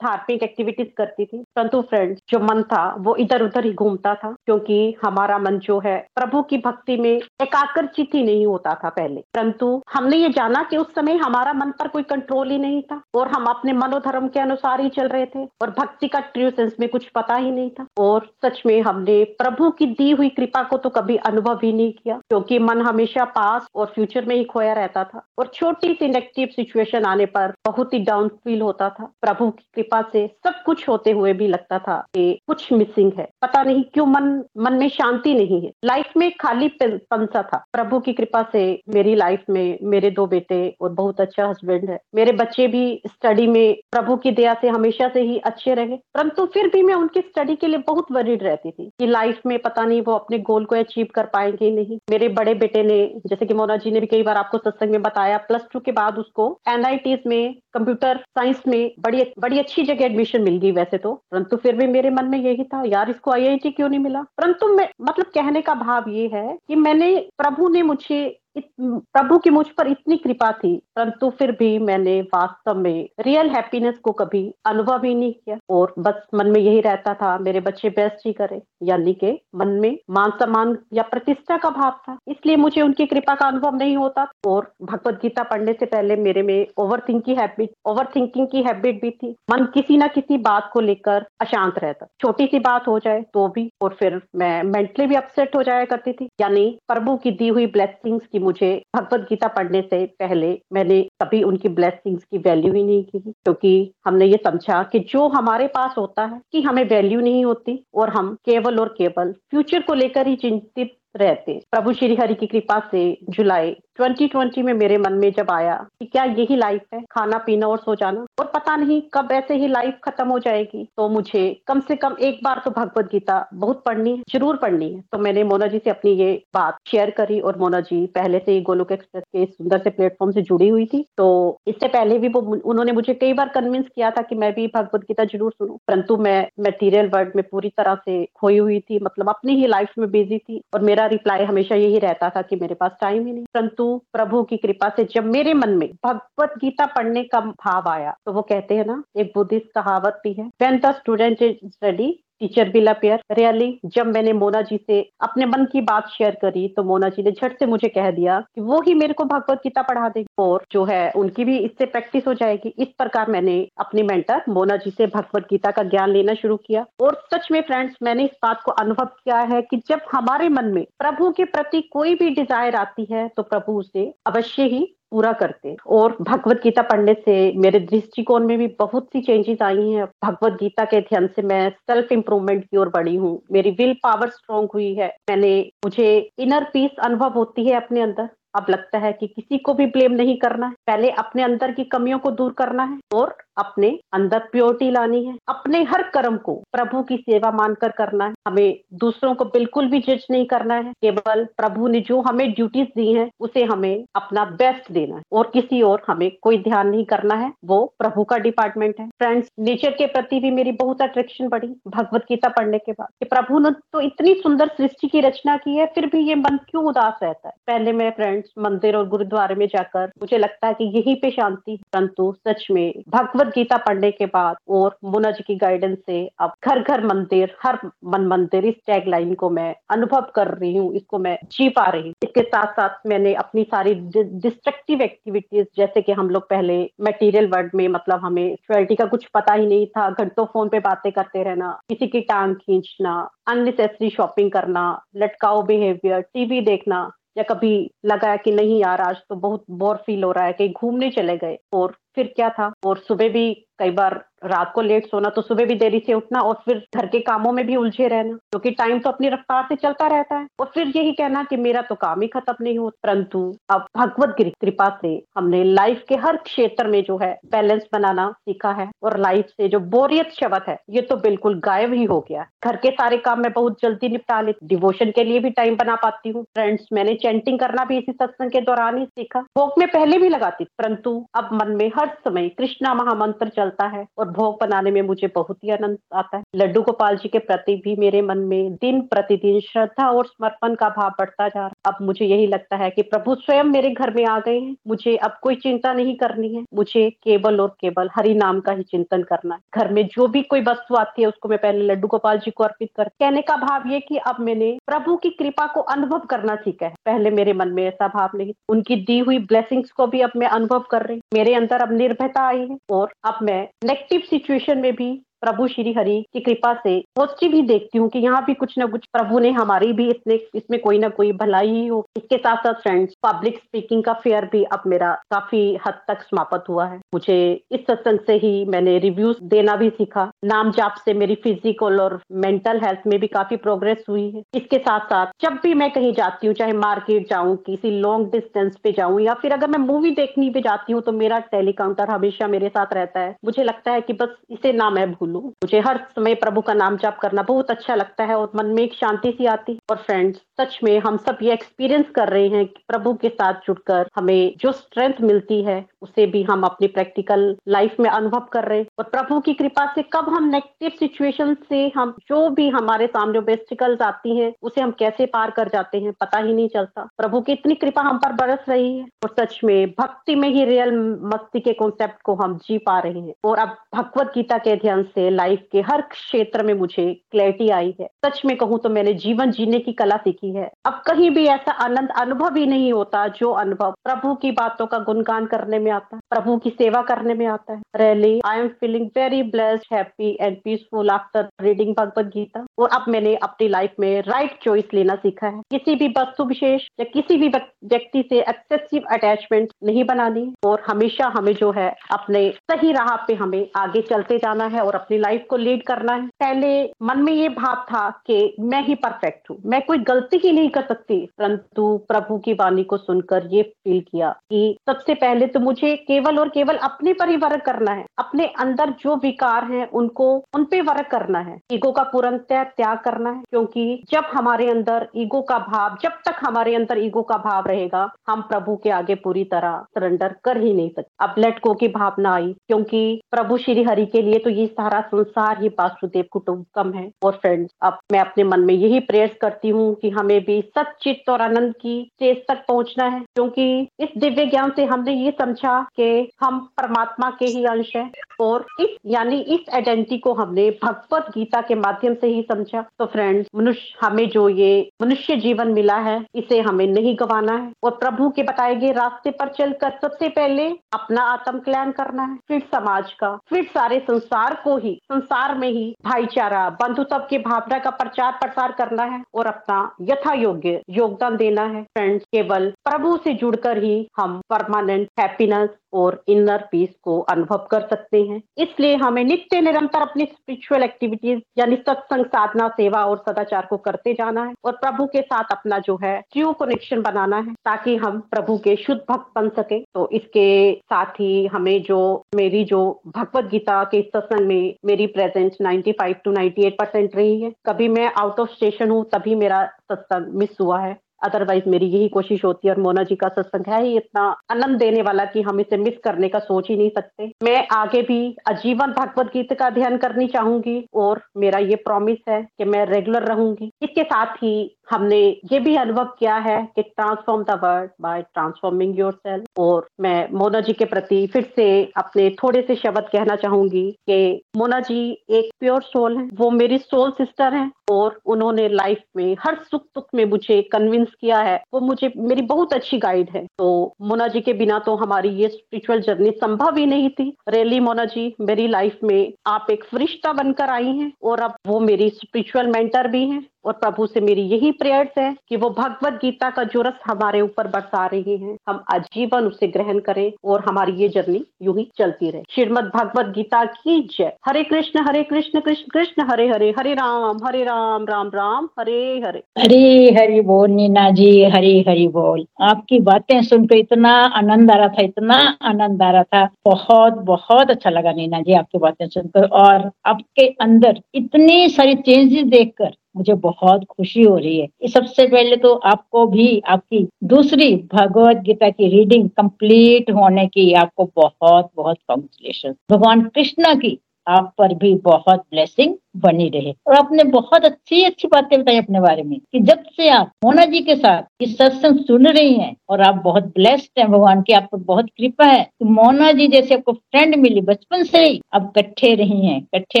धार्मिक एक्टिविटीज करती थी। परंतु फ्रेंड्स, जो मन था वो इधर उधर ही घूमता था, क्योंकि हमारा मन जो है प्रभु की भक्ति में एकाग्र चित ही नहीं होता था पहले। परंतु हमने ये जाना कि उस समय हमारा मन पर कोई कंट्रोल ही नहीं था और हम अपने मनोधर्म के अनुसार ही चल रहे थे और भक्ति का ट्रू सेंस में कुछ पता ही नहीं था। और सच में हमने प्रभु की दी हुई कृपा को तो कभी अनुभव ही नहीं किया, क्योंकि मन हमेशा पास और फ्यूचर में ही खोया रहता था और छोटी सी नेगेटिव सिचुएशन आने पर बहुत ही डाउन फील होता था। प्रभु की कृपा से सब कुछ होते हुए भी लगता था कि कुछ मिसिंग है, पता नहीं क्यों मन मन में शांति नहीं है, लाइफ में खाली पंसा था। प्रभु की कृपा से मेरी लाइफ में मेरे दो बेटे और बहुत अच्छा हस्बैंड है। मेरे बच्चे भी स्टडी में प्रभु की दया से हमेशा से ही अच्छे रहे, परंतु फिर भी मैं उनकी स्टडी के लिए बहुत वरीड रहती थी कि लाइफ में पता नहीं वो अपने गोल को अचीव कर पाएंगे नहीं। मेरे बड़े बेटे ने, जैसे कि मोना जी ने भी कई बार आपको सत्संग में बताया, प्लस टू के बाद उसको एनआईटीज में कंप्यूटर साइंस में बड़ी बड़ी अच्छी जगह एडमिशन मिल गई वैसे तो, परंतु फिर भी मेरे मन में यही था, यार इसको आईआईटी क्यों नहीं मिला। परंतु मतलब कहने का भाव ये है कि मैंने प्रभु ने मुझे प्रभु की मुझ पर इतनी कृपा थी, परंतु फिर भी मैंने वास्तव में रियल हैप्पीनेस को कभी अनुभव ही नहीं किया और बस मन में यही रहता था मेरे बच्चे बेस्ट ही करे, यानी के मन में मान सम्मान या प्रतिष्ठा का भाव था, इसलिए मुझे उनकी कृपा का अनुभव नहीं होता। और भगवत गीता पढ़ने से पहले मेरे में over thinking habit over thinking की हैबिट भी थी। मन किसी ना किसी बात को लेकर अशांत रहता, छोटी सी बात हो जाए तो भी, और फिर मैं मेंटली भी अपसेट हो जाया करती थी। यानी प्रभु की दी हुई ब्लेसिंग्स की मुझे भगवत गीता पढ़ने से पहले मैंने कभी उनकी ब्लेसिंग्स की वैल्यू ही नहीं की, क्योंकि हमने ये समझा कि जो हमारे पास होता है कि हमें वैल्यू नहीं होती और हम केवल और केवल फ्यूचर को लेकर ही चिंतित रहते। प्रभु श्री हरि की कृपा से जुलाई दो हज़ार बीस में मेरे मन में जब आया कि क्या यही लाइफ है, खाना पीना और सो जाना, और पता नहीं कब ऐसे ही लाइफ खत्म हो जाएगी, तो मुझे कम से कम एक बार तो भगवत गीता बहुत पढ़नी है, जरूर पढ़नी है। तो मैंने मोना जी से अपनी ये बात शेयर करी और मोना जी पहले से ही गोलोक एक्सप्रेस के सुंदर से प्लेटफॉर्म से जुड़ी हुई थी, तो इससे पहले भी वो उन्होंने मुझे कई बार कन्विंस किया था कि मैं भी भगवत गीता जरूर सुनूं, परंतु मैं मटीरियल वर्ल्ड में पूरी तरह से खोई हुई थी, मतलब अपनी ही लाइफ में बिजी थी और मेरा रिप्लाई हमेशा यही रहता था कि मेरे पास टाइम ही नहीं। परंतु प्रभु की कृपा से जब मेरे मन में भगवत गीता पढ़ने का भाव आया, तो वो कहते हैं ना, एक बुद्धिस्ट कहावत भी है, when the student is ready teacher will appear really जब मैंने मोना जी से अपने मन की बात शेयर करी तो मोना जी ने झट से मुझे कह दिया कि वो ही मेरे को भगवत गीता पढ़ा देगी और जो है उनकी भी इससे प्रैक्टिस हो जाएगी। इस प्रकार मैंने अपनी मेंटर मोना जी से भगवत गीता का ज्ञान लेना शुरू किया और सच में फ्रेंड्स मैंने इस बात को अनुभव किया है कि जब हमारे मन में प्रभु के प्रति कोई भी डिजायर आती है तो प्रभु उसे अवश्य ही पूरा करते। और भगवत गीता पढ़ने से मेरे दृष्टिकोण में भी बहुत सी चेंजेस आई हैं। भगवत गीता के अध्ययन से मैं सेल्फ इम्प्रूवमेंट की ओर बढ़ी हूँ, मेरी विल पावर स्ट्रांग हुई है, मैंने मुझे इनर पीस अनुभव होती है अपने अंदर। अब लगता है कि किसी को भी ब्लेम नहीं करना है, पहले अपने अंदर की कमियों को दूर करना है और अपने अंदर प्योरिटी लानी है। अपने हर कर्म को प्रभु की सेवा मानकर करना है, हमें दूसरों को बिल्कुल भी जज नहीं करना है, केवल प्रभु ने जो हमें ड्यूटीज दी हैं उसे हमें अपना बेस्ट देना है और किसी और हमें कोई ध्यान नहीं करना है, वो प्रभु का डिपार्टमेंट है। फ्रेंड्स नेचर के प्रति भी मेरी बहुत अट्रैक्शन बढ़ी भगवत गीता पढ़ने के बाद कि प्रभु ने तो इतनी सुंदर सृष्टि की रचना की है फिर भी ये मन क्यों उदास रहता है। पहले मैं फ्रेंड्स मंदिर और गुरुद्वारे में जाकर मुझे लगता है कि यही पे शांति है, परंतु सच में भगवत गीता पढ़ने के बाद और मोना जी की गाइडेंस से अब घर घर मंदिर हर मन मंदिर इस टैग लाइन को मैं अनुभव कर रही हूँ, इसको मैं जी पा रही हूँ। इसके साथ साथ मैंने अपनी सारी डिस्ट्रक्टिव एक्टिविटीज जैसे कि हम लोग पहले मटेरियल वर्ल्ड में मतलब हमें स्पिरिचुअलिटी का कुछ पता ही नहीं था, घंटों फोन पे बातें करते रहना, किसी की टांग खींचना, अननेसेसरी शॉपिंग करना, लटकाव बिहेवियर, टीवी देखना, या कभी लगा कि नहीं यार आज तो बहुत बोर फील हो रहा है कहीं घूमने चले गए और फिर क्या था। और सुबह भी कई बार रात को लेट सोना तो सुबह भी देरी से उठना और फिर घर के कामों में भी उलझे रहना क्योंकि टाइम तो अपनी रफ्तार से चलता रहता है और फिर यही कहना कि मेरा तो काम ही खत्म नहीं होता। परंतु अब भगवत कृपा से हमने लाइफ के हर क्षेत्र में जो है बैलेंस बनाना सीखा है और लाइफ से जो बोरियत शब्द है ये तो बिल्कुल गायब ही हो गया। घर के सारे काम मैं बहुत जल्दी निपटा लेती, डिवोशन के लिए भी टाइम बना पाती हूँ। फ्रेंड्स मैंने चैंटिंग करना भी इसी सत्संग के दौरान ही सीखा, भोग में पहले भी लगाती परंतु अब मन में हर समय कृष्णा महामंत्र चलता है और भोग बनाने में मुझे बहुत ही आनंद आता है। लड्डू गोपाल जी के प्रति भी मेरे मन में दिन प्रतिदिन श्रद्धा और समर्पण का भाव बढ़ता जा रहा है। अब मुझे यही लगता है कि प्रभु स्वयं मेरे घर में आ गए हैं, मुझे अब कोई चिंता नहीं करनी है, मुझे केवल और केवल हरि नाम का ही चिंतन करना है। घर में जो भी कोई वस्तु आती है उसको मैं पहले लड्डू गोपाल जी को अर्पित कर, कहने का भाव ये कि अब मैंने प्रभु की कृपा को अनुभव करना सीखा है, पहले मेरे मन में ऐसा भाव नहीं। उनकी दी हुई ब्लेसिंग्स को भी अब मैं अनुभव कर रही, मेरे अंदर अब निर्भयता आई है और अब मैं नेगेटिव सिचुएशन में भी प्रभु श्री हरि की कृपा से पॉजिटिव ही देखती हूँ कि यहाँ भी कुछ ना कुछ प्रभु ने हमारी भी इसने इसमें कोई ना कोई भलाई ही हो। इसके साथ साथ फ्रेंड्स पब्लिक स्पीकिंग का फेयर भी अब मेरा काफी हद तक समाप्त हुआ है। मुझे इस सत्संग से ही मैंने रिव्यूज देना भी सीखा, नाम जाप से मेरी फिजिकल और मेंटल हेल्थ में भी काफी प्रोग्रेस हुई है। इसके साथ साथ जब भी मैं कहीं जाती हूँ, चाहे मार्केट जाऊँ, किसी लॉन्ग डिस्टेंस पे जाऊँ या फिर अगर मैं मूवी देखने पे जाती हूँ तो मेरा टेलीकाउंटर हमेशा मेरे साथ रहता है। मुझे लगता है कि बस इसे ना मैं भूल, मुझे हर समय प्रभु का नाम जाप करना बहुत अच्छा लगता है और मन में एक शांति सी आती है। और फ्रेंड्स सच में हम सब ये एक्सपीरियंस कर रहे हैं कि प्रभु के साथ जुड़कर हमें जो स्ट्रेंथ मिलती है उसे भी हम अपनी प्रैक्टिकल लाइफ में अनुभव कर रहे हैं। और प्रभु की कृपा से कब हम नेगेटिव सिचुएशन से हम जो भी हमारे सामने ऑब्स्टिकल्स आती हैं उसे हम कैसे पार कर जाते हैं पता ही नहीं चलता। प्रभु की इतनी कृपा हम पर बरस रही है और सच में भक्ति में ही रियल मस्ती के कॉन्सेप्ट को हम जी पा रहे हैं। और अब भगवत गीता के अध्ययन से लाइफ के हर क्षेत्र में मुझे क्लैरिटी आई है। सच में कहूँ तो मैंने जीवन जीने की कला सीखी है। अब कहीं भी ऐसा आनंद अनुभव ही नहीं होता जो अनुभव प्रभु की बातों का गुणगान करने में आता है, प्रभु की सेवा करने में आता है। Really I am feeling very blessed, happy and peaceful after reading Bhagwat Gita. और अब मैंने अपनी लाइफ में राइट चॉइस लेना सीखा है, किसी भी वस्तु विशेष या किसी भी व्यक्ति से एक्सेसिव अटैचमेंट नहीं बनानी और हमेशा हमें जो है अपने सही राह पे हमें आगे चलते जाना है और अपनी लाइफ को लीड करना है। पहले मन में ये भाव था कि मैं ही परफेक्ट हूँ, मैं कोई गलती ही नहीं कर सकती, परंतु प्रभु की वाणी को सुनकर ये फील किया कि सबसे पहले तो मुझे केवल और केवल अपने पर ही वर्क करना है, अपने अंदर जो विकार हैं उनको उन पे वर्क करना है, ईगो का पूर्णतः त्याग करना है। क्योंकि जब हमारे अंदर ईगो का भाव, जब तक हमारे अंदर ईगो का भाव रहेगा हम प्रभु के आगे पूरी तरह सरेंडर कर ही नहीं सकते। अब लेट गो की भावना आई क्योंकि प्रभु श्री हरि के लिए तो ये सारा संसार ही वासुदेव कुटुंबकम है। और फ्रेंड्स अब मैं अपने मन में यही प्रेयर्स करती हूँ कि हमें भी सच चित्त और आनंद की स्टेज तक पहुँचना है क्योंकि इस दिव्य ज्ञान से हमने ये समझा कि में हम परमात्मा के ही अंश हैं और इस यानी इस आइडेंटिटी को हमने भगवत गीता के माध्यम से ही समझा। तो फ्रेंड्स, मनुष्य हमें जो ये मनुष्य जीवन मिला है इसे हमें नहीं गंवाना है और प्रभु के बताए गए रास्ते पर चलकर सबसे पहले अपना आत्म कल्याण करना है, फिर समाज का, फिर सारे संसार को ही संसार में ही भाईचारा बंधुत्व के भावना का प्रचार प्रसार करना है और अपना यथा योग्य योगदान देना है। फ्रेंड्स, केवल प्रभु से जुड़कर ही हम परमानेंट हैप्पीनेस और इनर पीस को अनुभव कर सकते हैं। इसलिए हमें नित्य निरंतर अपनी स्पिरिचुअल एक्टिविटीज यानी सत्संग, साधना, सेवा और सदाचार को करते जाना है और प्रभु के साथ अपना जो है ट्रू कनेक्शन बनाना है ताकि हम प्रभु के शुद्ध भक्त बन सके। तो इसके साथ ही हमें जो मेरी जो भगवत गीता के सत्संग में मेरी प्रेजेंस पचानवे टू अट्ठानवे परसेंट रही है। कभी मैं आउट ऑफ स्टेशन हूँ तभी मेरा सत्संग मिस हुआ है, अदरवाइज मेरी यही कोशिश होती है। और मोना जी का सत्संग है ही इतना आनंद देने वाला कि हम इसे मिस करने का सोच ही नहीं सकते। मैं आगे भी आजीवन भगवत गीता का अध्ययन करनी चाहूंगी और मेरा ये प्रॉमिस है कि मैं रेगुलर रहूंगी। इसके साथ ही हमने ये भी अनुभव किया है कि transform the world by transforming yourself. और मैं मोना जी के प्रति फिर से अपने थोड़े से शब्द कहना चाहूंगी कि मोना जी एक प्योर सोल है, वो मेरी सोल सिस्टर है और उन्होंने लाइफ में हर सुख दुख में मुझे कन्विंस किया है, वो मुझे मेरी बहुत अच्छी गाइड है। तो मोना जी के बिना तो हमारी ये स्पिरिचुअल जर्नी संभव ही नहीं थी। रियली मोना जी मेरी लाइफ में आप एक फरिश्ता बनकर आई हैं और अब वो मेरी स्पिरिचुअल मेंटर भी हैं और प्रभु से मेरी यही प्रेयर्स है कि वो भगवत गीता का जो रस हमारे ऊपर बरसा रही हैं हम आजीवन उसे ग्रहण करें और हमारी ये जर्नी यूं ही चलती रहे। श्रीमद भगवत गीता की जय। हरे कृष्ण हरे कृष्ण कृष्ण कृष्ण हरे हरे, हरे राम हरे राम राम राम हरे हरे। हरे हरि बोल नीना जी, हरे हरि बोल। आपकी बातें सुनकर इतना आनंद आ रहा था, इतना आनंद आ रहा था, बहुत बहुत अच्छा लगा नीना जी आपकी बातें सुनकर। और आपके अंदर इतनी सारी चेंजेस देखकर मुझे बहुत खुशी हो रही है। सबसे पहले तो आपको भी आपकी दूसरी भगवत गीता की रीडिंग कंप्लीट होने की आपको बहुत बहुत कांग्रेचुलेशन। भगवान कृष्णा की आप पर भी बहुत ब्लेसिंग बनी रहे। और आपने बहुत अच्छी अच्छी बातें बताई अपने बारे में कि जब से आप मोना जी के साथ ये सत्संग सुन रही हैं और आप बहुत ब्लेस्ड हैं, भगवान की आप पर बहुत कृपा है कि मोना जी जैसे आपको फ्रेंड मिली बचपन से ही, आप इकट्ठे रही हैं, इकट्ठे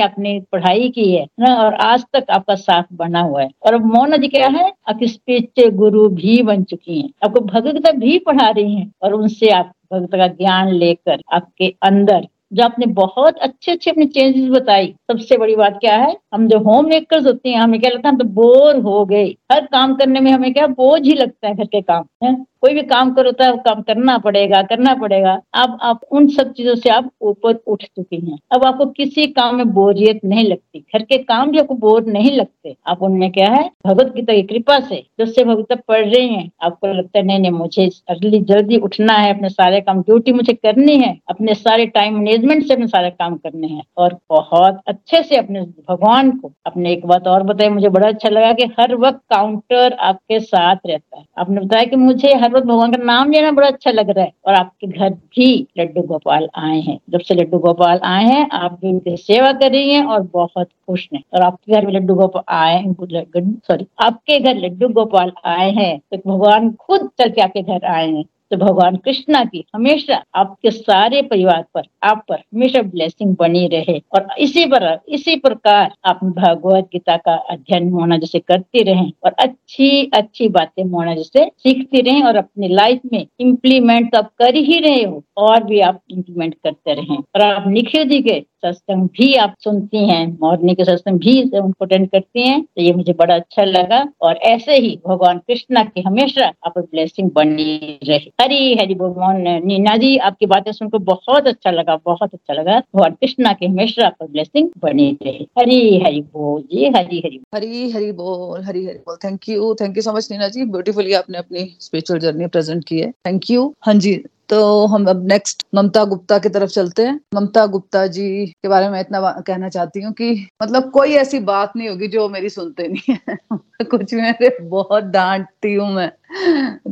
आपने पढ़ाई की है ना, और आज तक आपका साथ बना हुआ है। और अब मोना जी क्या है, आपकी स्पिरिचुअल गुरु भी बन चुकी हैं, आपको भगवत गीता भी पढ़ा रही हैं और उनसे आप भगवत का ज्ञान लेकर आपके अंदर जो आपने बहुत अच्छे अच्छे अपने चेंजेस बताई। सबसे बड़ी बात क्या है, हम जो होम मेकर्स होते हैं हमें क्या लगता है, हम तो बोर हो गए, हर काम करने में हमें क्या बोझ ही लगता है, घर के काम है, कोई भी काम करो तो काम करना पड़ेगा करना पड़ेगा। अब आप उन सब चीजों से आप ऊपर उठ चुकी हैं, अब आपको किसी काम में बोरियत नहीं लगती, घर के काम भी आपको बोर नहीं लगते। आप उनमें क्या है, भगवत गीता की कृपा से जब से भगवत गीता पढ़ रहे हैं आपको लगता है नहीं नहीं मुझे अर्ली जल्दी उठना है, अपने सारे काम ड्यूटी मुझे करनी है, अपने सारे टाइम मैनेजमेंट से अपने सारे काम करने हैं। और बहुत अच्छे से अपने भगवान को आपने एक बात और बताई, मुझे बड़ा अच्छा लगा कि हर वक्त काउंटर आपके साथ रहता है। आपने बताया कि मुझे भगवान का नाम लेना बड़ा अच्छा लग रहा है। और आपके घर भी लड्डू गोपाल आए हैं, जब से लड्डू गोपाल आए हैं आप भी उनकी सेवा कर रही हैं और बहुत खुश हैं। और आपके घर में लड्डू गोपाल आए सॉरी आपके घर लड्डू गोपाल आए हैं तो भगवान खुद चल के आपके घर आए हैं। तो भगवान कृष्णा की हमेशा आपके सारे परिवार पर, आप पर हमेशा ब्लेसिंग बनी रहे। और इसी पर इसी प्रकार आप भगवत गीता का अध्ययन मोना जैसे करती रहें और अच्छी अच्छी बातें मोना जैसे सीखती रहें और अपनी लाइफ में इम्प्लीमेंट तो आप कर ही रहे हो और भी आप इम्प्लीमेंट करते रहें। और आप निखिल जी के सत्संग भी आप सुनती हैं, मॉर्निंग के सत्संग भी उनको अटेंड करती हैं, तो ये मुझे बड़ा अच्छा लगा। और ऐसे ही भगवान कृष्णा की हमेशा आप पर ब्लेसिंग बनी रहे। हरी हरी भगवान। नीना जी आपकी बातें सुनकर बहुत अच्छा लगा, बहुत अच्छा लगा। भगवान कृष्णा के हमेशा आप पर ब्लेसिंग बनी रहे। हरी हरी बोल जी, हरी हरी हरी हरी बोल, हरी हरी बोल। Thank you, thank you so much Neena ji, beautifully आपने अपनी स्पिरिचुअल जर्नी प्रेजेंट की है, थैंक यू। हाँ जी, तो हम अब नेक्स्ट ममता गुप्ता की तरफ चलते हैं। ममता गुप्ता जी के बारे में इतना कहना चाहती हूँ कि मतलब कोई ऐसी बात नहीं होगी जो मेरी सुनते नहीं है। कुछ मेरे बहुत डांटती हूँ मैं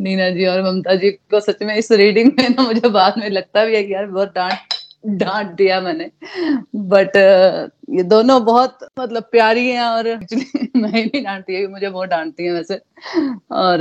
नीना जी और ममता जी को। सच में इस रीडिंग में ना मुझे बाद में लगता भी है कि यार बहुत डांट डांट दिया मैंने, बट ये दोनों बहुत मतलब प्यारी हैं और एक्चुअली मैं नहीं डांटती है, मुझे बहुत डांटती है वैसे। और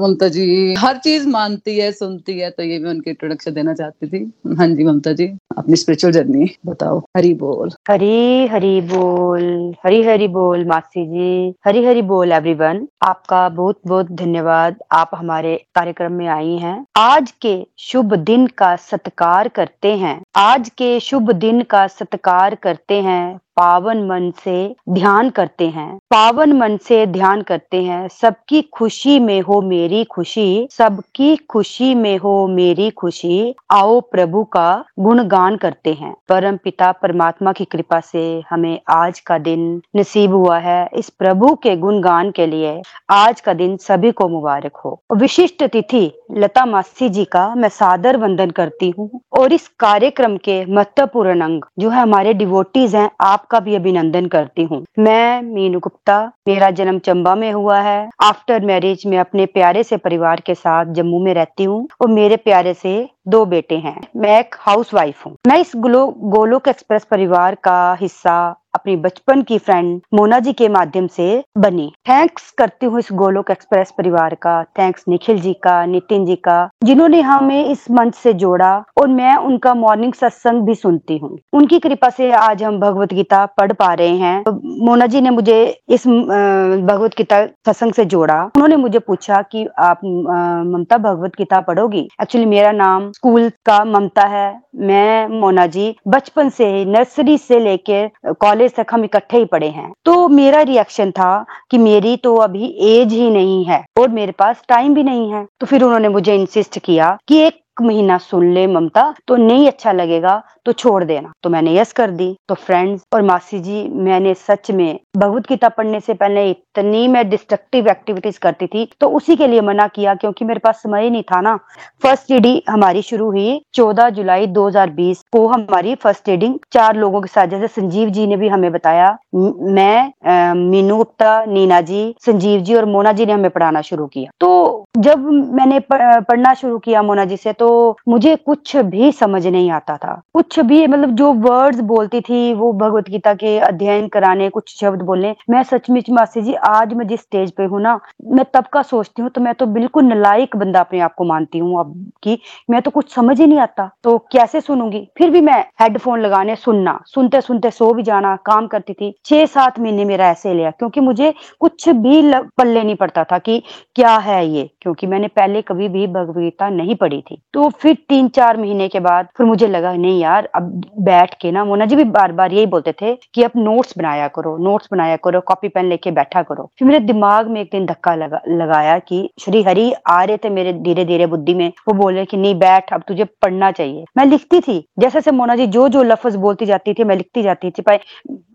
ममता जी हर चीज मानती है, सुनती है, तो ये मैं उनके इंट्रोडक्शन देना चाहती थी। हाँ जी ममता जी, अपनी स्पिरिचुअल जर्नी बताओ। हरी बोल, हरी हरी बोल, हरी हरी बोल मासी जी, हरी हरी बोल एवरीवन। आपका बहुत बहुत धन्यवाद, आप हमारे कार्यक्रम में आई हैं। आज के शुभ दिन का सत्कार करते हैं, आज के शुभ दिन का सत्कार करते हैं, पावन मन से ध्यान करते हैं, पावन मन से ध्यान करते हैं। सबकी खुशी में हो मेरी खुशी, सबकी खुशी में हो मेरी खुशी, आओ प्रभु का गुणगान करते हैं। परम पिता परमात्मा की कृपा से हमें आज का दिन नसीब हुआ है, इस प्रभु के गुणगान के लिए आज का दिन सभी को मुबारक हो। विशिष्ट तिथि लता मासी जी का मैं सादर वंदन करती हूँ, और इस कार्यक्रम के महत्वपूर्ण अंग जो है हमारे डिवोटीज हैं, आप का भी अभिनंदन करती हूँ। मैं मीनू गुप्ता, मेरा जन्म चंबा में हुआ है। आफ्टर मैरिज मैं अपने प्यारे से परिवार के साथ जम्मू में रहती हूँ और मेरे प्यारे से दो बेटे हैं। मैं एक हाउसवाइफ हूँ। मैं इस गोलोक एक्सप्रेस परिवार का हिस्सा अपनी बचपन की फ्रेंड मोना जी के माध्यम से बनी। थैंक्स करती हूँ इस गोलोक एक्सप्रेस परिवार का, थैंक्स निखिल जी का, नितिन जी का, जिन्होंने हमें इस मंच से जोड़ा, और मैं उनका मॉर्निंग सत्संग भी सुनती हूँ। उनकी कृपा से आज हम भगवत गीता पढ़ पा रहे हैं। तो मोना जी ने मुझे इस भगवत गीता सत्संग से जोड़ा। उन्होंने मुझे पूछा कि आप ममता भगवत गीता पढ़ोगी। एक्चुअली मेरा नाम स्कूल का ममता है। मैं मोना जी बचपन से नर्सरी से लेकर कॉलेज तक हम इकट्ठे ही पढ़े हैं। तो मेरा रिएक्शन था कि मेरी तो अभी एज ही नहीं है और मेरे पास टाइम भी नहीं है। तो फिर उन्होंने मुझे इंसिस्ट किया कि एक महीना सुन ले ममता, तो नहीं अच्छा लगेगा तो छोड़ देना। तो मैंने यस कर दी। तो फ्रेंड्स और मासी जी, मैंने सच में भगवत गीता पढ़ने से पहले इतनी मैं डिस्ट्रक्टिव एक्टिविटीज करती थी, तो उसी के लिए मना किया क्योंकि मेरे पास समय ही नहीं था ना। फर्स्ट रीडिंग हमारी शुरू हुई चौदह जुलाई दो हज़ार बीस को। हमारी फर्स्ट रीडिंग चार लोगों के साथ, जैसे संजीव जी ने भी हमें बताया, मैं, मीनू गुप्ता, नीना जी, संजीव जी और मोना जी ने हमें पढ़ाना शुरू किया। तो जब मैंने पढ़ना शुरू किया मोना जी से, तो मुझे कुछ भी समझ नहीं आता था, कुछ भी, मतलब जो वर्ड्स बोलती थी वो भगवत गीता के अध्ययन कराने, कुछ शब्द बोलने। मैं सचमुच मासी जी आज मैं जिस स्टेज पे हूँ ना, मैं तब का सोचती हूँ तो मैं तो बिल्कुल नलायक बंदा अपने आप को मानती हूँ अब की, मैं तो कुछ समझ ही नहीं आता तो कैसे सुनूंगी। फिर भी मैं हेडफोन लगाने सुनना, सुनते सुनते सो भी जाना, काम करती थी। छह सात महीने मेरा ऐसे लिया क्योंकि मुझे कुछ भी पल्ले नहीं पड़ता था कि क्या है ये, क्योंकि मैंने पहले कभी भी भगवत गीता नहीं पढ़ी थी। तो फिर तीन चार महीने के बाद फिर मुझे लगा नहीं यार, अब बैठ के ना, मोना जी भी बार बार यही बोलते थे कि अब नोट्स बनाया करो, नोट्स बनाया करो, कॉपी पेन लेके बैठा करो। फिर मेरे दिमाग में एक दिन धक्का लगा, लगाया कि श्री हरि आ रहे थे मेरे धीरे धीरे बुद्धि में, वो बोल रहे कि नहीं बैठ, अब तुझे पढ़ना चाहिए। मैं लिखती थी, जैसे जैसे मोना जी जो जो लफ्ज बोलती जाती थी मैं लिखती जाती थी,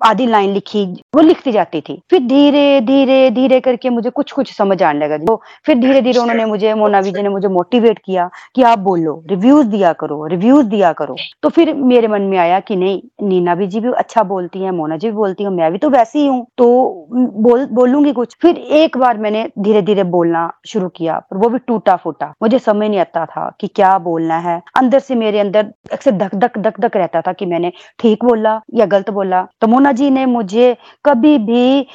आधी लाइन लिखी वो लिखती जाती थी। फिर धीरे धीरे धीरे करके मुझे कुछ कुछ समझ आने लगा। तो फिर धीरे धीरे उन्होंने मुझे, मोना जी ने मुझे मोटिवेट किया कि आप बोलो, रिव्यूज दिया करो, रिव्यूज दिया करो। तो फिर मेरे मन में आया कि नहीं, नीना भी जी भी अच्छा बोलती हैं, मोना जी भी बोलती हैं, मैं भी तो वैसी ही हूँ, तो बोल बोलूंगी कुछ। फिर एक बार मैंने धीरे धीरे बोलना शुरू किया, पर वो भी टूटा फूटा, मुझे समझ नहीं आता था कि क्या बोलना है। अंदर से मेरे अंदर अक्सर धक धक धक धक रहता था कि मैंने ठीक बोला या गलत बोला। तो मोना जी ने मुझे कभी भी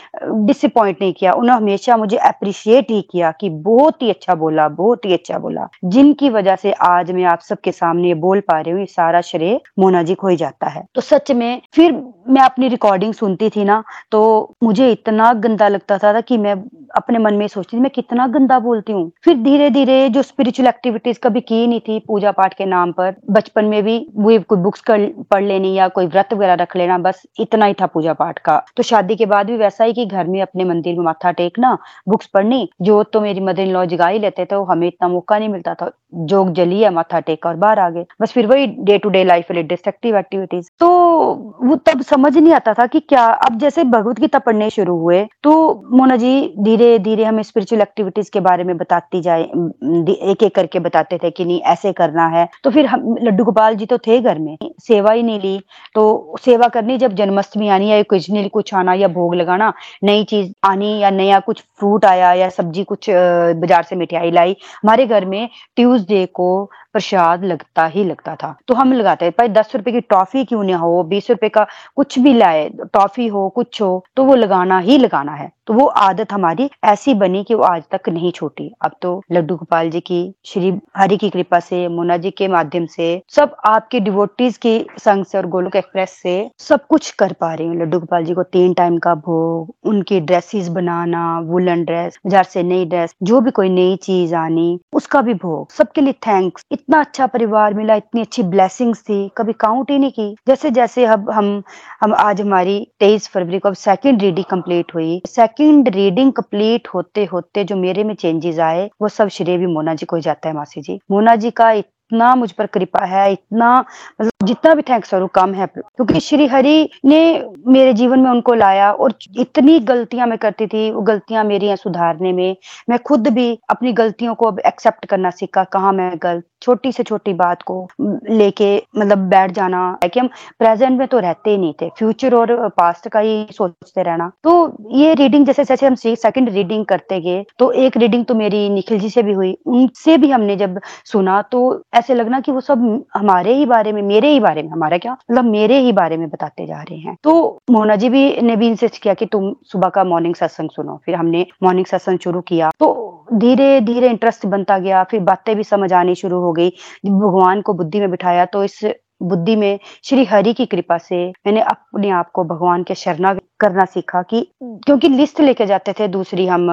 डिसअपॉइंट नहीं किया, उन्होंने हमेशा मुझे अप्रिशिएट ही किया कि बहुत ही अच्छा बोला, बहुत ही अच्छा बोला, जिनकी वजह से आज मैं आप सबके सामने बोल पा रही हूँ। सारा श्रेय मोना जी को ही जाता है। तो सच में फिर मैं अपनी रिकॉर्डिंग सुनती थी ना, तो मुझे इतना गंदा लगता था कि मैं अपने मन में सोचती थी मैं कितना गंदा बोलती हूँ। फिर धीरे धीरे जो स्पिरिचुअल एक्टिविटीज कभी की नहीं थी पूजा पाठ के नाम पर, बचपन में भी वो कोई बुक्स पढ़ लेनी या कोई व्रत वगैरह रख लेना, बस इतना ही था पूजा पाठ का। तो शादी के बाद भी वैसा ही कि घर में अपने मंदिर में माथा टेकना, बुक्स पढ़नी, जो तो मेरी मदर इन लॉ जगा ही लेते थे, हमें इतना मौका नहीं मिलता था। जोग जली है, माथा टेका और बाहर आ गए, बस फिर वही डे टू डे लाइफ वाली डिस्ट्रक्टिव एक्टिविटीज। तो वो तब समझ नहीं आता था कि क्या। अब जैसे भगवत गीता पढ़ने शुरू हुए तो मोना जी धीरे धीरे धीरे हमें स्पिरिचुअल एक्टिविटीज के बारे में बताती जाए, एक एक करके बताते थे कि नहीं ऐसे करना है। तो फिर हम लड्डू गोपाल जी तो थे घर में, सेवा ही नहीं ली, तो सेवा करनी जब जन्माष्टमी आनी या कुछ नहीं कुछ आना या भोग लगाना, नई चीज आनी या नया कुछ फ्रूट आया या सब्जी कुछ बाजार से मिठाई लाई, हमारे घर में ट्यूसडे को प्रसाद लगता ही लगता था। तो हम लगाते भाई दस रुपए की टॉफी क्यों ना हो, बीस रुपए का कुछ भी लाए, टॉफी हो कुछ हो, तो वो लगाना ही लगाना है। तो वो आदत हमारी ऐसी बनी कि वो आज तक नहीं छूटी। अब तो लड्डू गोपाल जी की श्री हरि की कृपा से, मोना जी के माध्यम से, सब आपके डिवोटीज के संग से और गोलोक एक्सप्रेस से सब कुछ कर पा रही हूँ। लड्डू गोपाल जी को तीन टाइम का भोग, उनकी ड्रेसेस बनाना, वुलन ड्रेस, बाजार से नई ड्रेस, जो भी कोई नई चीज आनी उसका भी भोग, सबके लिए थैंक्स। इतना अच्छा परिवार मिला, इतनी अच्छी ब्लेसिंग्स थी, कभी काउंट ही नहीं की। जैसे जैसे अब हम हम आज हमारी तेईस फरवरी को अब सेकंड रीडिंग कंप्लीट हुई, सेकंड रीडिंग कंप्लीट होते होते जो मेरे में चेंजेस आए वो सब श्रेय भी मोना जी को ही जाता है। मासी जी, मोना जी का इतना मुझ पर कृपा है, इतना मतलब जितना भी थैंक्स करूं कम है, क्योंकि श्री हरि ने मेरे जीवन में उनको लाया। और इतनी गलतियां मैं करती थी, वो गलतियां मेरी सुधारने में, मैं खुद भी अपनी गलतियों को अब एक्सेप्ट करना सीखा, कहां मैं गलत, छोटी से छोटी बात को लेके मतलब बैठ जाना है कि हम प्रेजेंट में तो रहते ही नहीं थे, फ्यूचर और पास्ट का ही सोचते रहना। तो ये रीडिंग जैसे जैसे हम सेकंड रीडिंग करते गए, तो एक रीडिंग तो मेरी निखिल जी से भी हुई, उनसे भी हमने जब सुना तो ऐसे लगना कि वो सब हमारे ही बारे में, मेरे ही बारे में, हमारा क्या मतलब मेरे ही बारे में बताते जा रहे हैं। तो मोना जी भी ने भी इंसिस्ट किया कि तुम सुबह का मॉर्निंग सत्संग सुनो, फिर हमने मॉर्निंग सत्संग शुरू किया। तो धीरे धीरे इंटरेस्ट बनता गया, फिर बातें भी समझ आनी शुरू हो गई। भगवान को बुद्धि में बिठाया, तो इस बुद्धि में श्री हरि की कृपा से मैंने अपने आप को भगवान के शरणागत करना सीखा, कि क्योंकि लिस्ट लेके जाते थे दूसरी हम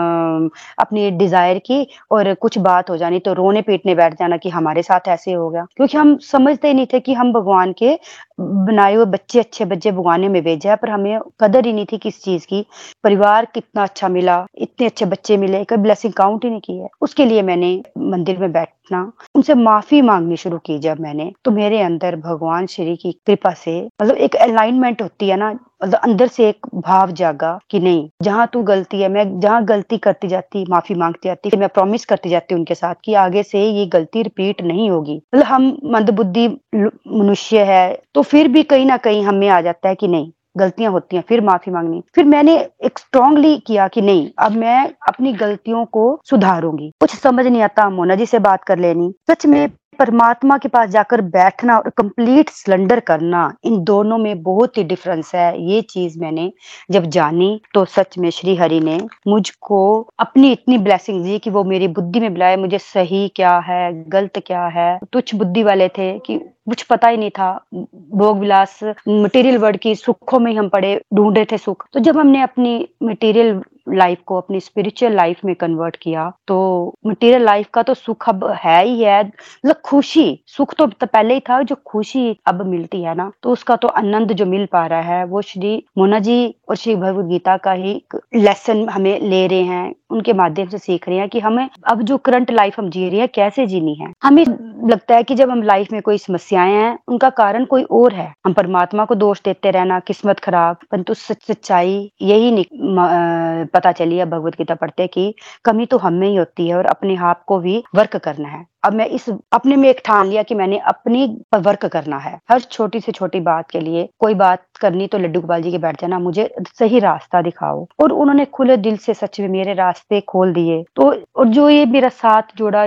अपनी डिजायर की, और कुछ बात हो जानी तो रोने पीटने बैठ जाना कि हमारे साथ ऐसे हो गया, क्योंकि हम समझते ही नहीं थे कि हम भगवान के बनाए हुए बच्चे, अच्छे बच्चे भगवान ने हमें भेजा है, पर हमें कदर ही नहीं थी किस चीज की। परिवार कितना अच्छा मिला, इतने अच्छे बच्चे मिले, कोई ब्लेसिंग काउंट ही नहीं की है। उसके लिए मैंने मंदिर में बैठना, उनसे माफी मांगनी शुरू की। जब मैंने, तो मेरे अंदर भगवान श्री की कृपा से मतलब एक अलाइनमेंट होती है ना, मतलब अंदर से एक भाव जागा कि नहीं, जहाँ तू गलती है, मैं जहाँ गलती करती जाती, माफी मांगती जाती, मैं प्रॉमिस करती जाती उनके साथ कि आगे से ये गलती रिपीट नहीं होगी। मतलब हम मंदबुद्धि मनुष्य है, तो फिर भी कहीं ना कहीं हमें आ जाता है कि नहीं, गलतियां होती हैं, फिर माफी मांगनी। फिर मैंने एक स्ट्रांगली किया कि नहीं, अब मैं अपनी गलतियों को सुधारूंगी। कुछ समझ नहीं आता, मोना जी से बात कर लेनी, सच में परमात्मा के पास जाकर बैठना और कंप्लीट सरेंडर करना, इन दोनों में बहुत ही डिफरेंस है। ये चीज मैंने जब जानी तो सच में श्री हरि ने मुझको अपनी इतनी ब्लेसिंग दी कि वो मेरी बुद्धि में बुलाए, मुझे सही क्या है, गलत क्या है। तुच्छ बुद्धि वाले थे कि कुछ पता ही नहीं था, भोग विलास मटेरियल वर्ल्ड की सुखों में हम पड़े, ढूंढे थे सुख। तो जब हमने अपनी मटेरियल लाइफ को अपनी स्पिरिचुअल लाइफ में कन्वर्ट किया, तो मटेरियल लाइफ का तो सुख अब है ही है, मतलब खुशी, सुख तो पहले ही था, जो खुशी अब मिलती है ना, तो उसका तो आनंद जो मिल पा रहा है वो श्री मोना जी और श्री भगवद गीता का ही लेसन हमें ले रहे हैं, उनके माध्यम से सीख रहे हैं कि हमें अब जो करंट लाइफ हम जी रहे हैं कैसे जीनी है। हमें लगता है कि जब हम लाइफ में कोई समस्याएं हैं, उनका कारण कोई और है, हम परमात्मा को दोष देते रहना, किस्मत खराब, परंतु सच्चाई यही नहीं पता चली है भगवद गीता पढ़ते कि कमी तो हम में ही होती है, और अपने आप को भी वर्क करना है। अब मैं इस अपने में एक ठान लिया कि मैंने अपनी पर वर्क करना है, हर छोटी से छोटी बात के लिए कोई बात करनी तो लड्डू गोपाल जी के बैठ जाना, मुझे सही रास्ता दिखाओ। और उन्होंने खुले दिल से सच में मेरे रास्ते खोल दिए। तो और जो ये मेरा साथ जोड़ा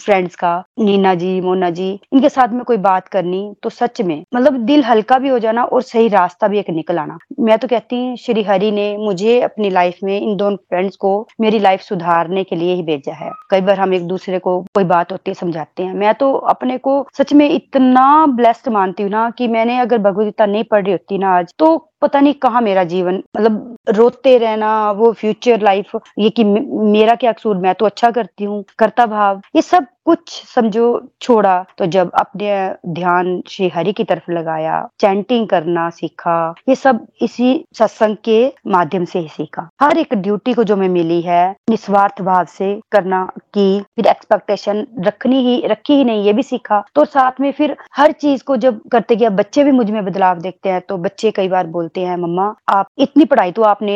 फ्रेंड्स का, नीना जी, मोना जी, इनके साथ में कोई बात करनी तो सच में मतलब दिल हल्का भी हो जाना और सही रास्ता भी एक निकल आना। मैं तो कहती हूँ श्री हरि ने मुझे अपनी लाइफ में इन दोनों फ्रेंड्स को मेरी लाइफ सुधारने के लिए ही भेजा है। कई बार हम एक दूसरे को कोई बात होती है समझाते हैं, मैं तो अपने को सच में इतना ब्लेस्ड मानती हूँ ना, कि मैंने अगर भगवद गीता नहीं पढ़ रही होती ना आज, तो पता नहीं कहाँ मेरा जीवन, मतलब रोते रहना, वो फ्यूचर लाइफ, ये कि मेरा क्या कसूर, मैं तो अच्छा करती हूँ, कर्ता भाव, ये सब कुछ समझो छोड़ा। तो जब अपने ध्यान श्री हरि की तरफ लगाया, चैंटिंग करना सीखा, ये सब इसी सत्संग के माध्यम से ही सीखा। हर एक ड्यूटी को जो मैं मिली है निस्वार्थ भाव से करना की, फिर एक्सपेक्टेशन रखनी ही रखी ही नहीं, ये भी सीखा। तो साथ में फिर हर चीज को जब करते गया, बच्चे भी मुझ में बदलाव देखते हैं, तो बच्चे कई बार बोल बोलते हैं मम्मा आप इतनी पढ़ाई तो आपने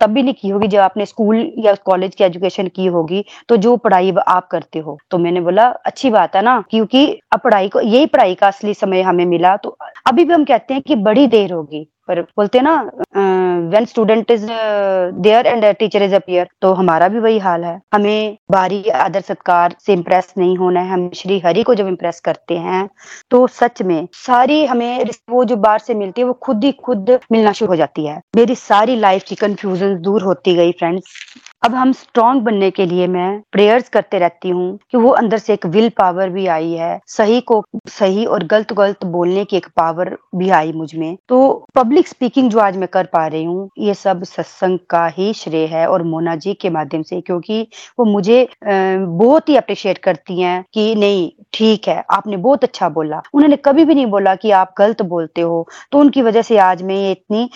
तब भी नहीं की होगी जब आपने स्कूल या कॉलेज की एजुकेशन की होगी, तो जो पढ़ाई आप करते हो। तो मैंने बोला अच्छी बात है ना, क्योंकि अब पढ़ाई को यही पढ़ाई का असली समय हमें मिला। तो अभी भी हम कहते हैं कि बड़ी देर होगी, पर बोलते हैं ना when student is there and teacher is appear, तो हमारा भी वही हाल है। हमें बाहरी आदर सत्कार से इम्प्रेस नहीं होना है। हम श्री हरि को जब इम्प्रेस करते हैं तो सच में सारी हमें वो जो बाहर से मिलती है वो खुद ही खुद मिलना शुरू हो जाती है। मेरी सारी लाइफ की कंफ्यूजन दूर होती गई फ्रेंड्स। अब हम स्ट्रॉन्ग बनने के लिए मैं प्रेयर्स करते रहती हूँ कि वो अंदर से एक विल पावर भी आई है, सही को सही और गलत गलत बोलने की एक पावर भी आई मुझ में। तो पब्लिक स्पीकिंग जो आज मैं कर पा रही हूँ ये सब सत्संग का ही श्रेय है और मोना जी के माध्यम से, क्योंकि वो मुझे बहुत ही अप्रिशिएट करती हैं कि नहीं ठीक है आपने बहुत अच्छा बोला। उन्होंने कभी भी नहीं बोला कि आप गलत बोलते हो, तो उनकी वजह से आज मैं ये इतनी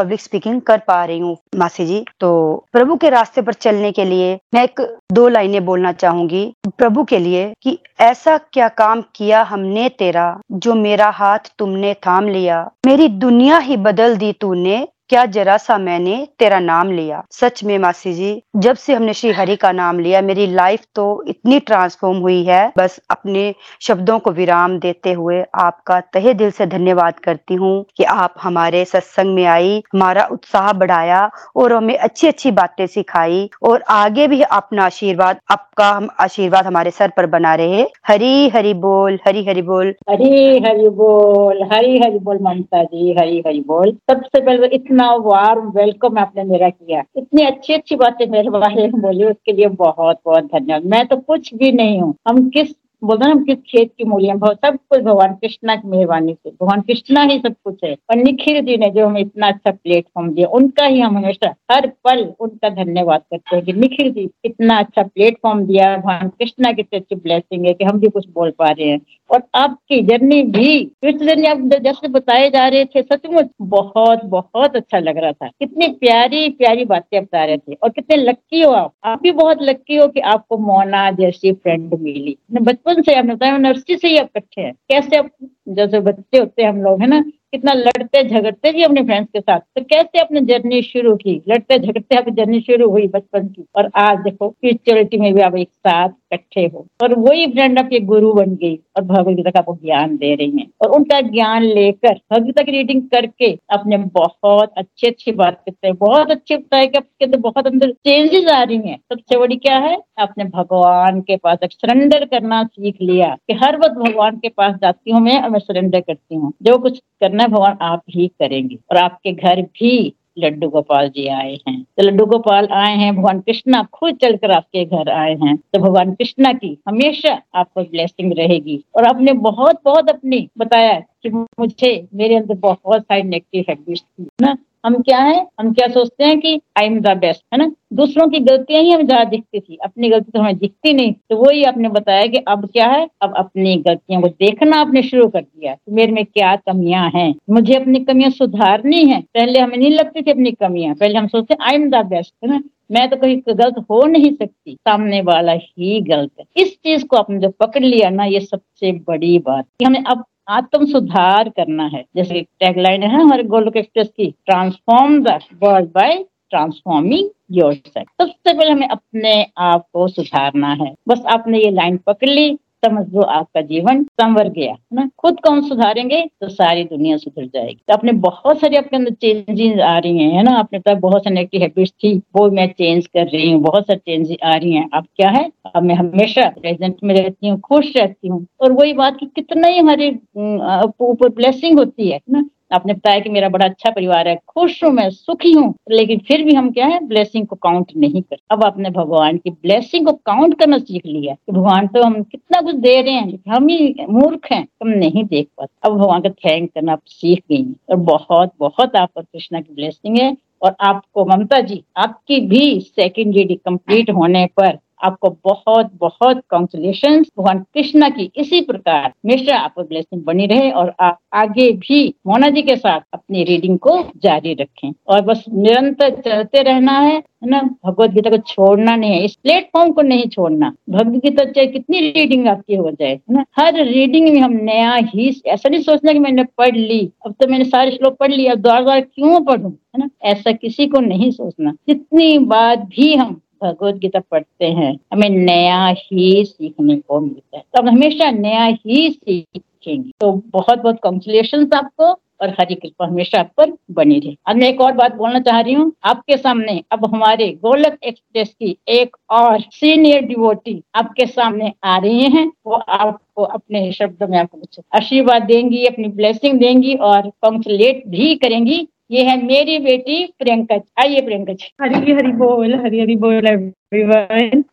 पब्लिक स्पीकिंग कर पा रही हूँ मासी जी। तो प्रभु के रास्ते पर चलने के लिए मैं एक दो लाइनें बोलना चाहूंगी प्रभु के लिए कि ऐसा क्या काम किया हमने तेरा, जो मेरा हाथ तुमने थाम लिया, मेरी दुनिया ही बदल दी तूने, क्या जरा सा मैंने तेरा नाम लिया। सच में मासी जी जब से हमने श्री हरि का नाम लिया मेरी लाइफ तो इतनी ट्रांसफॉर्म हुई है। बस अपने शब्दों को विराम देते हुए आपका तहे दिल से धन्यवाद करती हूँ कि आप हमारे सत्संग में आई, हमारा उत्साह बढ़ाया और हमें अच्छी अच्छी बातें सिखाई, और आगे भी अपना आशीर्वाद आपका हम आशीर्वाद हमारे सर पर बना रहे। हरी हरि बोल, हरी हरि बोल, हरी हरि बोल, हरी हरि बोल ममता जी, हरी हरि बोल। सबसे पहले वार्म वेलकम आपने मेरा किया, इतनी अच्छी अच्छी बातें मेरे बारे में बोली, उसके लिए बहुत बहुत धन्यवाद। मैं तो कुछ भी नहीं हूँ, हम किस बोलते हैं हम किस खेत की मूली हम, सब कुछ भगवान कृष्णा की मेहरबानी से, भगवान कृष्णा ही सब कुछ है। और निखिल जी ने जो हमें इतना अच्छा प्लेटफॉर्म दिया उनका ही हम हमेशा हर पल उनका धन्यवाद करते हैं कि निखिल जी इतना अच्छा प्लेटफॉर्म दिया, भगवान कृष्णा की इतनी अच्छी ब्लेसिंग है कि हम भी कुछ बोल पा रहे हैं। और आपकी जर्नी भी जर्नी आप जैसे बताए जा रहे थे सचमुच बहुत बहुत अच्छा लग रहा था, कितनी प्यारी प्यारी बातें बता रहे थे। और कितने लक्की हो आप, आप भी बहुत लक्की हो कि आपको मोना जैसी फ्रेंड मिली। बचपन से आपने बताया नर्सरी से ही आप इकट्ठे हैं, कैसे आप जैसे बच्चे होते हैं हम लोग है ना, कितना लड़ते झगड़ते भी अपने फ्रेंड्स के साथ, तो कैसे आपने जर्नी शुरू की, लड़ते झगड़ते आपकी जर्नी शुरू हुई बचपन की, और आज देखो स्पिरिचुअलिटी में भी आप एक साथ इकट्ठे हो और वही फ्रेंड आपके गुरु बन गई और भगवत गीता का आपको ज्ञान दे रही हैं। और उनका ज्ञान लेकर भगवत गीता की रीडिंग करके आपने बहुत अच्छी अच्छी बात करते हैं, बहुत अच्छे बताया कि आपके अंदर बहुत अंदर चेंजेस आ रही है। सबसे बड़ी क्या है आपने भगवान के पास एक सरेंडर करना सीख लिया कि हर वक्त भगवान के पास जाती हूँ मैं और मैं सरेंडर करती हूँ, जो कुछ करना भगवान आप ही करेंगे। और आपके घर भी लड्डू गोपाल जी आए हैं, तो लड्डू गोपाल आए हैं, भगवान कृष्णा खुद चलकर आपके घर आए हैं, तो भगवान कृष्णा की हमेशा आपको ब्लेसिंग रहेगी। और आपने बहुत बहुत अपनी बताया कि मुझे मेरे अंदर बहुत सारी नेगेटिव हैबिट्स थी ना, हम क्या है हम क्या सोचते हैं कि आई एम द बेस्ट है ना, दूसरों की गलतियां ही हमें ज्यादा दिखती थी, अपनी गलती तो हमें दिखती नहीं। तो वही आपने बताया कि अब क्या है अब अपनी गलतियों को देखना आपने शुरू कर दिया कि मेरे में क्या कमियां हैं, मुझे अपनी कमियां सुधारनी है। पहले हमें नहीं लगती थी अपनी कमियां, पहले हम सोचते आई एम द बेस्ट है ना, मैं तो कहीं गलत हो नहीं सकती, सामने वाला ही गलत है। इस चीज को आपने जब पकड़ लिया ना ये सबसे बड़ी बात कि हमें अब आत्म सुधार करना है। जैसे टैगलाइन है हमारे गोलोक एक्सप्रेस की, transform the world by transforming yourself. सबसे पहले हमें अपने आप को सुधारना है, बस आपने ये लाइन पकड़ ली समझ लो आपका जीवन संवर गया है ना। खुद को हम सुधारेंगे तो सारी दुनिया सुधर जाएगी। तो आपने बहुत सारी आपके अंदर चेंजेस आ रही हैं है ना, आपने तो बहुत सारी नेगेटिव हैबिट्स थी वो मैं चेंज कर रही हूँ, बहुत सारी चेंजेस आ रही हैं। अब क्या है अब मैं हमेशा प्रेजेंट में रहती हूँ, खुश रहती हूँ। और वही बात की कितना ही हमारे ऊपर ब्लेसिंग होती है ना, आपने बताया कि मेरा बड़ा अच्छा परिवार है, खुश हूँ मैं, सुखी हूँ, लेकिन फिर भी हम क्या है ब्लेसिंग को काउंट नहीं कर। अब आपने भगवान की ब्लेसिंग को काउंट करना सीख लिया कि भगवान तो हम कितना कुछ दे रहे हैं, हम ही मूर्ख हैं, हम नहीं देख पाते। अब भगवान का थैंक करना आप सीख गई और बहुत बहुत आप पर कृष्णा की ब्लेसिंग है। और आपको ममता जी आपकी भी सेकेंड रीडिंग कंप्लीट होने पर आपको बहुत बहुत कांग्रेचुलेशन। भगवान कृष्णा की इसी प्रकार हमेशा आपको ब्लेसिंग बनी रहे और आप आगे भी मोना जी के साथ अपनी रीडिंग को जारी रखें और बस निरंतर चलते रहना है ना, भगवत गीता को छोड़ना नहीं है, इस प्लेटफॉर्म को नहीं छोड़ना। भगवत गीता चाहे कितनी रीडिंग आपकी हो जाए ना, हर रीडिंग में हम नया ही, ऐसा नहीं सोचना कि मैंने पढ़ ली, अब तो मैंने सारे श्लोक पढ़ लिए, अब बार बार क्यों पढूं, है ना, ऐसा किसी को नहीं सोचना। जितनी बात भी हम भगवत गीता पढ़ते हैं हमें नया ही सीखने को मिलता है, तो हम हमेशा नया ही सीखेंगे। तो बहुत बहुत कांग्रेचुलेशंस आपको और हरी कृपा हमेशा आप पर बनी रहे। अब मैं एक और बात बोलना चाह रही हूँ आपके सामने, अब हमारे गोलक एक्सप्रेस की एक और सीनियर डिवोटी आपके सामने आ रही हैं, वो आपको अपने शब्दों में आपको कुछ आशीर्वाद देंगी, अपनी ब्लेसिंग देंगी और कांग्रेचुलेट भी करेंगी। ये है मेरी बेटी प्रियंका जी, आइए प्रियंका जी। हरी हरी बोल, हरी हरी बोल एवरीवन।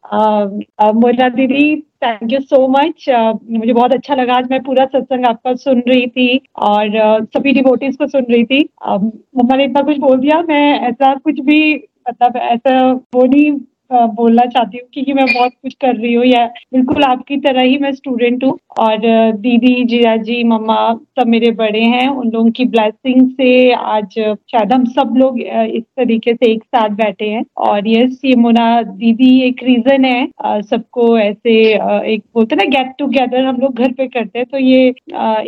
मोना दीदी थैंक यू सो मच, मुझे बहुत अच्छा लगा, आज मैं पूरा सत्संग आपका सुन रही थी और uh, सभी डिवोटीज को सुन रही थी। uh, मम्मा ने इतना कुछ बोल दिया, मैं ऐसा कुछ भी मतलब ऐसा वो नहीं Uh, बोलना चाहती हूँ क्योंकि मैं बहुत कुछ कर रही हूँ, या बिल्कुल आपकी तरह ही मैं स्टूडेंट हूँ और दीदी, जिया जी, मम्मा सब मेरे बड़े हैं, उन लोगों की ब्लेसिंग से आज शायद हम सब लोग इस तरीके से एक साथ बैठे हैं। और यस, ये मोना दीदी एक रीजन है सबको ऐसे एक बोलते ना गेट टुगेदर हम लोग घर पे करते हैं, तो ये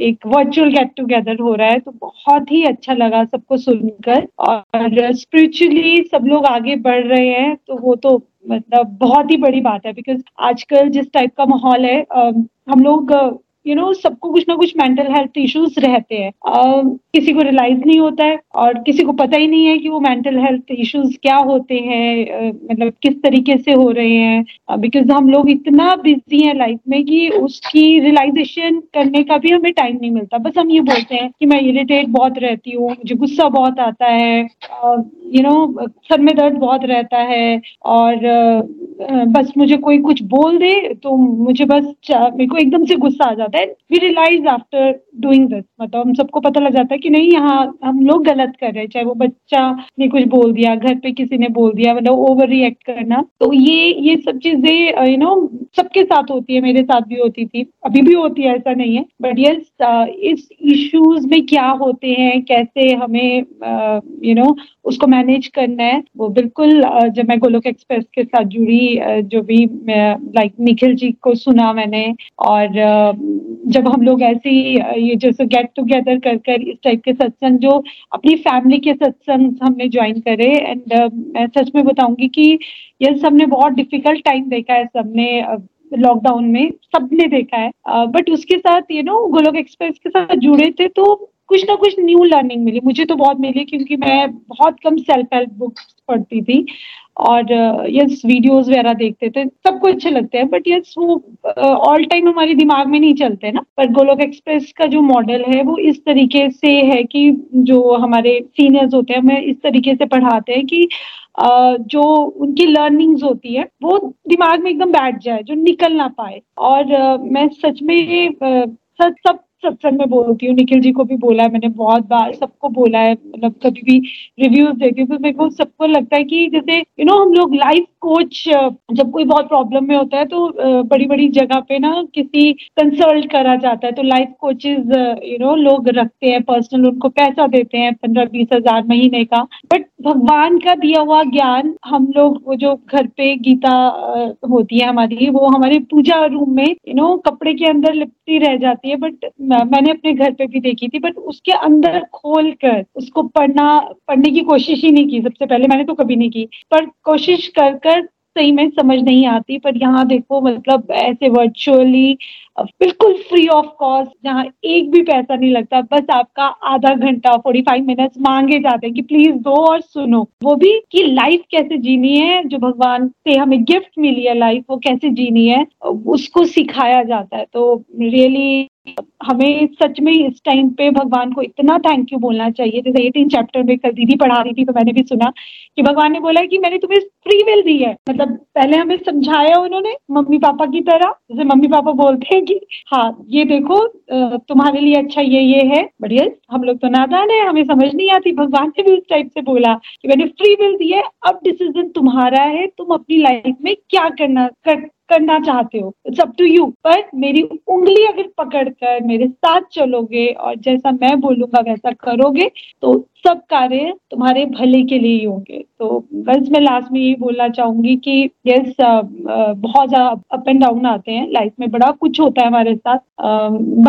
एक वर्चुअल गेट टुगेदर हो रहा है, तो बहुत ही अच्छा लगा सबको सुनकर। और स्पिरिचुअली सब लोग आगे बढ़ रहे हैं तो वो तो मतलब बहुत ही बड़ी बात है, बिकॉज आजकल जिस टाइप का माहौल है हम लोग यू नो सबको कुछ ना कुछ मेंटल हेल्थ इश्यूज रहते हैं, किसी को रियलाइज नहीं होता है और किसी को पता ही नहीं है कि वो मेंटल हेल्थ इश्यूज क्या होते हैं, मतलब किस तरीके से हो रहे हैं, बिकॉज हम लोग इतना बिजी हैं लाइफ में कि उसकी रियलाइजेशन करने का भी हमें टाइम नहीं मिलता। बस हम ये बोलते हैं कि मैं इरिटेट बहुत रहती हूँ, मुझे गुस्सा बहुत आता है, यू नो सर में दर्द बहुत रहता है और बस मुझे कोई कुछ बोल दे तो मुझे बस मेरे को एकदम से गुस्सा आ जाता है। We realize after doing this, मतलब हम सबको पता लग जाता है कि नहीं यहाँ हम लोग गलत कर रहे हैं, चाहे वो बच्चा ने कुछ बोल दिया, घर पे किसी ने बोल दिया, मतलब ओवर रिएक्ट करना। तो ये ये सब चीजें यू नो सबके साथ होती है, मेरे साथ भी होती थी, अभी भी होती है, ऐसा नहीं है। बट यस yes, इस इश्यूज में क्या होते हैं, कैसे हमें यू नो उसको मैनेज करना है, वो बिल्कुल जब मैं गोलोक एक्सप्रेस के साथ जुड़ी, जो भी लाइक निखिल जी को सुना मैंने और जब हम लोग ऐसे ये जैसे गेट टुगेदर कर कर इस टाइप के सत्संग, जो अपनी फैमिली के सत्संग हमने ज्वाइन करे, एंड मैं सच में बताऊंगी कि ये सबने बहुत डिफिकल्ट टाइम देखा है, सबने लॉकडाउन में सबने देखा है, बट उसके साथ यू नो गोलोक एक्सप्रेस के साथ जुड़े थे तो कुछ ना कुछ न्यू लर्निंग मिली, मुझे तो बहुत मिली क्योंकि मैं बहुत कम सेल्फ हेल्प बुक्स पढ़ती थी और यस वीडियोस वगैरह देखते थे, सबको अच्छे लगते हैं, बट यस वो ऑल टाइम हमारे दिमाग में नहीं चलते ना। पर गोलोक एक्सप्रेस का जो मॉडल है वो इस तरीके से है कि जो हमारे सीनियर्स होते हैं हमें इस तरीके से पढ़ाते हैं कि Uh, जो उनकी लर्निंग्स होती है वो दिमाग में एकदम बैठ जाए, जो निकल ना पाए। और uh, मैं सच में uh, सच सब सत्संग में बोलती हूँ, निखिल जी को भी बोला है मैंने, बहुत बार सबको बोला है, मतलब कभी भी रिव्यूज देखती हूँ तो मेरे को सबको लगता है कि जैसे यू नो हम लोग लाइफ कोच जब कोई बहुत प्रॉब्लम में होता है तो बड़ी बड़ी जगह पे ना किसी कंसल्ट करा जाता है, तो लाइफ कोचेज यू नो लोग रखते हैं पर्सनल, उनको पैसा देते हैं पंद्रह बीस हजार महीने का, बट भगवान का दिया हुआ ज्ञान हम लोग वो जो घर पे गीता होती है हमारी वो हमारे पूजा रूम में यू नो कपड़े के अंदर लिपटी रह जाती है, बट मैंने अपने घर पे भी देखी थी, बट उसके अंदर खोल कर उसको पढ़ना पढ़ने की कोशिश ही नहीं की, सबसे पहले मैंने तो कभी नहीं की, पर कोशिश कर कर सही में समझ नहीं आती, पर यहाँ देखो मतलब ऐसे वर्चुअली बिल्कुल फ्री ऑफ कॉस्ट, जहाँ एक भी पैसा नहीं लगता, बस आपका आधा घंटा पैंतालीस मिनट्स मांगे जाते हैं कि प्लीज दो और सुनो, वो भी कि लाइफ कैसे जीनी है, जो भगवान से हमें गिफ्ट मिली है लाइफ वो कैसे जीनी है उसको सिखाया जाता है। तो रियली हमें सच में इस टाइम पे भगवान को इतना थैंक यू बोलना चाहिए। जैसे एटीन चैप्टर में कल दीदी पढ़ा रही थी तो मैंने भी सुना कि भगवान ने बोला कि मैंने तुम्हें फ्री विल दी है। मतलब पहले हमें समझाया उन्होंने मम्मी पापा की तरह, जैसे मम्मी पापा बोलते हैं कि हाँ ये देखो तुम्हारे लिए अच्छा ये ये है, बट यस हम लोग तो नादान है, हमें समझ नहीं आती। भगवान ने भी उस टाइप से बोला कि मैंने फ्री विल दी है, अब डिसीजन तुम्हारा है, तुम अपनी लाइफ में क्या करना कर करना चाहते हो, इट्स अप टू यू। पर मेरी उंगली अगर पकड़कर मेरे साथ चलोगे और जैसा मैं बोलूंगा वैसा करोगे तो सब कार्य तुम्हारे भले के लिए ही होंगे। तो बस मैं लास्ट में यही बोलना चाहूंगी कि यस बहुत ज्यादा अप एंड डाउन आते हैं लाइफ में, बड़ा कुछ होता है हमारे साथ,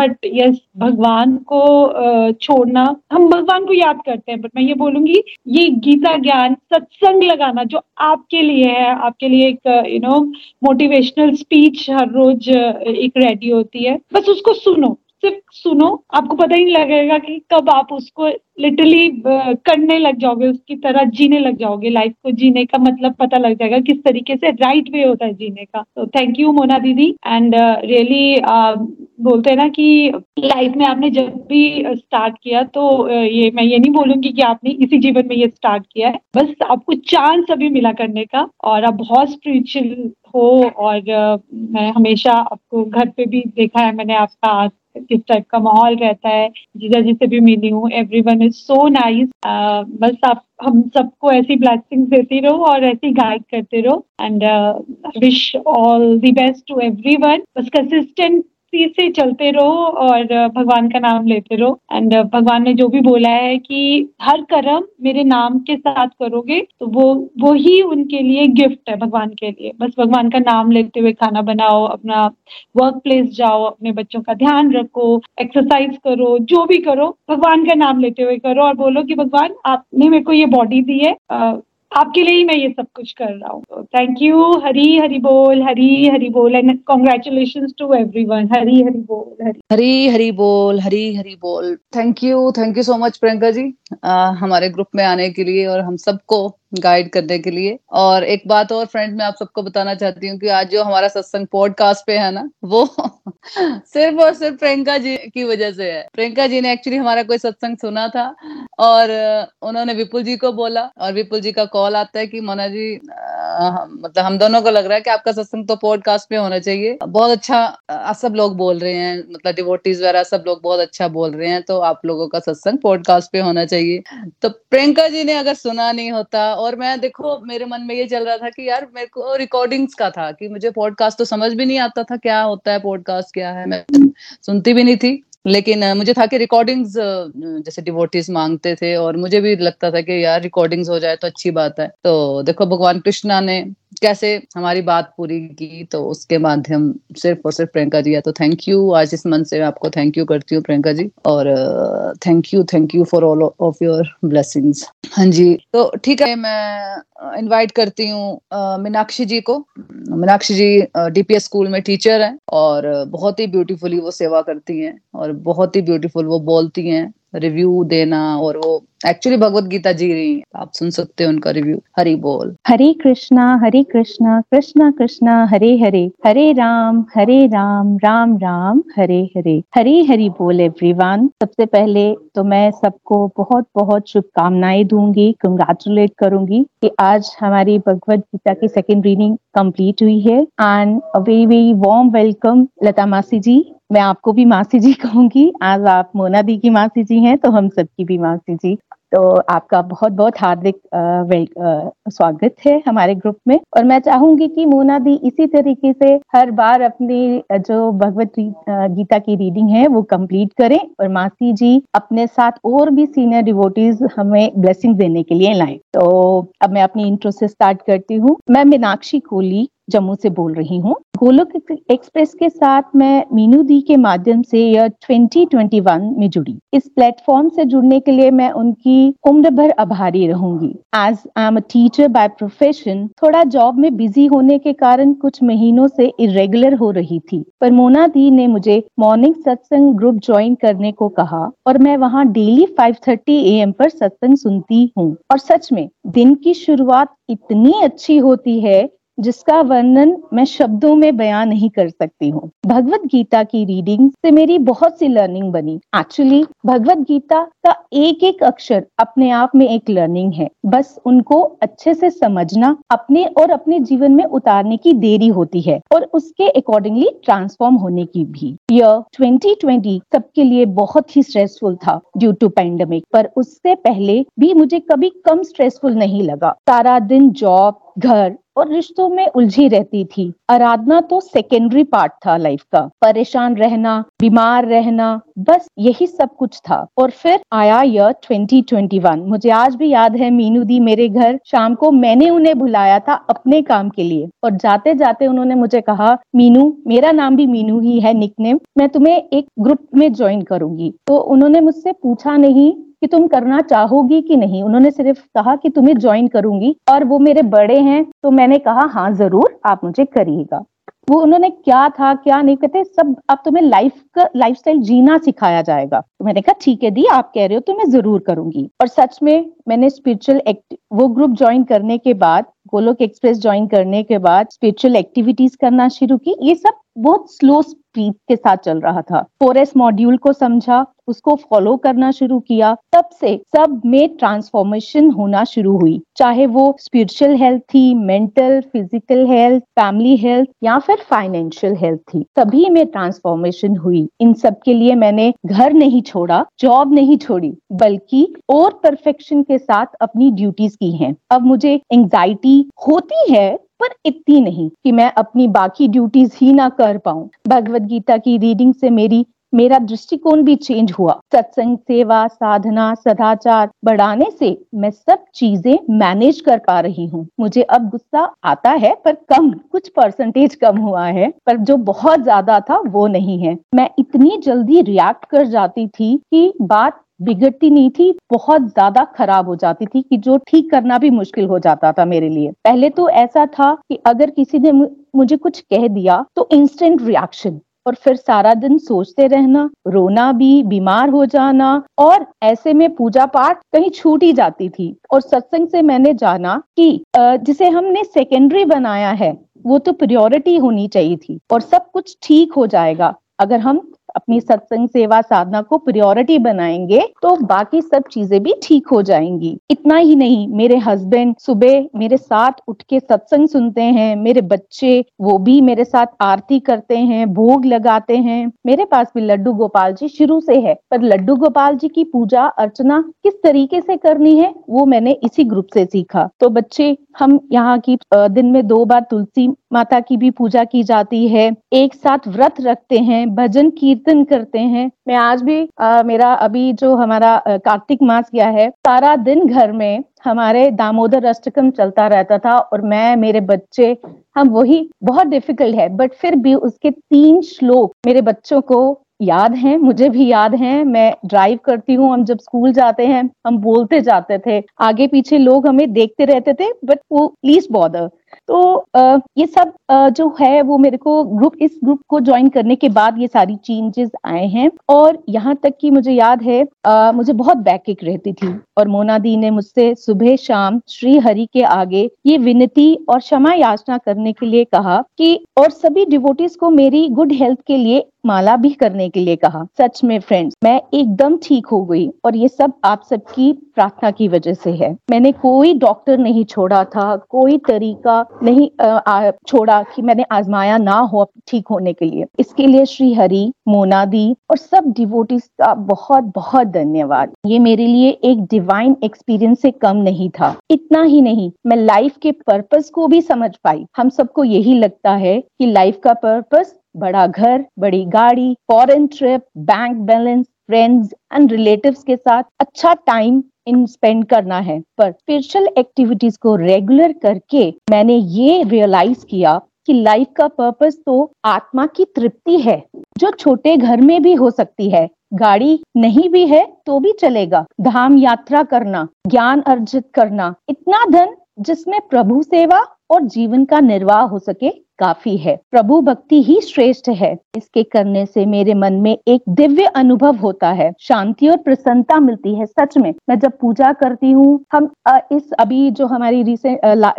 बट यस भगवान को छोड़ना, हम भगवान को याद करते हैं, बट मैं ये बोलूंगी ये गीता ज्ञान सत्संग लगाना जो आपके लिए है, आपके लिए एक यू नो मोटिवेशनल स्पीच हर रोज एक रेडी होती है, बस उसको सुनो, सिर्फ सुनो, आपको पता ही नहीं लगेगा कि कब आप उसको लिटरली करने लग जाओगे, उसकी तरह जीने लग जाओगे। लाइफ को जीने का मतलब पता लग जाएगा किस तरीके से राइट वे होता है जीने का। तो थैंक यू मोना दीदी एंड रियली बोलते हैं ना कि लाइफ में आपने जब भी स्टार्ट किया तो ये मैं ये नहीं बोलूंगी कि आपने इसी जीवन में ये स्टार्ट किया है, बस आपको चांस अभी मिला करने का और आप बहुत स्पिरिचुअल हो। और मैं हमेशा आपको घर पे भी देखा है मैंने, आपका किस टाइप का माहौल रहता है, जीजा जी से भी मिली हूँ, एवरीवन इज सो नाइस। बस आप हम सबको ऐसी ब्लेसिंग्स देती रहो और ऐसी गाइड करते रहो and wish all the best to everyone. बस कंसिस्टेंट से चलते रहो और भगवान का नाम लेते रहो एंड भगवान ने जो भी बोला है कि हर कर्म मेरे नाम के साथ करोगे तो वो वो ही उनके लिए गिफ्ट है भगवान के लिए। बस भगवान का नाम लेते हुए खाना बनाओ, अपना वर्क प्लेस जाओ, अपने बच्चों का ध्यान रखो, एक्सरसाइज करो, जो भी करो भगवान का नाम लेते हुए करो और बोलो कि भगवान आपने मेरे को ये बॉडी दी है, आ, आपके लिए ही मैं ये सब कुछ कर रहा हूँ। थैंक यू, हरी हरी बोल, हरी हरी बोल and congratulations to everyone. Hari Hari बोल, हरी हरी हरी बोल, हरी हरी बोल। Thank you, thank you so much Priyanka ji हमारे ग्रुप में आने के लिए और हम सबको गाइड करने के लिए। और एक बात और फ्रेंड मैं आप सबको बताना चाहती हूँ कि आज जो हमारा सत्संग पॉडकास्ट पे है ना वो सिर्फ और सिर्फ प्रियंका जी की वजह से है। प्रियंका जी ने एक्चुअली हमारा कोई सत्संग सुना था और उन्होंने विपुल जी को बोला और विपुल जी का कॉल आता है कि मोना जी आ, मतलब हम दोनों को लग रहा है कि आपका सत्संग तो पॉडकास्ट पे होना चाहिए, बहुत अच्छा आ, सब लोग बोल रहे हैं, मतलब डिवोटीज वगैरह सब लोग बहुत अच्छा बोल रहे हैं, तो आप लोगों का सत्संग पॉडकास्ट पे होना चाहिए। तो प्रियंका जी ने अगर सुना नहीं होता, और मैं देखो मेरे मन में ये चल रहा था कि यार मेरे को रिकॉर्डिंग्स का था कि मुझे पॉडकास्ट तो समझ भी नहीं आता था क्या होता है पॉडकास्ट क्या है, मैं सुनती भी नहीं थी, लेकिन मुझे था कि रिकॉर्डिंग्स जैसे डिवोटीज मांगते थे और मुझे भी लगता था कि यार रिकॉर्डिंग्स हो जाए तो अच्छी बात है। तो देखो भगवान कृष्णा ने कैसे हमारी बात पूरी की, तो उसके माध्यम सिर्फ और सिर्फ प्रियंका जी है। तो थैंक यू, आज इस मन से मैं आपको थैंक यू करती हूँ प्रियंका जी, और thank you thank you for all of your blessings. हाँ जी, तो ठीक है, मैं इनवाइट करती हूँ मीनाक्षी जी को। मीनाक्षी जी डीपीएस स्कूल में टीचर हैं और बहुत ही ब्यूटीफुली वो सेवा करती हैं और बहुत ही ब्यूटीफुल वो बोलती हैं, रिव्यू देना, और वो एक्चुअली भगवत गीता जी रही है, आप सुन सकते हो उनका रिव्यू। हरि बोल। हरे कृष्णा हरे कृष्णा कृष्णा कृष्णा हरे हरे, हरे राम हरे राम राम राम हरे हरे। हरे हरि बोल एवरीवन। सबसे पहले तो मैं सबको बहुत बहुत शुभकामनाएं दूंगी, कंग्रेचुलेट करूंगी कि आज हमारी भगवत गीता की सेकेंड रीडिंग कंप्लीट हुई है and a very very warm welcome Lata मासी जी। मैं आपको भी मासी जी कहूंगी, आज आप मोना दी की मासी जी हैं तो हम सबकी भी मासी जी। तो आपका बहुत बहुत हार्दिक स्वागत है हमारे ग्रुप में। और मैं चाहूंगी कि मोना दी इसी तरीके से हर बार अपनी जो भगवत गीता की रीडिंग है वो कंप्लीट करें और मासी जी अपने साथ और भी सीनियर डिवोटीज हमें ब्लेसिंग देने के लिए लाएं। तो अब मैं अपनी इंट्रो से स्टार्ट करती हूँ। मैं मीनाक्षी कोहली जम्मू से बोल रही हूँ। गोलोक एक्सप्रेस के साथ मैं मीनू दी के माध्यम से यह ट्वेंटी ट्वेंटी वन में जुड़ी। इस प्लेटफॉर्म से जुड़ने के लिए मैं उनकी उम्र भर आभारी रहूंगी। As I am a teacher by profession, थोड़ा जॉब में बिजी होने के कारण कुछ महीनों से इरेगुलर हो रही थी, पर मोना दी ने मुझे मॉर्निंग सत्संग ग्रुप ज्वाइन करने को कहा और मैं वहाँ daily five thirty A M पर सत्संग सुनती हूँ। और सच में दिन की शुरुआत इतनी अच्छी होती है जिसका वर्णन मैं शब्दों में बयान नहीं कर सकती हूँ। भगवत गीता की रीडिंग से मेरी बहुत सी लर्निंग बनी। एक्चुअली भगवत गीता का एक एक अक्षर अपने आप में एक लर्निंग है, बस उनको अच्छे से समझना, अपने और अपने जीवन में उतारने की देरी होती है और उसके अकॉर्डिंगली ट्रांसफॉर्म होने की भी। ईयर ट्वेंटी ट्वेंटी सबके लिए बहुत ही स्ट्रेसफुल था ड्यू टू पैंडमिक, पर उससे पहले भी मुझे कभी कम स्ट्रेसफुल नहीं लगा। सारा दिन जॉब, घर और रिश्तों में उलझी रहती थी। आराधना तो सेकेंडरी पार्ट था लाइफ का। परेशान रहना, बीमार रहना, बस यही सब कुछ था। और फिर आया ईयर ट्वेंटी ट्वेंटी वन। मुझे आज भी याद है, मीनू दी मेरे घर शाम को, मैंने उन्हें बुलाया था अपने काम के लिए और जाते जाते उन्होंने मुझे कहा, मीनू, मेरा नाम भी मीनू ही है निकनेम, मैं तुम्हें एक ग्रुप में ज्वाइन करूंगी। तो उन्होंने मुझसे पूछा नहीं कि तुम करना चाहोगी कि नहीं, उन्होंने सिर्फ कहा कि तुम्हें ज्वाइन करूंगी। और वो मेरे बड़े हैं तो मैंने कहा हाँ जरूर, आप मुझे करिएगा। वो उन्होंने क्या था क्या नहीं, कहते सब अब तुम्हें लाइफ का लाइफस्टाइल जीना सिखाया जाएगा। तो मैंने कहा ठीक है दी, आप कह रहे हो तो मैं जरूर करूंगी। और सच में मैंने स्पिरिचुअल एक्ट वो ग्रुप ज्वाइन करने के बाद, गोलोक एक्सप्रेस ज्वाइन करने के बाद स्पिरिचुअल एक्टिविटीज करना शुरू की। ये सब बहुत स्लो स्पीड के साथ चल रहा था। फोर एस मॉड्यूल को समझा, उसको फॉलो करना शुरू किया, तब से सब में ट्रांसफॉर्मेशन होना शुरू हुई। चाहे वो स्पिरिचुअल हेल्थ थी, mental physical health, family health या फिर फाइनेंशियल हेल्थ थी, सभी में ट्रांसफॉर्मेशन हुई। इन सब के लिए मैंने घर नहीं छोड़ा, जॉब नहीं छोड़ी, बल्कि और परफेक्शन के साथ अपनी ड्यूटीज की हैं। अब मुझे एंग्जाइटी होती है पर इतनी नहीं कि मैं अपनी बाकी ड्यूटीज ही ना कर पाऊं। भगवत गीता की रीडिंग से मेरी मेरा दृष्टिकोण भी चेंज हुआ। सत्संग, सेवा, साधना, सदाचार बढ़ाने से मैं सब चीजें मैनेज कर पा रही हूँ। मुझे अब गुस्सा आता है पर कम, कुछ परसेंटेज कम हुआ है, पर जो बहुत ज्यादा था वो नहीं है। मैं इतनी जल्दी रिएक्ट कर जाती थी कि बात बिगड़ती नहीं थी, बहुत ज्यादा खराब हो जाती थी कि जो ठीक करना भी मुश्किल हो जाता था मेरे लिए। पहले तो ऐसा था कि अगर किसी ने मुझे कुछ कह दिया तो इंस्टेंट रिएक्शन, और फिर सारा दिन सोचते रहना, रोना भी, बीमार हो जाना, और ऐसे में पूजा पाठ कहीं छूट ही जाती थी। और सत्संग से मैंने जाना कि जिसे हमने सेकेंडरी बनाया है वो तो प्रायोरिटी होनी चाहिए थी और सब कुछ ठीक हो जाएगा। अगर हम अपनी सत्संग, सेवा, साधना को प्रायोरिटी बनाएंगे तो बाकी सब चीजें भी ठीक हो जाएंगी। इतना ही नहीं, मेरे हस्बैंड सुबह मेरे साथ उठ के सत्संग सुनते हैं, मेरे बच्चे वो भी मेरे साथ आरती करते हैं, भोग लगाते हैं। मेरे पास भी लड्डू गोपाल जी शुरू से है, पर लड्डू गोपाल जी की पूजा अर्चना किस तरीके से करनी है वो मैंने इसी ग्रुप से सीखा। तो बच्चे, हम यहाँ की दिन में दो बार तुलसी माता की भी पूजा की जाती है, एक साथ व्रत रखते हैं, भजन कीर्तन करते हैं। मैं आज भी आ, मेरा अभी जो हमारा कार्तिक मास गया है, सारा दिन घर में हमारे दामोदर अष्टकम चलता रहता था और मैं, मेरे बच्चे, हम वही, बहुत डिफिकल्ट है बट फिर भी उसके तीन श्लोक मेरे बच्चों को याद है, मुझे भी याद है। मैं ड्राइव करती हूँ, हम जब स्कूल जाते हैं हम बोलते जाते थे, आगे पीछे लोग हमें देखते रहते थे बट वो प्लीज बॉदर। तो आ, ये सब आ, जो है वो मेरे को ग्रुप इस ग्रुप को ज्वाइन करने के बाद ये सारी चेंजेस आए हैं। और यहाँ तक कि मुझे याद है आ, मुझे बहुत बैकएक रहती थी और मोना दी ने मुझसे सुबह शाम श्री हरि के आगे ये विनती और क्षमा याचना करने के लिए कहा कि, और सभी डिवोटीज को मेरी गुड हेल्थ के लिए माला भी करने के लिए कहा। सच में फ्रेंड्स, मैं एकदम ठीक हो गई और ये सब आप सबकी प्रार्थना की वजह से है। मैंने कोई डॉक्टर नहीं छोड़ा था, कोई तरीका नहीं आ, छोड़ा कि मैंने आजमाया ना हो ठीक होने के लिए। इसके लिए श्री हरि, मोना दी और सब डिवोटीज का बहुत बहुत धन्यवाद। ये मेरे लिए एक डिवाइन एक्सपीरियंस से कम नहीं था। इतना ही नहीं, मैं लाइफ के पर्पस को भी समझ पाई। हम सबको यही लगता है कि लाइफ का पर्पस बड़ा घर, बड़ी गाड़ी, foreign trip, bank balance, friends and relatives के साथ अच्छा टाइम इन स्पेंड करना है, पर स्पिरिचुअल एक्टिविटीज को रेगुलर करके मैंने ये रियलाइज किया कि लाइफ का पर्पस तो आत्मा की तृप्ति है, जो छोटे घर में भी हो सकती है, गाड़ी नहीं भी है तो भी चलेगा, धाम यात्रा करना, ज्ञान अर्जित करना, इतना धन जिसमें प्रभु सेवा और जीवन का निर्वाह हो सके, काफी है। प्रभु भक्ति ही श्रेष्ठ है। इसके करने से मेरे मन में एक दिव्य अनुभव होता है, शांति और प्रसन्नता मिलती है। सच में मैं जब पूजा करती हूँ, हम इस अभी जो हमारी रिसेंट ला,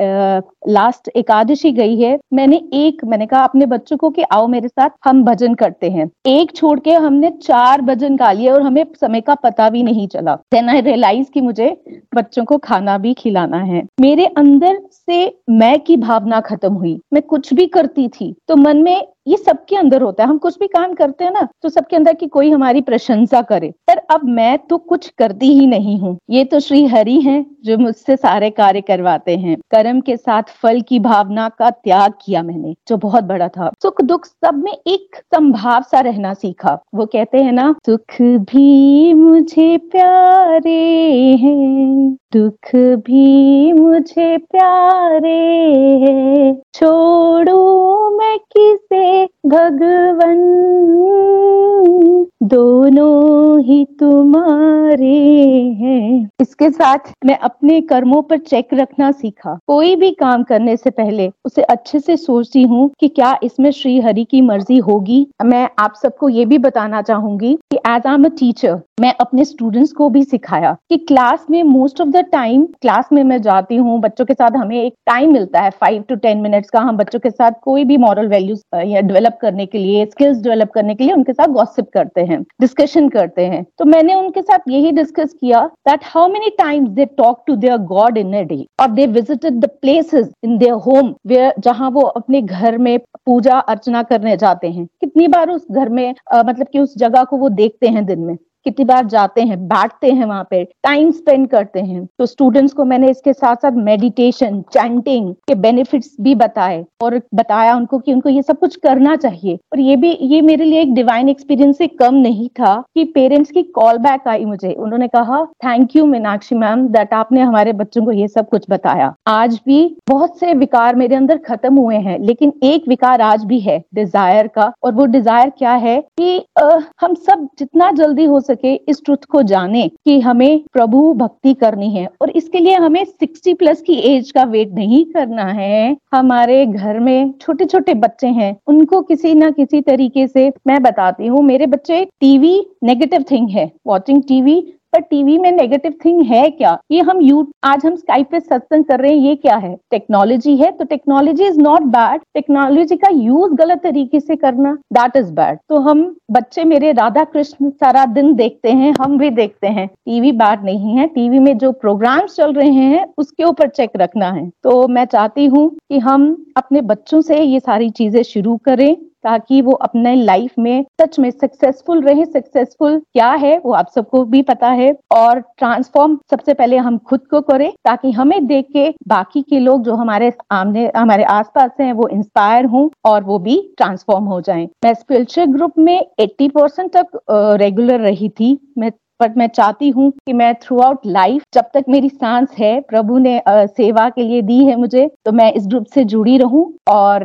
लास्ट एकादशी गई है, मैंने एक मैंने कहा अपने बच्चों को कि आओ मेरे साथ हम भजन करते हैं। एक छोड़ के हमने चार भजन गा लिए और हमें समय का पता भी नहीं चला। देन आई रियलाइज कि मुझे बच्चों को खाना भी खिलाना है। मेरे अंदर से मैं की भावना खत्म हुई। मैं कुछ भी करती थी तो मन में, ये सबके अंदर होता है, हम कुछ भी काम करते हैं ना तो सबके अंदर कि कोई हमारी प्रशंसा करे, पर अब मैं तो कुछ करती ही नहीं हूँ। ये तो श्री हरि हैं जो मुझसे सारे कार्य करवाते हैं। कर्म के साथ फल की भावना का त्याग किया मैंने, जो बहुत बड़ा था। सुख दुख सब में एक संभाव सा रहना सीखा। वो कहते हैं ना, सुख भी मुझे प्यारे हैं, दुख भी मुझे प्यारे हैं, छोड़ू मैं किसे भगवन, दोनों ही तुम्हारे हैं। इसके साथ मैं अपने कर्मों पर चेक रखना सीखा। कोई भी काम करने से पहले उसे अच्छे से सोचती हूँ कि क्या इसमें श्री हरि की मर्जी होगी। मैं आप सबको ये भी बताना चाहूंगी कि as I am a teacher, मैं अपने स्टूडेंट्स को भी सिखाया कि क्लास में most of the time, class में मैं जाती हूँ बच्चों के साथ, हमें एक टाइम मिलता है फाइव टू टेन मिनट्स का, हम बच्चों के साथ कोई भी मॉरल वैल्यूज या डेवलप करने के लिए, स्किल्स डेवलप करने के लिए उनके साथ गॉसिप करते हैं, डिस्कशन करते हैं। तो मैंने उनके साथ यही डिस्कस किया that how many times they talk to their God in a day, और they visited the places in their home where, जहाँ वो अपने घर में पूजा अर्चना करने जाते हैं। कितनी बार उस घर में आ, मतलब कि उस जगह को वो देखते हैं, दिन में कितनी बार जाते हैं, बैठते हैं वहां पे, टाइम स्पेंड करते हैं। तो स्टूडेंट्स को मैंने इसके साथ साथ मेडिटेशन, चैंटिंग के बेनिफिट्स भी बताए और बताया उनको कि उनको ये सब कुछ करना चाहिए। और ये भी, ये मेरे लिए एक डिवाइन एक्सपीरियंस से कम नहीं था कि पेरेंट्स की कॉल बैक आई मुझे। उन्होंने कहा, thank you Meenakshi ma'am that आपने हमारे बच्चों को ये सब कुछ बताया। आज भी बहुत से विकार मेरे अंदर खत्म हुए हैं, लेकिन एक विकार आज भी है, डिजायर का। और वो डिजायर क्या है कि आ, हम सब जितना जल्दी हो सके इस ट्रुथ को जाने कि हमें प्रभु भक्ति करनी है, और इसके लिए हमें साठ प्लस की एज का वेट नहीं करना है। हमारे घर में छोटे छोटे बच्चे हैं, उनको किसी ना किसी तरीके से, मैं बताती हूँ मेरे बच्चे, टीवी नेगेटिव थिंग है, वॉचिंग टीवी, पर टीवी में नेगेटिव थिंग है क्या? ये हम यू आज हम स्काइप पे सत्संग कर रहे हैं, ये क्या है? टेक्नोलॉजी है। तो technology is not bad, technology का यूज गलत तरीके से करना, दैट इज बैड। तो हम बच्चे, मेरे राधा कृष्ण सारा दिन देखते हैं, हम भी देखते हैं। टीवी बैड नहीं है, टीवी में जो प्रोग्राम्स चल रहे हैं उसके ऊपर चेक रखना है। तो मैं चाहती हूँ कि हम अपने बच्चों से ये सारी चीजें शुरू करें ताकि वो अपने लाइफ में सच में सक्सेसफुल रहे। सक्सेसफुल क्या है वो आप सबको भी पता है। और ट्रांसफॉर्म सबसे पहले हम खुद को करें ताकि हमें देख के बाकी के लोग जो हमारे आमने हमारे आसपास हैं वो इंस्पायर हों और वो भी ट्रांसफॉर्म हो जाएं। मैं स्पिरिचुअल ग्रुप में अस्सी परसेंट तक रेगुलर रही थी, मैं बट मैं चाहती हूँ कि मैं थ्रू आउट लाइफ, जब तक मेरी सांस है, प्रभु ने आ, सेवा के लिए दी है मुझे, तो मैं इस ग्रुप से जुड़ी रहूं और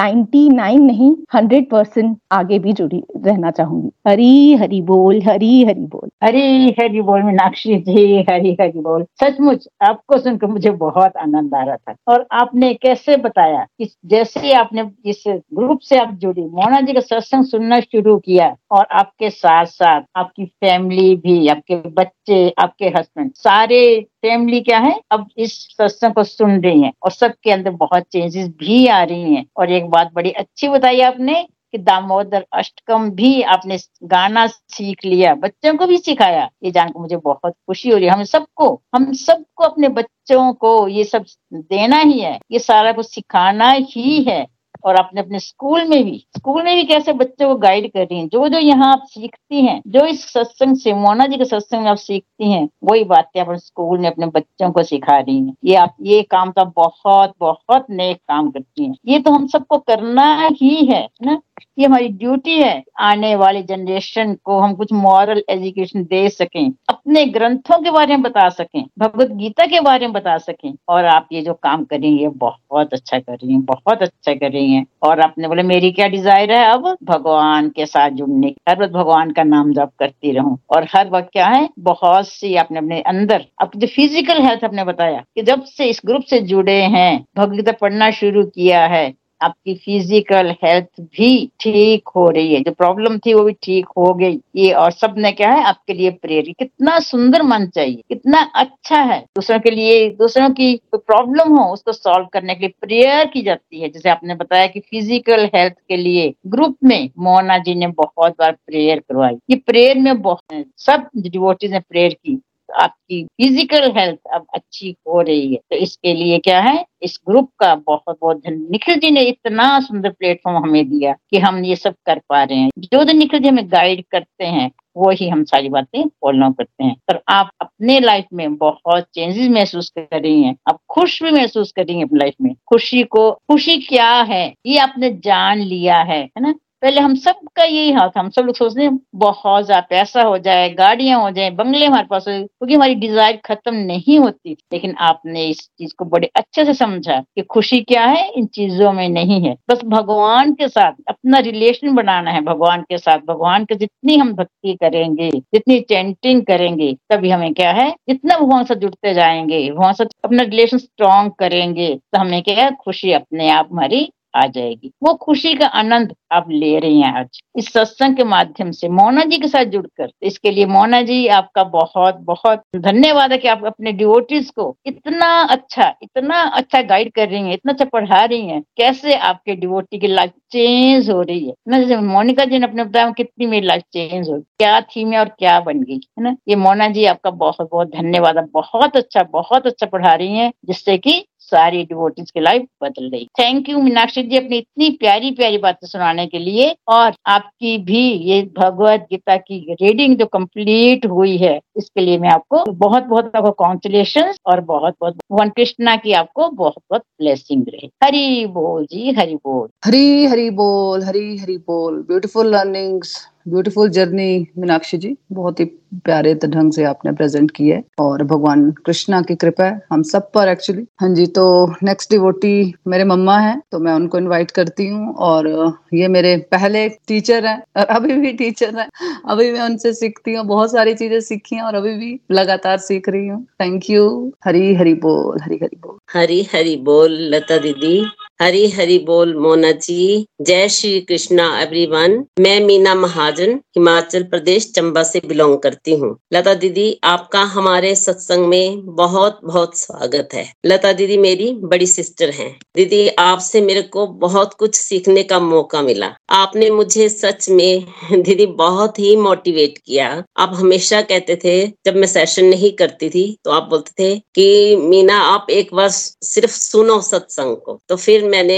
निन्यानवे नहीं सौ परसेंट आगे भी जुड़ी रहना चाहूंगी। हरी हरी बोल, हरी हरी बोल, हरी हरी बोल मीनाक्षी जी, हरी हरी बोल। सचमुच आपको सुनकर मुझे बहुत आनंद आ रहा था, और आपने कैसे बताया कि जैसे आपने इस ग्रुप से आप जुड़ी, मोना जी का सत्संग सुनना शुरू किया, और आपके साथ साथ आपकी फैमिली, आपके बच्चे, आपके हस्बैंड, सारे फैमिली क्या है अब इस सत्संग को सुन रही हैं, और सबके अंदर बहुत चेंजेस भी आ रही हैं। और एक बात बड़ी अच्छी बताई आपने कि दामोदर अष्टकम भी आपने गाना सीख लिया, बच्चों को भी सिखाया। ये जानकर मुझे बहुत खुशी हो रही है। हम सबको हम सबको अपने बच्चों को ये सब देना ही है, ये सारा कुछ सिखाना ही है। और अपने अपने स्कूल में भी स्कूल में भी कैसे बच्चों को गाइड कर रही हैं, जो जो यहाँ आप सीखती हैं, जो इस सत्संग से, मोना जी के सत्संग में आप सीखती हैं, वही बातें आप स्कूल में अपने बच्चों को सिखा रही हैं। ये आप ये काम तो बहुत बहुत नेक काम करती हैं। ये तो हम सबको करना ही है ना, ये हमारी ड्यूटी है। आने वाली जनरेशन को हम कुछ मॉरल एजुकेशन दे सकें, अपने ग्रंथों के बारे में बता सकें, भगवत गीता के बारे में बता सकें। और आप ये जो काम कर रही हैं बहुत अच्छा कर रही हैं, बहुत अच्छा कर रही हैं। और आपने बोले मेरी क्या डिजायर है, अब भगवान के साथ जुड़ने, हर वक्त भगवान का नाम जप करती रहूं, और हर वक्त क्या है, बहुत सी आपने अपने अंदर अपनी जो फिजिकल हेल्थ, आपने बताया कि जब से इस ग्रुप से जुड़े हैं, भगवत गीता पढ़ना शुरू किया है, आपकी फिजिकल हेल्थ भी ठीक हो रही है, जो प्रॉब्लम थी वो भी ठीक हो गई ये, और सब ने क्या है आपके लिए प्रेरित। कितना सुंदर मन चाहिए, कितना अच्छा है। दूसरों के लिए, दूसरों की प्रॉब्लम हो उसको सॉल्व करने के लिए प्रेयर की जाती है। जैसे आपने बताया कि फिजिकल हेल्थ के लिए ग्रुप में मोना जी ने बहुत बार प्रेयर करवाई, ये प्रेयर में बहुत सब डिवोटीज ने प्रेयर की, आपकी फिजिकल हेल्थ अब अच्छी हो रही है। तो इसके लिए क्या है इस ग्रुप का बहुत बहुत धन्यवाद। निखिल जी ने इतना सुंदर प्लेटफॉर्म हमें दिया कि हम ये सब कर पा रहे हैं। जो जो निखिल जी हमें गाइड करते हैं वो ही हम सारी बातें फॉलो करते हैं। पर आप अपने लाइफ में बहुत चेंजेस महसूस कर रही हैं, आप खुश भी महसूस कर रही हैं अपनी लाइफ में। खुशी को, खुशी क्या है ये आपने जान लिया है, है ना। पहले हम सब का यही हाल था, हम सब लोग सोचते हैं बहुत ज्यादा पैसा हो जाए, गाड़ियां हो जाए, बंगले हमारे पास हो जाए, क्योंकि हमारी डिजायर खत्म नहीं होती। लेकिन आपने इस चीज को बड़े अच्छे से समझा कि खुशी क्या है इन चीजों में नहीं है, बस भगवान के साथ अपना रिलेशन बनाना है। भगवान के साथ, भगवान के जितनी हम भक्ति करेंगे, जितनी चैंटिंग करेंगे, तभी हमें क्या है जितना भगवान से जुड़ते जाएंगे, भगवान से अपना रिलेशन स्ट्रॉन्ग करेंगे, तो हमें क्या है खुशी अपने आप हमारी आ जाएगी। वो खुशी का आनंद आप ले रही हैं आज इस सत्संग के माध्यम से मोना जी के साथ जुड़कर। इसके लिए मोना जी आपका बहुत बहुत धन्यवाद है कि आप अपने डिवोटीज को इतना अच्छा इतना अच्छा गाइड कर रही हैं, इतना अच्छा पढ़ा रही हैं, कैसे आपके डिवोटी की लाइफ चेंज हो रही है ना। जैसे मोनिका जी ने अपने बताया कितनी मेरी लाइफ चेंज हो गई, क्या थीम है और क्या बन गई, है ना। ये मोना जी आपका बहुत बहुत धन्यवाद, आप बहुत अच्छा बहुत अच्छा पढ़ा रही है जिससे की सारी डिवोटीज की लाइफ बदल रही। थैंक यू मीनाक्षी जी अपनी इतनी प्यारी प्यारी बातें सुनाने के लिए। और आपकी भी ये भगवत गीता की रीडिंग जो कंप्लीट हुई है इसके लिए मैं आपको बहुत बहुत आपको कॉन्ग्रेचुलेशंस और बहुत बहुत भगवान कृष्णा की आपको बहुत बहुत ब्लेसिंग रहे। हरि बोल जी, हरि बोल, हरी हरि बोल, हरी हरि बोल। Beautiful learnings, beautiful journey Meenakshi ji, बहुत ही प्यारे ढंग से आपने प्रेजेंट किया है और भगवान कृष्णा की कृपा है हम सब पर एक्चुअली। हाँ जी, तो नेक्स्ट डिवोटी मेरे मम्मा हैं तो मैं उनको इनवाइट करती हूँ और ये मेरे पहले टीचर हैं और अभी भी टीचर हैं, अभी मैं उनसे सीखती हूँ, बहुत सारी चीजें सीखी हैं और अभी भी लगातार सीख रही हूँ। Thank you. हरी हरी बोल, हरी हरी बोल, हरी हरी बोल लता दीदी, हरी हरी बोल मोना जी। जय श्री कृष्णा एवरीवन। मैं मीना महाजन हिमाचल प्रदेश चंबा से बिलोंग करती हूँ। लता दीदी आपका हमारे सत्संग में बहुत बहुत स्वागत है। लता दीदी मेरी बड़ी सिस्टर हैं। दीदी आपसे मेरे को बहुत कुछ सीखने का मौका मिला, आपने मुझे सच में दीदी बहुत ही मोटिवेट किया। आप हमेशा कहते थे जब मैं सेशन नहीं करती थी तो आप बोलते थे कि मीना आप एक बार सिर्फ सुनो सत्संग को। तो फिर मैंने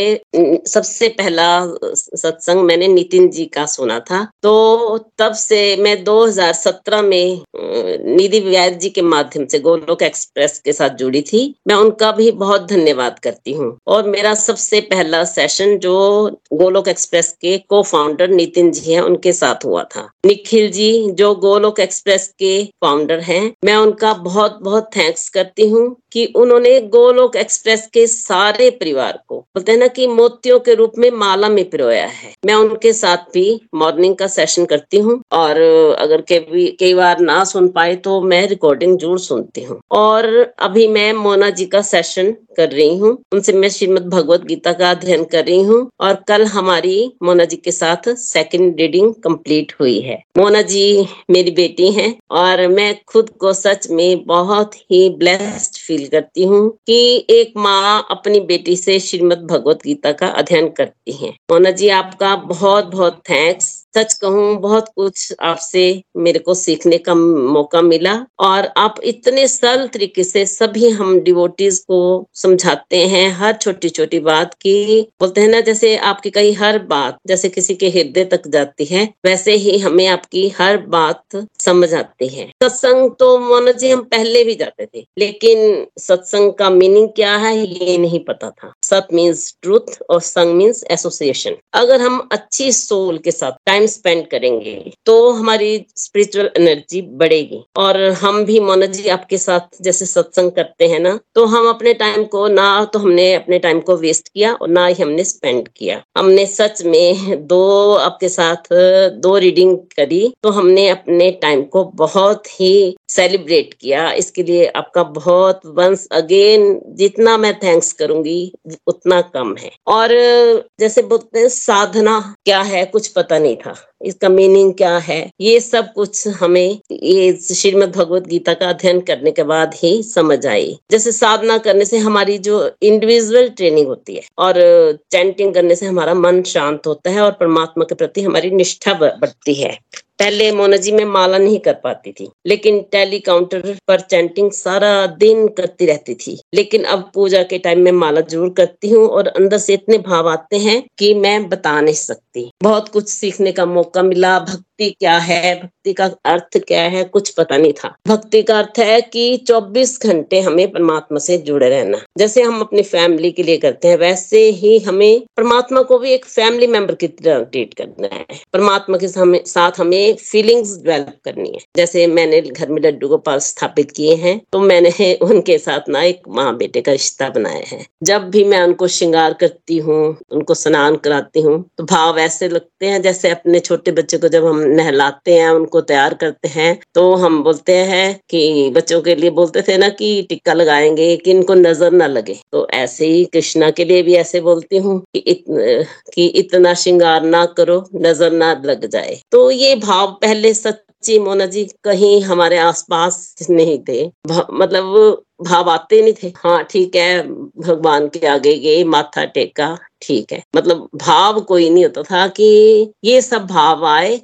सबसे पहला सत्संग मैंने नितिन जी का सुना था, तो तब से मैं दो हज़ार सत्रह में निधि व्यास जी के माध्यम से गोलोक एक्सप्रेस के साथ जुड़ी थी। मैं उनका भी बहुत धन्यवाद करती हूँ। और मेरा सबसे पहला सेशन जो गोलोक एक्सप्रेस के को फाउंडर नितिन जी हैं उनके साथ हुआ था। निखिल जी जो गोलोक एक्सप्रेस के फाउंडर हैं, मैं उनका बहुत बहुत थैंक्स करती हूँ कि उन्होंने गोलोक एक्सप्रेस के सारे परिवार को बोलते हैं ना कि मोतियों के रूप में माला में पिरोया है। मैं उनके साथ भी मॉर्निंग का सेशन करती हूँ और अगर कभी कई बार ना सुन पाए तो मैं रिकॉर्डिंग जरूर सुनती हूँ। और अभी मैं मोना जी का सेशन कर रही हूँ, उनसे मैं श्रीमद भगवत गीता का अध्ययन कर रही हूँ और कल हमारी मोना जी के साथ सेकंड रीडिंग कंप्लीट हुई है। मोना जी मेरी बेटी हैं और मैं खुद को सच में बहुत ही ब्लेस्ड फील करती हूँ कि एक माँ अपनी बेटी से श्रीमद भगवत गीता का अध्ययन करती हैं। मोना जी आपका बहुत बहुत थैंक्स। सच कहूँ बहुत कुछ आपसे मेरे को सीखने का मौका मिला और आप इतने सरल तरीके से सभी हम डिवोटीज को समझाते हैं हर छोटी छोटी बात की, बोलते हैं ना जैसे आपकी कही हर बात जैसे किसी के हृदय तक जाती है वैसे ही हमें आपकी हर बात समझ आती है। सत्संग तो मोना जी हम पहले भी जाते थे लेकिन सत्संग का मीनिंग क्या है ये नहीं पता था। सत मीन्स ट्रूथ और संग मीन्स एसोसिएशन। अगर हम अच्छी सोल के साथ टाइम स्पेंड करेंगे तो हमारी स्पिरिचुअल एनर्जी बढ़ेगी। और हम भी मोना जी आपके साथ जैसे सत्संग करते हैं ना तो हम अपने टाइम को ना तो हमने अपने टाइम को वेस्ट किया और ना ही हमने स्पेंड किया। हमने सच में दो आपके साथ दो रीडिंग करी तो हमने अपने टाइम को बहुत ही सेलिब्रेट किया। इसके लिए आपका बहुत वंस अगेन जितना मैं थैंक्स करूंगी उतना कम है। और जैसे बोलते हैं साधना क्या है कुछ पता नहीं था, इसका मीनिंग क्या है, ये सब कुछ हमें ये श्रीमद् भगवत गीता का अध्ययन करने के बाद ही समझ आई। जैसे साधना करने से हमारी जो इंडिविजुअल ट्रेनिंग होती है और चैंटिंग करने से हमारा मन शांत होता है और परमात्मा के प्रति हमारी निष्ठा बढ़ती है। पहले मोना जी में माला नहीं कर पाती थी, लेकिन टैली काउंटर पर चैंटिंग सारा दिन करती रहती थी, लेकिन अब पूजा के टाइम में माला जरूर करती हूँ और अंदर से इतने भाव आते हैं कि मैं बता नहीं सकती। बहुत कुछ सीखने का मौका मिला। भक्ति क्या है, भक्ति का अर्थ क्या है कुछ पता नहीं था। भक्ति का अर्थ है कि चौबीस घंटे हमें परमात्मा से जुड़े रहना, जैसे हम अपनी फैमिली के लिए करते हैं वैसे ही हमें परमात्मा को भी एक फैमिली मेंबर की तरह ट्रीट करना है। परमात्मा के साथ हमें फीलिंग्स डेवलप करनी है। जैसे मैंने घर में लड्डू गोपाल स्थापित किए हैं तो मैंने उनके साथ ना एक माँ बेटे का रिश्ता बनाया है। जब भी मैं उनको श्रृंगार करती हूँ, उनको स्नान कराती हूँ तो भाव ऐसे लगते हैं जैसे अपने छोटे बच्चे को जब हम नहलाते हैं, उनको तैयार करते हैं तो हम बोलते हैं कि बच्चों के लिए बोलते थे ना कि टिक्का लगाएंगे कि इनको नजर ना लगे, तो ऐसे ही कृष्णा के लिए भी ऐसे बोलती हूँ कि, इत, कि इतना श्रृंगार ना करो नजर ना लग जाए। तो ये भाव पहले सच्ची मोना जी कहीं हमारे आसपास नहीं थे, मतलब भाव आते नहीं थे। हाँ ठीक है, भगवान के आगे गए, माथा टेका, ठीक है, मतलब भाव कोई नहीं होता था कि ये सब भाव आए।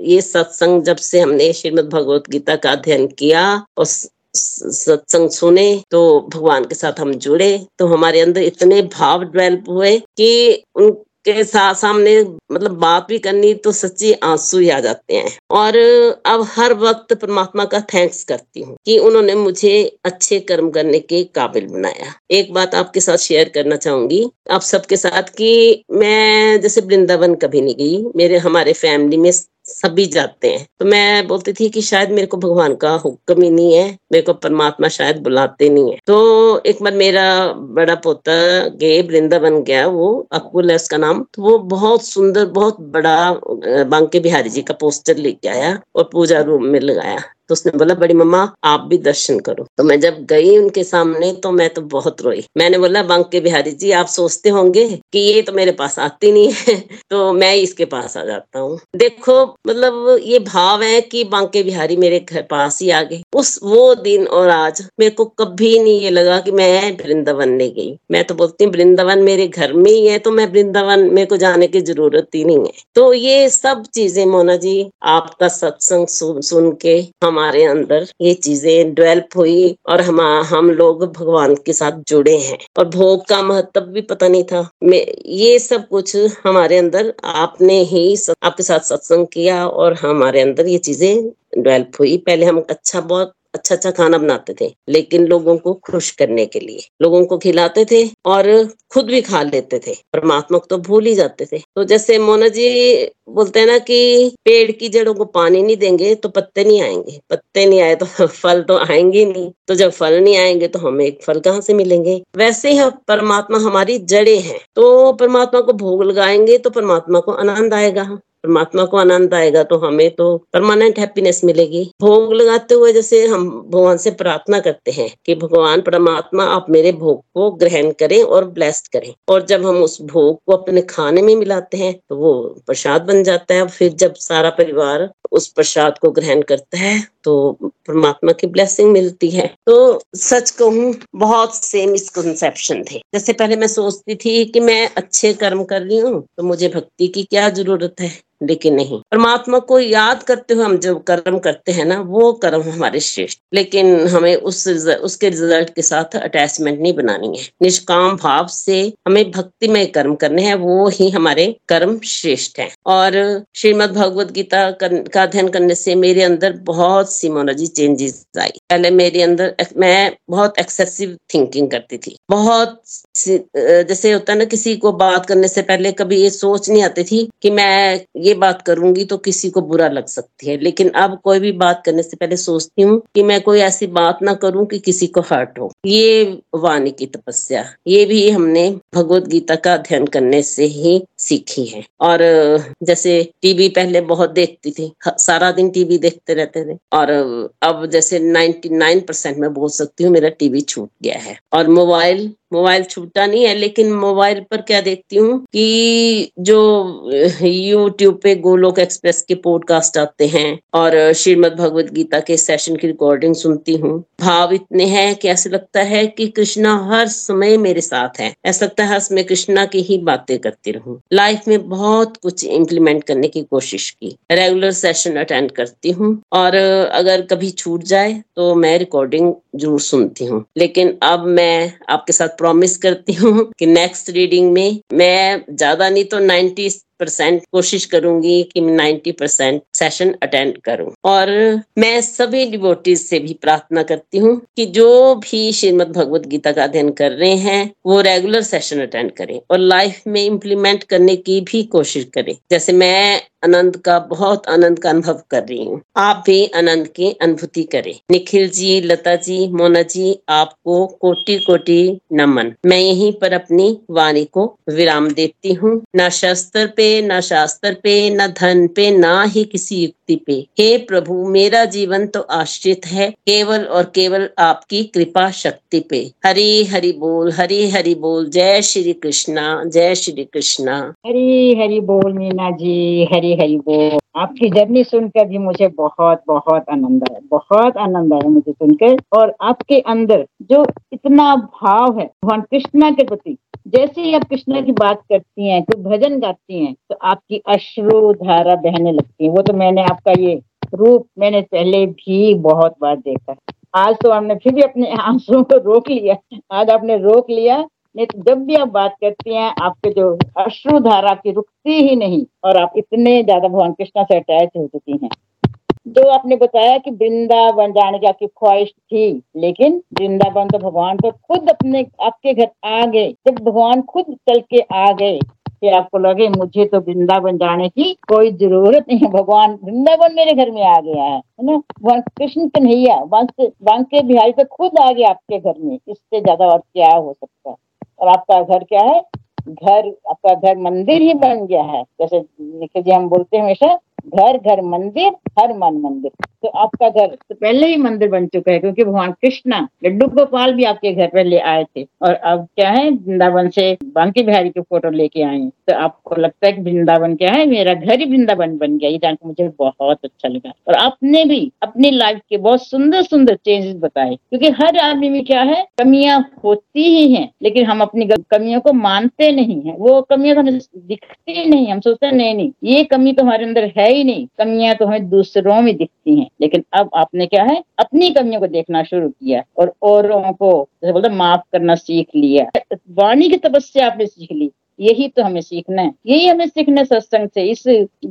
ये सत्संग जब से हमने श्रीमद् भगवत गीता का अध्ययन किया और सत्संग सुने तो भगवान के साथ हम जुड़े तो हमारे अंदर इतने भाव डेवलप हुए कि उन के साथ सामने मतलब बात भी करनी तो सच्ची आंसू ही आ जाते हैं। और अब हर वक्त परमात्मा का थैंक्स करती हूँ कि उन्होंने मुझे अच्छे कर्म करने के काबिल बनाया। एक बात आपके साथ शेयर करना चाहूंगी आप सबके साथ कि मैं जैसे वृंदावन कभी नहीं गई, मेरे हमारे फैमिली में सभी जाते हैं, तो मैं बोलती थी कि शायद मेरे को भगवान का हुक्म ही नहीं है, मेरे को परमात्मा शायद बुलाते नहीं है। तो एक बार मेरा बड़ा पोता गए वृंदावन गया, वो अकुल है उसका नाम, तो वो बहुत सुंदर बहुत बड़ा बांके बिहारी जी का पोस्टर लेके आया और पूजा रूम में लगाया। तो उसने बोला बड़ी मम्मा आप भी दर्शन करो। तो मैं जब गई उनके सामने तो मैं तो बहुत रोई। मैंने बोला बांके बिहारी जी आप सोचते होंगे कि ये तो मेरे पास आती नहीं है तो मैं इसके पास आ जाता हूँ। देखो मतलब ये भाव है कि बांके बिहारी मेरे घर पास ही आ गए। उस वो दिन और आज मेरे को कभी नहीं ये लगा कि मैं वृंदावन नहीं गई। मैं तो बोलती हूँ वृंदावन मेरे घर में ही है तो मैं वृंदावन मेरे को जाने की जरूरत ही नहीं है। तो ये सब चीजें मोना जी आपका सत्संग सुन, सुन के हमारे अंदर ये चीजें डेवलप हुई और हम हम लोग भगवान के साथ जुड़े हैं। और भोग का महत्व भी पता नहीं था। मैं ये सब कुछ हमारे अंदर आपने ही आपके साथ सत्संग किया और हमारे अंदर ये चीजें डेवलप हुई। पहले हम अच्छा बहुत अच्छा अच्छा खाना बनाते थे लेकिन लोगों को खुश करने के लिए लोगों को खिलाते थे और खुद भी खा लेते थे, परमात्मा को तो भूल ही जाते थे। तो जैसे मोना जी बोलते हैं ना कि पेड़ की जड़ों को पानी नहीं देंगे तो पत्ते नहीं आएंगे, पत्ते नहीं आए तो फल तो आएंगे नहीं, तो जब फल नहीं आएंगे तो हमें फल कहाँ से मिलेंगे। वैसे ही परमात्मा हमारी जड़ें हैं, तो परमात्मा को भोग लगाएंगे तो परमात्मा को आनंद आएगा, परमात्मा को आनंद आएगा तो हमें तो परमानेंट हैप्पीनेस मिलेगी। भोग लगाते हुए जैसे हम भगवान से प्रार्थना करते हैं कि भगवान परमात्मा आप मेरे भोग को ग्रहण करें और ब्लेस्ड करें, और जब हम उस भोग को अपने खाने में मिलाते हैं तो वो प्रसाद बन जाता है। फिर जब सारा परिवार उस प्रसाद को ग्रहण करता है तो परमात्मा की ब्लेसिंग मिलती है। तो सच कहूं बहुत से मिसकंसेप्शन थे। जैसे पहले मैं सोचती थी कि मैं अच्छे कर्म कर रही हूँ तो मुझे भक्ति की क्या जरूरत है, लेकिन नहीं, परमात्मा को याद करते हुए हम जो कर्म करते हैं ना वो कर्म हमारे श्रेष्ठ, लेकिन हमें उस उसके रिजल्ट के साथ अटैचमेंट नहीं बनानी है। निष्काम भाव से हमें भक्ति में कर्म करने हैं, वो ही हमारे कर्म श्रेष्ठ हैं। और श्रीमद् भगवत गीता का अध्ययन करने से मेरे अंदर बहुत सी मोना जी चेंजेस आई। पहले मेरे अंदर मैं बहुत एक्सेसिव थिंकिंग करती थी, बहुत जैसे होता है ना, किसी को बात करने से पहले कभी ये सोच नहीं आती थी कि मैं ये बात करूंगी तो किसी को बुरा लग सकती है, लेकिन अब कोई भी बात करने से पहले सोचती हूँ कि मैं कोई ऐसी बात ना करूं कि किसी को हर्ट हो। ये वाणी की तपस्या, ये भी हमने भगवत गीता का अध्ययन करने से ही सीखी है। और जैसे टीवी पहले बहुत देखती थी, सारा दिन टीवी देखते रहते थे, और अब जैसे निन्यानवे परसेंट मैं बोल सकती हूँ मेरा टीवी छूट गया है। और मोबाइल मोबाइल छूटा नहीं है, लेकिन मोबाइल पर क्या देखती हूँ कि जो यूट्यूब पे गोलोक एक्सप्रेस के पॉडकास्ट आते हैं और श्रीमद् भगवत गीता के सेशन की रिकॉर्डिंग सुनती हूँ। भाव इतने हैं कि ऐसे लगता है कि कृष्णा हर समय मेरे साथ है, ऐसा लगता है मैं कृष्णा की ही बातें करती रहूं। लाइफ में बहुत कुछ इम्प्लीमेंट करने की कोशिश की, रेगुलर सेशन अटेंड करती हूँ और अगर कभी छूट जाए तो मैं रिकॉर्डिंग जरूर सुनती हूँ। लेकिन अब मैं आपके साथ प्रॉमिस करती हूँ कि नेक्स्ट रीडिंग में मैं ज्यादा नहीं तो नाइंटी परसेंट कोशिश करूंगी कि नब्बे परसेंट सेशन अटेंड करूं। और मैं सभी डिवोटीज से भी प्रार्थना करती हूं कि जो भी श्रीमद् भगवत गीता का अध्ययन कर रहे हैं वो रेगुलर सेशन अटेंड करें और लाइफ में इम्प्लीमेंट करने की भी कोशिश करें। जैसे मैं आनंद का बहुत आनंद का अनुभव कर रही हूँ, आप भी आनंद की अनुभूति करें। निखिल जी, लता जी, मोना जी, आपको कोटि कोटि नमन। मैं यहीं पर अपनी वाणी को विराम देती हूँ। ना शस्त्र पे, ना शास्त्र पे, ना धन पे, ना ही किसी युक्ति पे, हे प्रभु मेरा जीवन तो आश्रित है केवल और केवल आपकी कृपा शक्ति पे। हरि हरि बोल, हरि हरि बोल, जय श्री कृष्णा, जय श्री कृष्णा। हरि हरि बोल मीना जी, हरि हरि बोल। आपकी जर्नी सुनकर भी मुझे बहुत बहुत आनंद आया, बहुत आनंद आया मुझे सुनकर। और आपके अंदर जो इतना भाव है भगवान कृष्णा के प्रति, जैसे ही आप कृष्णा की बात करती हैं, कोई भजन गाती हैं, तो आपकी अश्रु धारा बहने लगती है। वो तो मैंने आपका ये रूप मैंने पहले भी बहुत बार देखा। आज तो हमने फिर भी अपने आंसुओं को रोक लिया, आज आपने रोक लिया, नहीं तो जब भी आप बात करती हैं आपके जो अश्रु धारा की रुकती ही नहीं, और आप इतने ज्यादा भगवान कृष्णा से अटैच हो चुकी हैं। जो आपने बताया कि वृंदावन जाने की आपकी ख्वाहिश थी, लेकिन वृंदावन तो भगवान तो खुद अपने आपके घर आ गए। जब भगवान खुद चल के आ गए फिर आपको लगे मुझे तो वृंदावन जाने की कोई जरूरत नहीं है, भगवान वृंदावन मेरे घर में आ गया है, है ना। भगवान कृष्ण कन्हैया बांके बिहारी तो खुद आ गया आपके घर में, इससे ज्यादा और क्या हो सकता है। और आपका घर क्या है, घर आपका घर मंदिर ही बन गया है। जैसे निखिल जी हम बोलते हैं हमेशा, घर घर मंदिर हर मन मंदिर, तो आपका घर तो पहले ही मंदिर बन चुका है, क्योंकि भगवान कृष्णा लड्डू गोपाल भी आपके घर पहले आए थे और अब क्या है वृंदावन से बांके बिहारी के फोटो लेके आए हैं। तो आपको लगता है कि वृंदावन क्या है, मेरा घर ही वृंदावन बन गया। ये जानकर मुझे बहुत अच्छा लगा। और आपने भी अपनी लाइफ के बहुत सुंदर सुंदर चेंजेस बताए, क्योंकि हर आदमी में क्या है कमियां होती ही है, लेकिन हम अपनी कमियों को मानते नहीं है, वो कमियां हमें दिखती नहीं, हम सोचते नहीं नहीं ये कमी तो हमारे अंदर है ही नहीं, कमियां तो हमें दूसरों में दिखती हैं। लेकिन अब आपने क्या है अपनी कमियों को देखना शुरू किया और औरों को जैसे बोलते माफ करना सीख लिया। वाणी की तपस्या आपने सीख ली, यही तो हमें सीखना है, यही हमें सीखना है सत्संग से, इस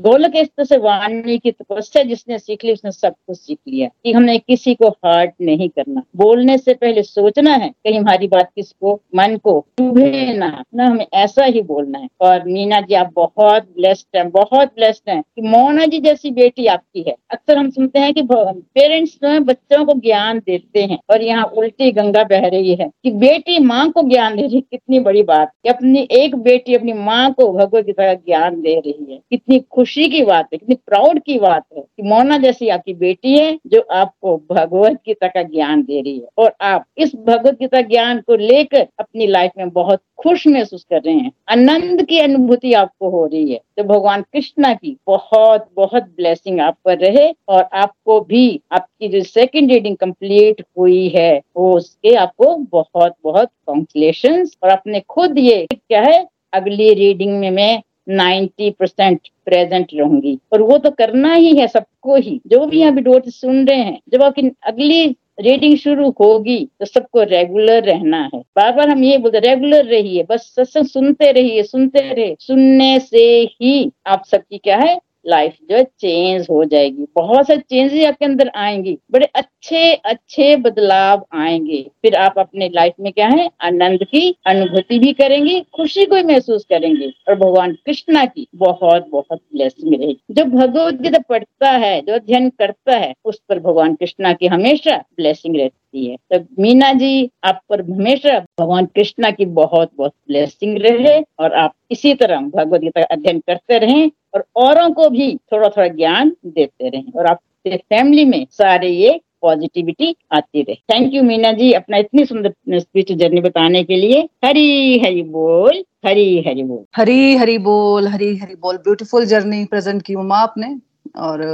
गोलक एक्सप्रेस से वाणी की तपस्या जिसने सीख ली उसने सब कुछ सीख लिया कि हमने किसी को हर्ट नहीं करना, बोलने से पहले सोचना है कहीं हमारी बात किसको मन को चुभे ना, ना हमें ऐसा ही बोलना है। और मीना जी आप बहुत ब्लेस्ड हैं, बहुत ब्लेस्ड हैं कि मोना जी जैसी बेटी आपकी है। अक्सर हम सुनते हैं कि पेरेंट्स जो है बच्चों को ज्ञान देते हैं और यहाँ उल्टी गंगा बह रही है कि बेटी माँ को ज्ञान दे रही है। कितनी बड़ी बात कि अपनी एक बेटी अपनी माँ को भगवत गीता का ज्ञान दे रही है, कितनी खुशी की बात है, कितनी प्राउड की बात है कि मोना जैसी आपकी बेटी है जो आपको भगवत गीता का ज्ञान दे रही है और आप इस भगवत गीता ज्ञान को लेकर अपनी लाइफ में बहुत खुश महसूस कर रहे हैं, आनंद की अनुभूति आपको हो रही है। तो भगवान कृष्णा की बहुत बहुत ब्लेसिंग आप पर रहे और आपको भी आपकी जो सेकंड रीडिंग कंप्लीट हुई है वो उसके आपको बहुत बहुत कॉन्ग्रेचुलेशंस। और आपने खुद ये क्या है अगली रीडिंग में मैं नब्बे परसेंट प्रेजेंट रहूंगी और वो तो करना ही है सबको ही, जो भी यहाँ डोट सुन रहे हैं। जब आपकी अगली रीडिंग शुरू होगी तो सबको रेगुलर रहना है, बार बार हम ये बोलते रेगुलर रहिए, बस सत्संग सुनते रहिए सुनते रहिए। सुनने से ही आप सबकी क्या है लाइफ जो है चेंज हो जाएगी, बहुत सारे चेंजेस आपके अंदर आएंगी, बड़े अच्छे अच्छे बदलाव आएंगे। फिर आप अपने लाइफ में क्या है आनंद की अनुभूति भी करेंगे, खुशी को महसूस करेंगे और भगवान कृष्णा की बहुत बहुत ब्लेसिंग मिलेगी। जो भगवद गीता पढ़ता है, जो अध्ययन करता है, उस पर भगवान कृष्णा की हमेशा ब्लेसिंग रहती है। तो मीना जी, आप पर हमेशा भगवान कृष्णा की बहुत बहुत ब्लेसिंग रहे और आप इसी तरह भगवद गीता का अध्ययन करते रहें और औरों को भी थोड़ा थोड़ा ज्ञान देते रहें और आपके फैमिली में सारे ये पॉजिटिविटी आती रहे। थैंक यू मीना जी, अपना इतनी सुंदर स्पिरिचुअल जर्नी बताने के लिए। हरी हरी बोल, हरी हरी बोल, हरी हरी बोल, हरी हरी बोल। ब्यूटीफुल जर्नी प्रेजेंट की उमा आपने, और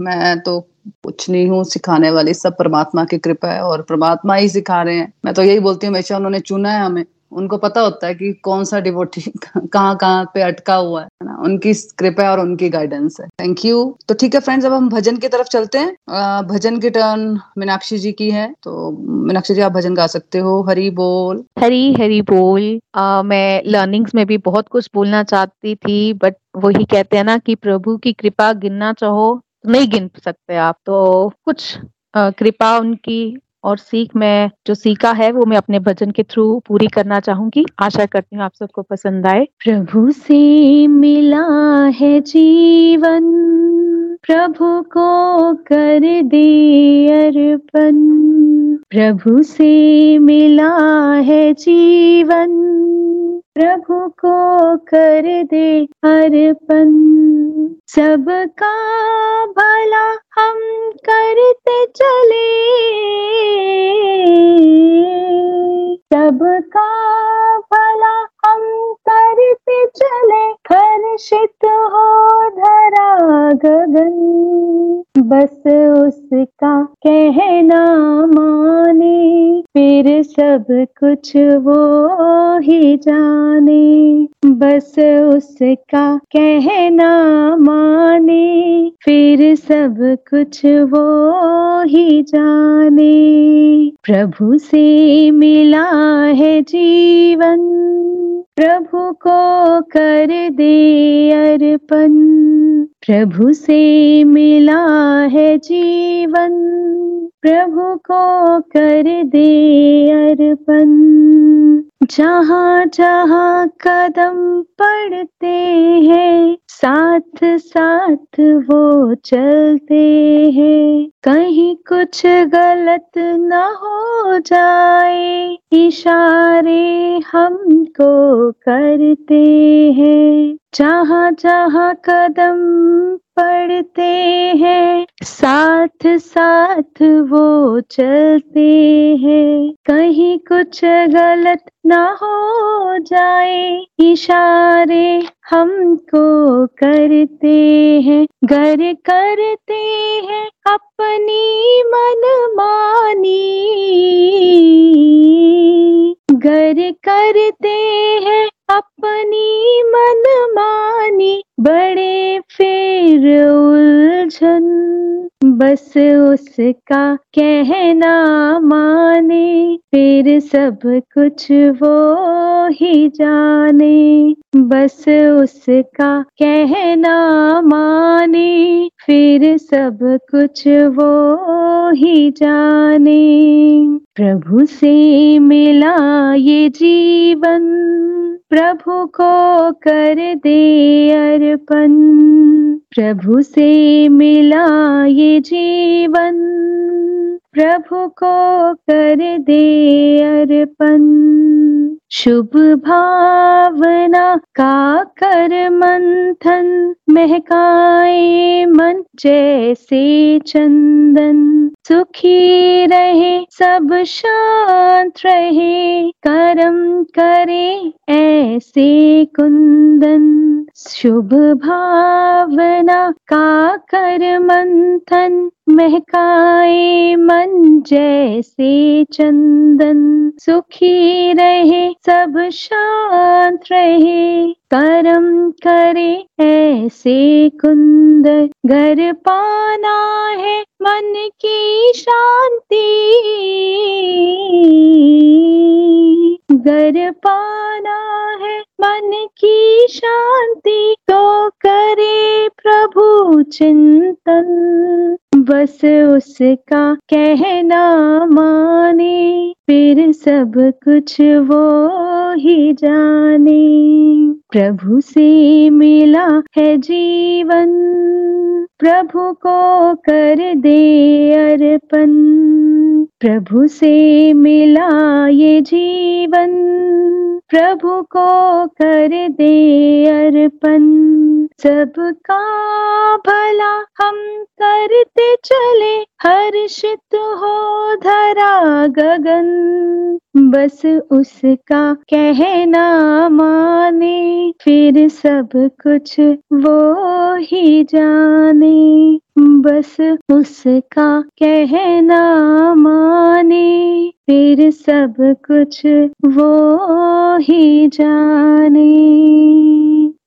मैं तो कुछ नहीं हूँ सिखाने वाली, सब परमात्मा की कृपा है और परमात्मा ही सिखा रहे हैं। मैं तो यही बोलती हूँ हमेशा, उन्होंने चुना है हमें, उनको पता होता है कि कौन सा डिवोटी कहाँ कहाँ पे अटका हुआ है ना, उनकी कृपा है और उनकी गाइडेंस है। Thank you. तो ठीक है फ्रेंड्स, अब हम भजन की तरफ चलते हैं। भजन की टर्न मीनाक्षी जी की है, तो मीनाक्षी जी आप भजन गा सकते हो। हरी बोल, हरी हरी बोल। आ, मैं लर्निंग्स में भी बहुत कुछ बोलना चाहती थी, बट वही कहते हैं ना कि प्रभु की कृपा गिनना चाहो नहीं गिन सकते आप, तो कुछ कृपा उनकी और सीख में जो सीखा है वो मैं अपने भजन के थ्रू पूरी करना चाहूंगी। आशा करती हूँ आप सबको पसंद आए। प्रभु से मिला है जीवन, प्रभु को कर दे अर्पण। प्रभु से मिला है जीवन, प्रभु को कर दे अर्पण। सबका भला हम करते चले, सबका भला हम करते चले। हर्षित हो धरा गगन, बस उसका कहना माने। फिर सब कुछ वो ही जाने, बस उसका कहना माने। फिर सब कुछ वो ही जाने। प्रभु से मिला है जीवन, प्रभु को कर दे अर्पण। प्रभु से मिला है जीवन, प्रभु को कर दे अर्पण। जहाँ जहाँ कदम पड़ते हैं, साथ साथ वो चलते हैं। कहीं कुछ गलत न हो जाए, इशारे हमको करते हैं। जहाँ जहाँ कदम पड़ते हैं, साथ साथ वो चलते हैं। कहीं कुछ गलत ना हो जाए, इशारे हमको करते हैं। घर करते हैं अपनी मनमानी, घर करते हैं अपनी मनमानी। बड़े फेर उलझन, बस उसका कहना माने। फिर सब कुछ वो ही जाने, बस उसका कहना माने। फिर सब कुछ वो ही जाने। प्रभु से मिला ये जीवन, प्रभु को कर दे अर्पण। प्रभु से मिला ये जीवन, प्रभु को कर दे अर्पण। शुभ भावना का कर मंथन, महकाए मन जैसे चंदन। सुखी रहे सब शांत रहे, कर्म करे ऐसे कुंदन। शुभ भावना का कर मंथन, महकाए मन जैसे चंदन। सुखी रहे सब शांत रहे, कर्म करे ऐसे कुंदन। घर पाना है मन की शांति, घर पाना है मन की शांति। तो करे प्रभु चिंतन, बस उसका कहना माने, फिर सब कुछ वो ही जाने। प्रभु से मिला है जीवन, प्रभु को कर दे अर्पण। प्रभु से मिला ये जीवन, प्रभु को कर दे अर्पण। सबका भला हम करते चले, हर्षित हो धरा गगन। बस उसका कहना माने, फिर सब कुछ वो ही जाने। बस उसका कहना माने, फिर सब कुछ वो ही जाने।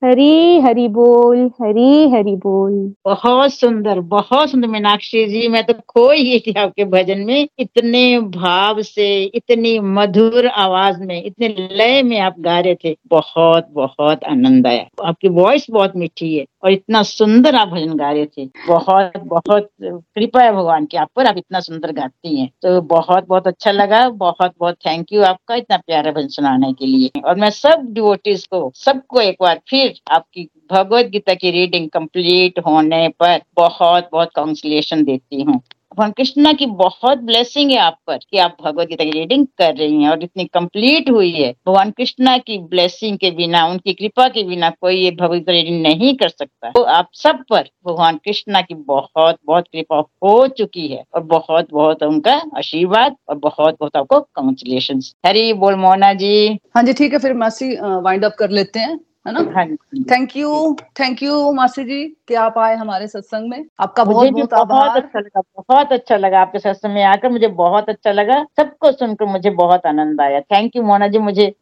हरी हरी बोल, हरी हरी बोल। बहुत सुंदर, बहुत सुंदर मीनाक्षी जी, मैं तो खो ही गई आपके भजन में। इतने भाव से, इतनी मधुर आवाज में, इतने लय में आप गा रहे थे। बहुत बहुत आनंद आया। आपकी वॉइस बहुत मीठी है और इतना सुंदर आप भजन गा रहे थे। बहुत बहुत कृपा है भगवान की आप पर, आप इतना सुंदर गाती हैं। तो बहुत बहुत अच्छा लगा, बहुत बहुत थैंक यू आपका इतना प्यारा भजन सुनाने के लिए। और मैं सब डिवोटीज को, सबको एक बार फिर आपकी भगवत गीता की रीडिंग कंप्लीट होने पर बहुत बहुत कांग्रेचुलेशन देती हूँ। भगवान कृष्णा की बहुत ब्लेसिंग है आप पर कि आप भगवत गीता की रीडिंग कर रही हैं और इतनी कंप्लीट हुई है। भगवान कृष्णा की ब्लेसिंग के बिना, उनकी कृपा के बिना कोई ये भगवत गीता रीडिंग नहीं कर सकता। तो आप सब पर भगवान कृष्णा की बहुत बहुत कृपा हो चुकी है और बहुत बहुत उनका आशीर्वाद और बहुत बहुत आपको कांग्रेचुलेशन। हरी बोल मोना जी। हाँ जी ठीक है, फिर मासी वाइंड अप कर लेते हैं, है ना। थैंक यू, थैंक यू मासी जी कि आप आए हमारे सत्संग में। आपका बहुत बहुत आभार। बहुत अच्छा लगा, बहुत अच्छा लगा आपके सत्संग में आकर, मुझे बहुत अच्छा लगा। सबको सुनकर मुझे बहुत आनंद आया। थैंक यू मोना जी, मुझे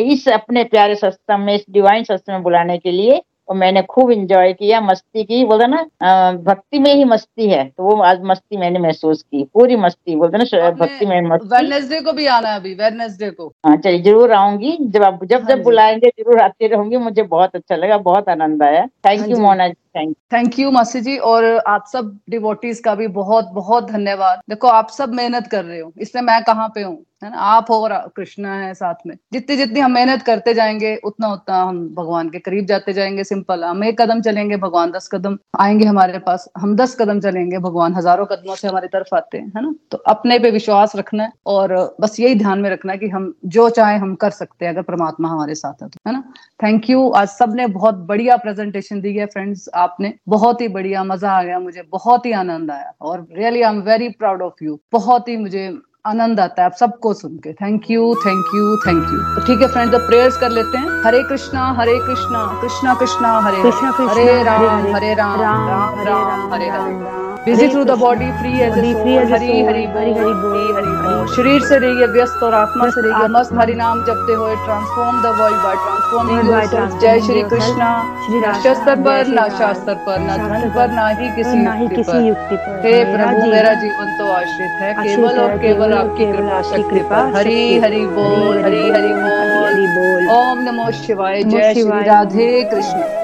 इस अपने प्यारे सत्संग में, इस डिवाइन सत्संग में बुलाने के लिए। और मैंने खूब इंजॉय किया, मस्ती की। बोलता ना भक्ति में ही मस्ती है, तो वो आज मस्ती मैंने महसूस की, पूरी मस्ती। बोलता ना भक्ति में मस्ती। वेडनेसडे को भी आना है अभी, वेडनेसडे को। हाँ चलिए, जरूर आऊंगी। जब आप जब जब बुलाएंगे जरूर आती रहूंगी। मुझे बहुत अच्छा लगा, बहुत आनंद आया। Thank you Mona ji, thank thank you मासी जी। और आप सब डिवोटीज का भी बहुत बहुत धन्यवाद। देखो आप सब मेहनत कर रहे हो, इसमें मैं कहाँ पे हूँ, है ना। आप हो और कृष्णा है साथ में। जितनी जितनी हम मेहनत करते जाएंगे, उतना उतना हम भगवान के करीब जाते जाएंगे। सिंपल, हम एक कदम चलेंगे भगवान दस कदम आएंगे हमारे पास, हम दस कदम चलेंगे भगवान हजारों कदमों से हमारी तरफ आते हैं, है ना। तो अपने पे विश्वास रखना है और बस यही ध्यान में रखना है कि हम जो चाहे हम कर सकते हैं अगर परमात्मा हमारे साथ है तो, है ना। Thank you. आज सबने बहुत बढ़िया प्रेजेंटेशन दी है फ्रेंड्स, आपने बहुत ही बढ़िया, मजा आ गया मुझे, बहुत ही आनंद आया। और really I am very proud of you, बहुत ही मुझे आनंद आता है आप सबको सुन के। Thank you, thank you, thank you. तो ठीक है फ्रेंड्स, अब प्रेयर्स कर लेते हैं। Hare Krishna Hare Krishna Krishna Krishna Hare Hare Ram Hare Ram Ram Ram Hare Ram. Busy through the body, free as a soul. Hari Hari Hari Hari. शरीर से रहिए व्यस्त और आत्मा से रहिए मस्त। हरि नाम जपते हुए transform the world by transforming. जय श्री कृष्णा। न शस्त्र पर, न शास्त्र पर, न धन पर, न ही किसी युक्ति पर। हे प्रभु मेरा जीवन तो आश्रित है केवल और केवल आपकी कृपा शक्ति पर। हरी हरि बोल, हरी हरि बोल, हरि बोल। ओम नमो शिवाय। जय श्री राधे कृष्ण।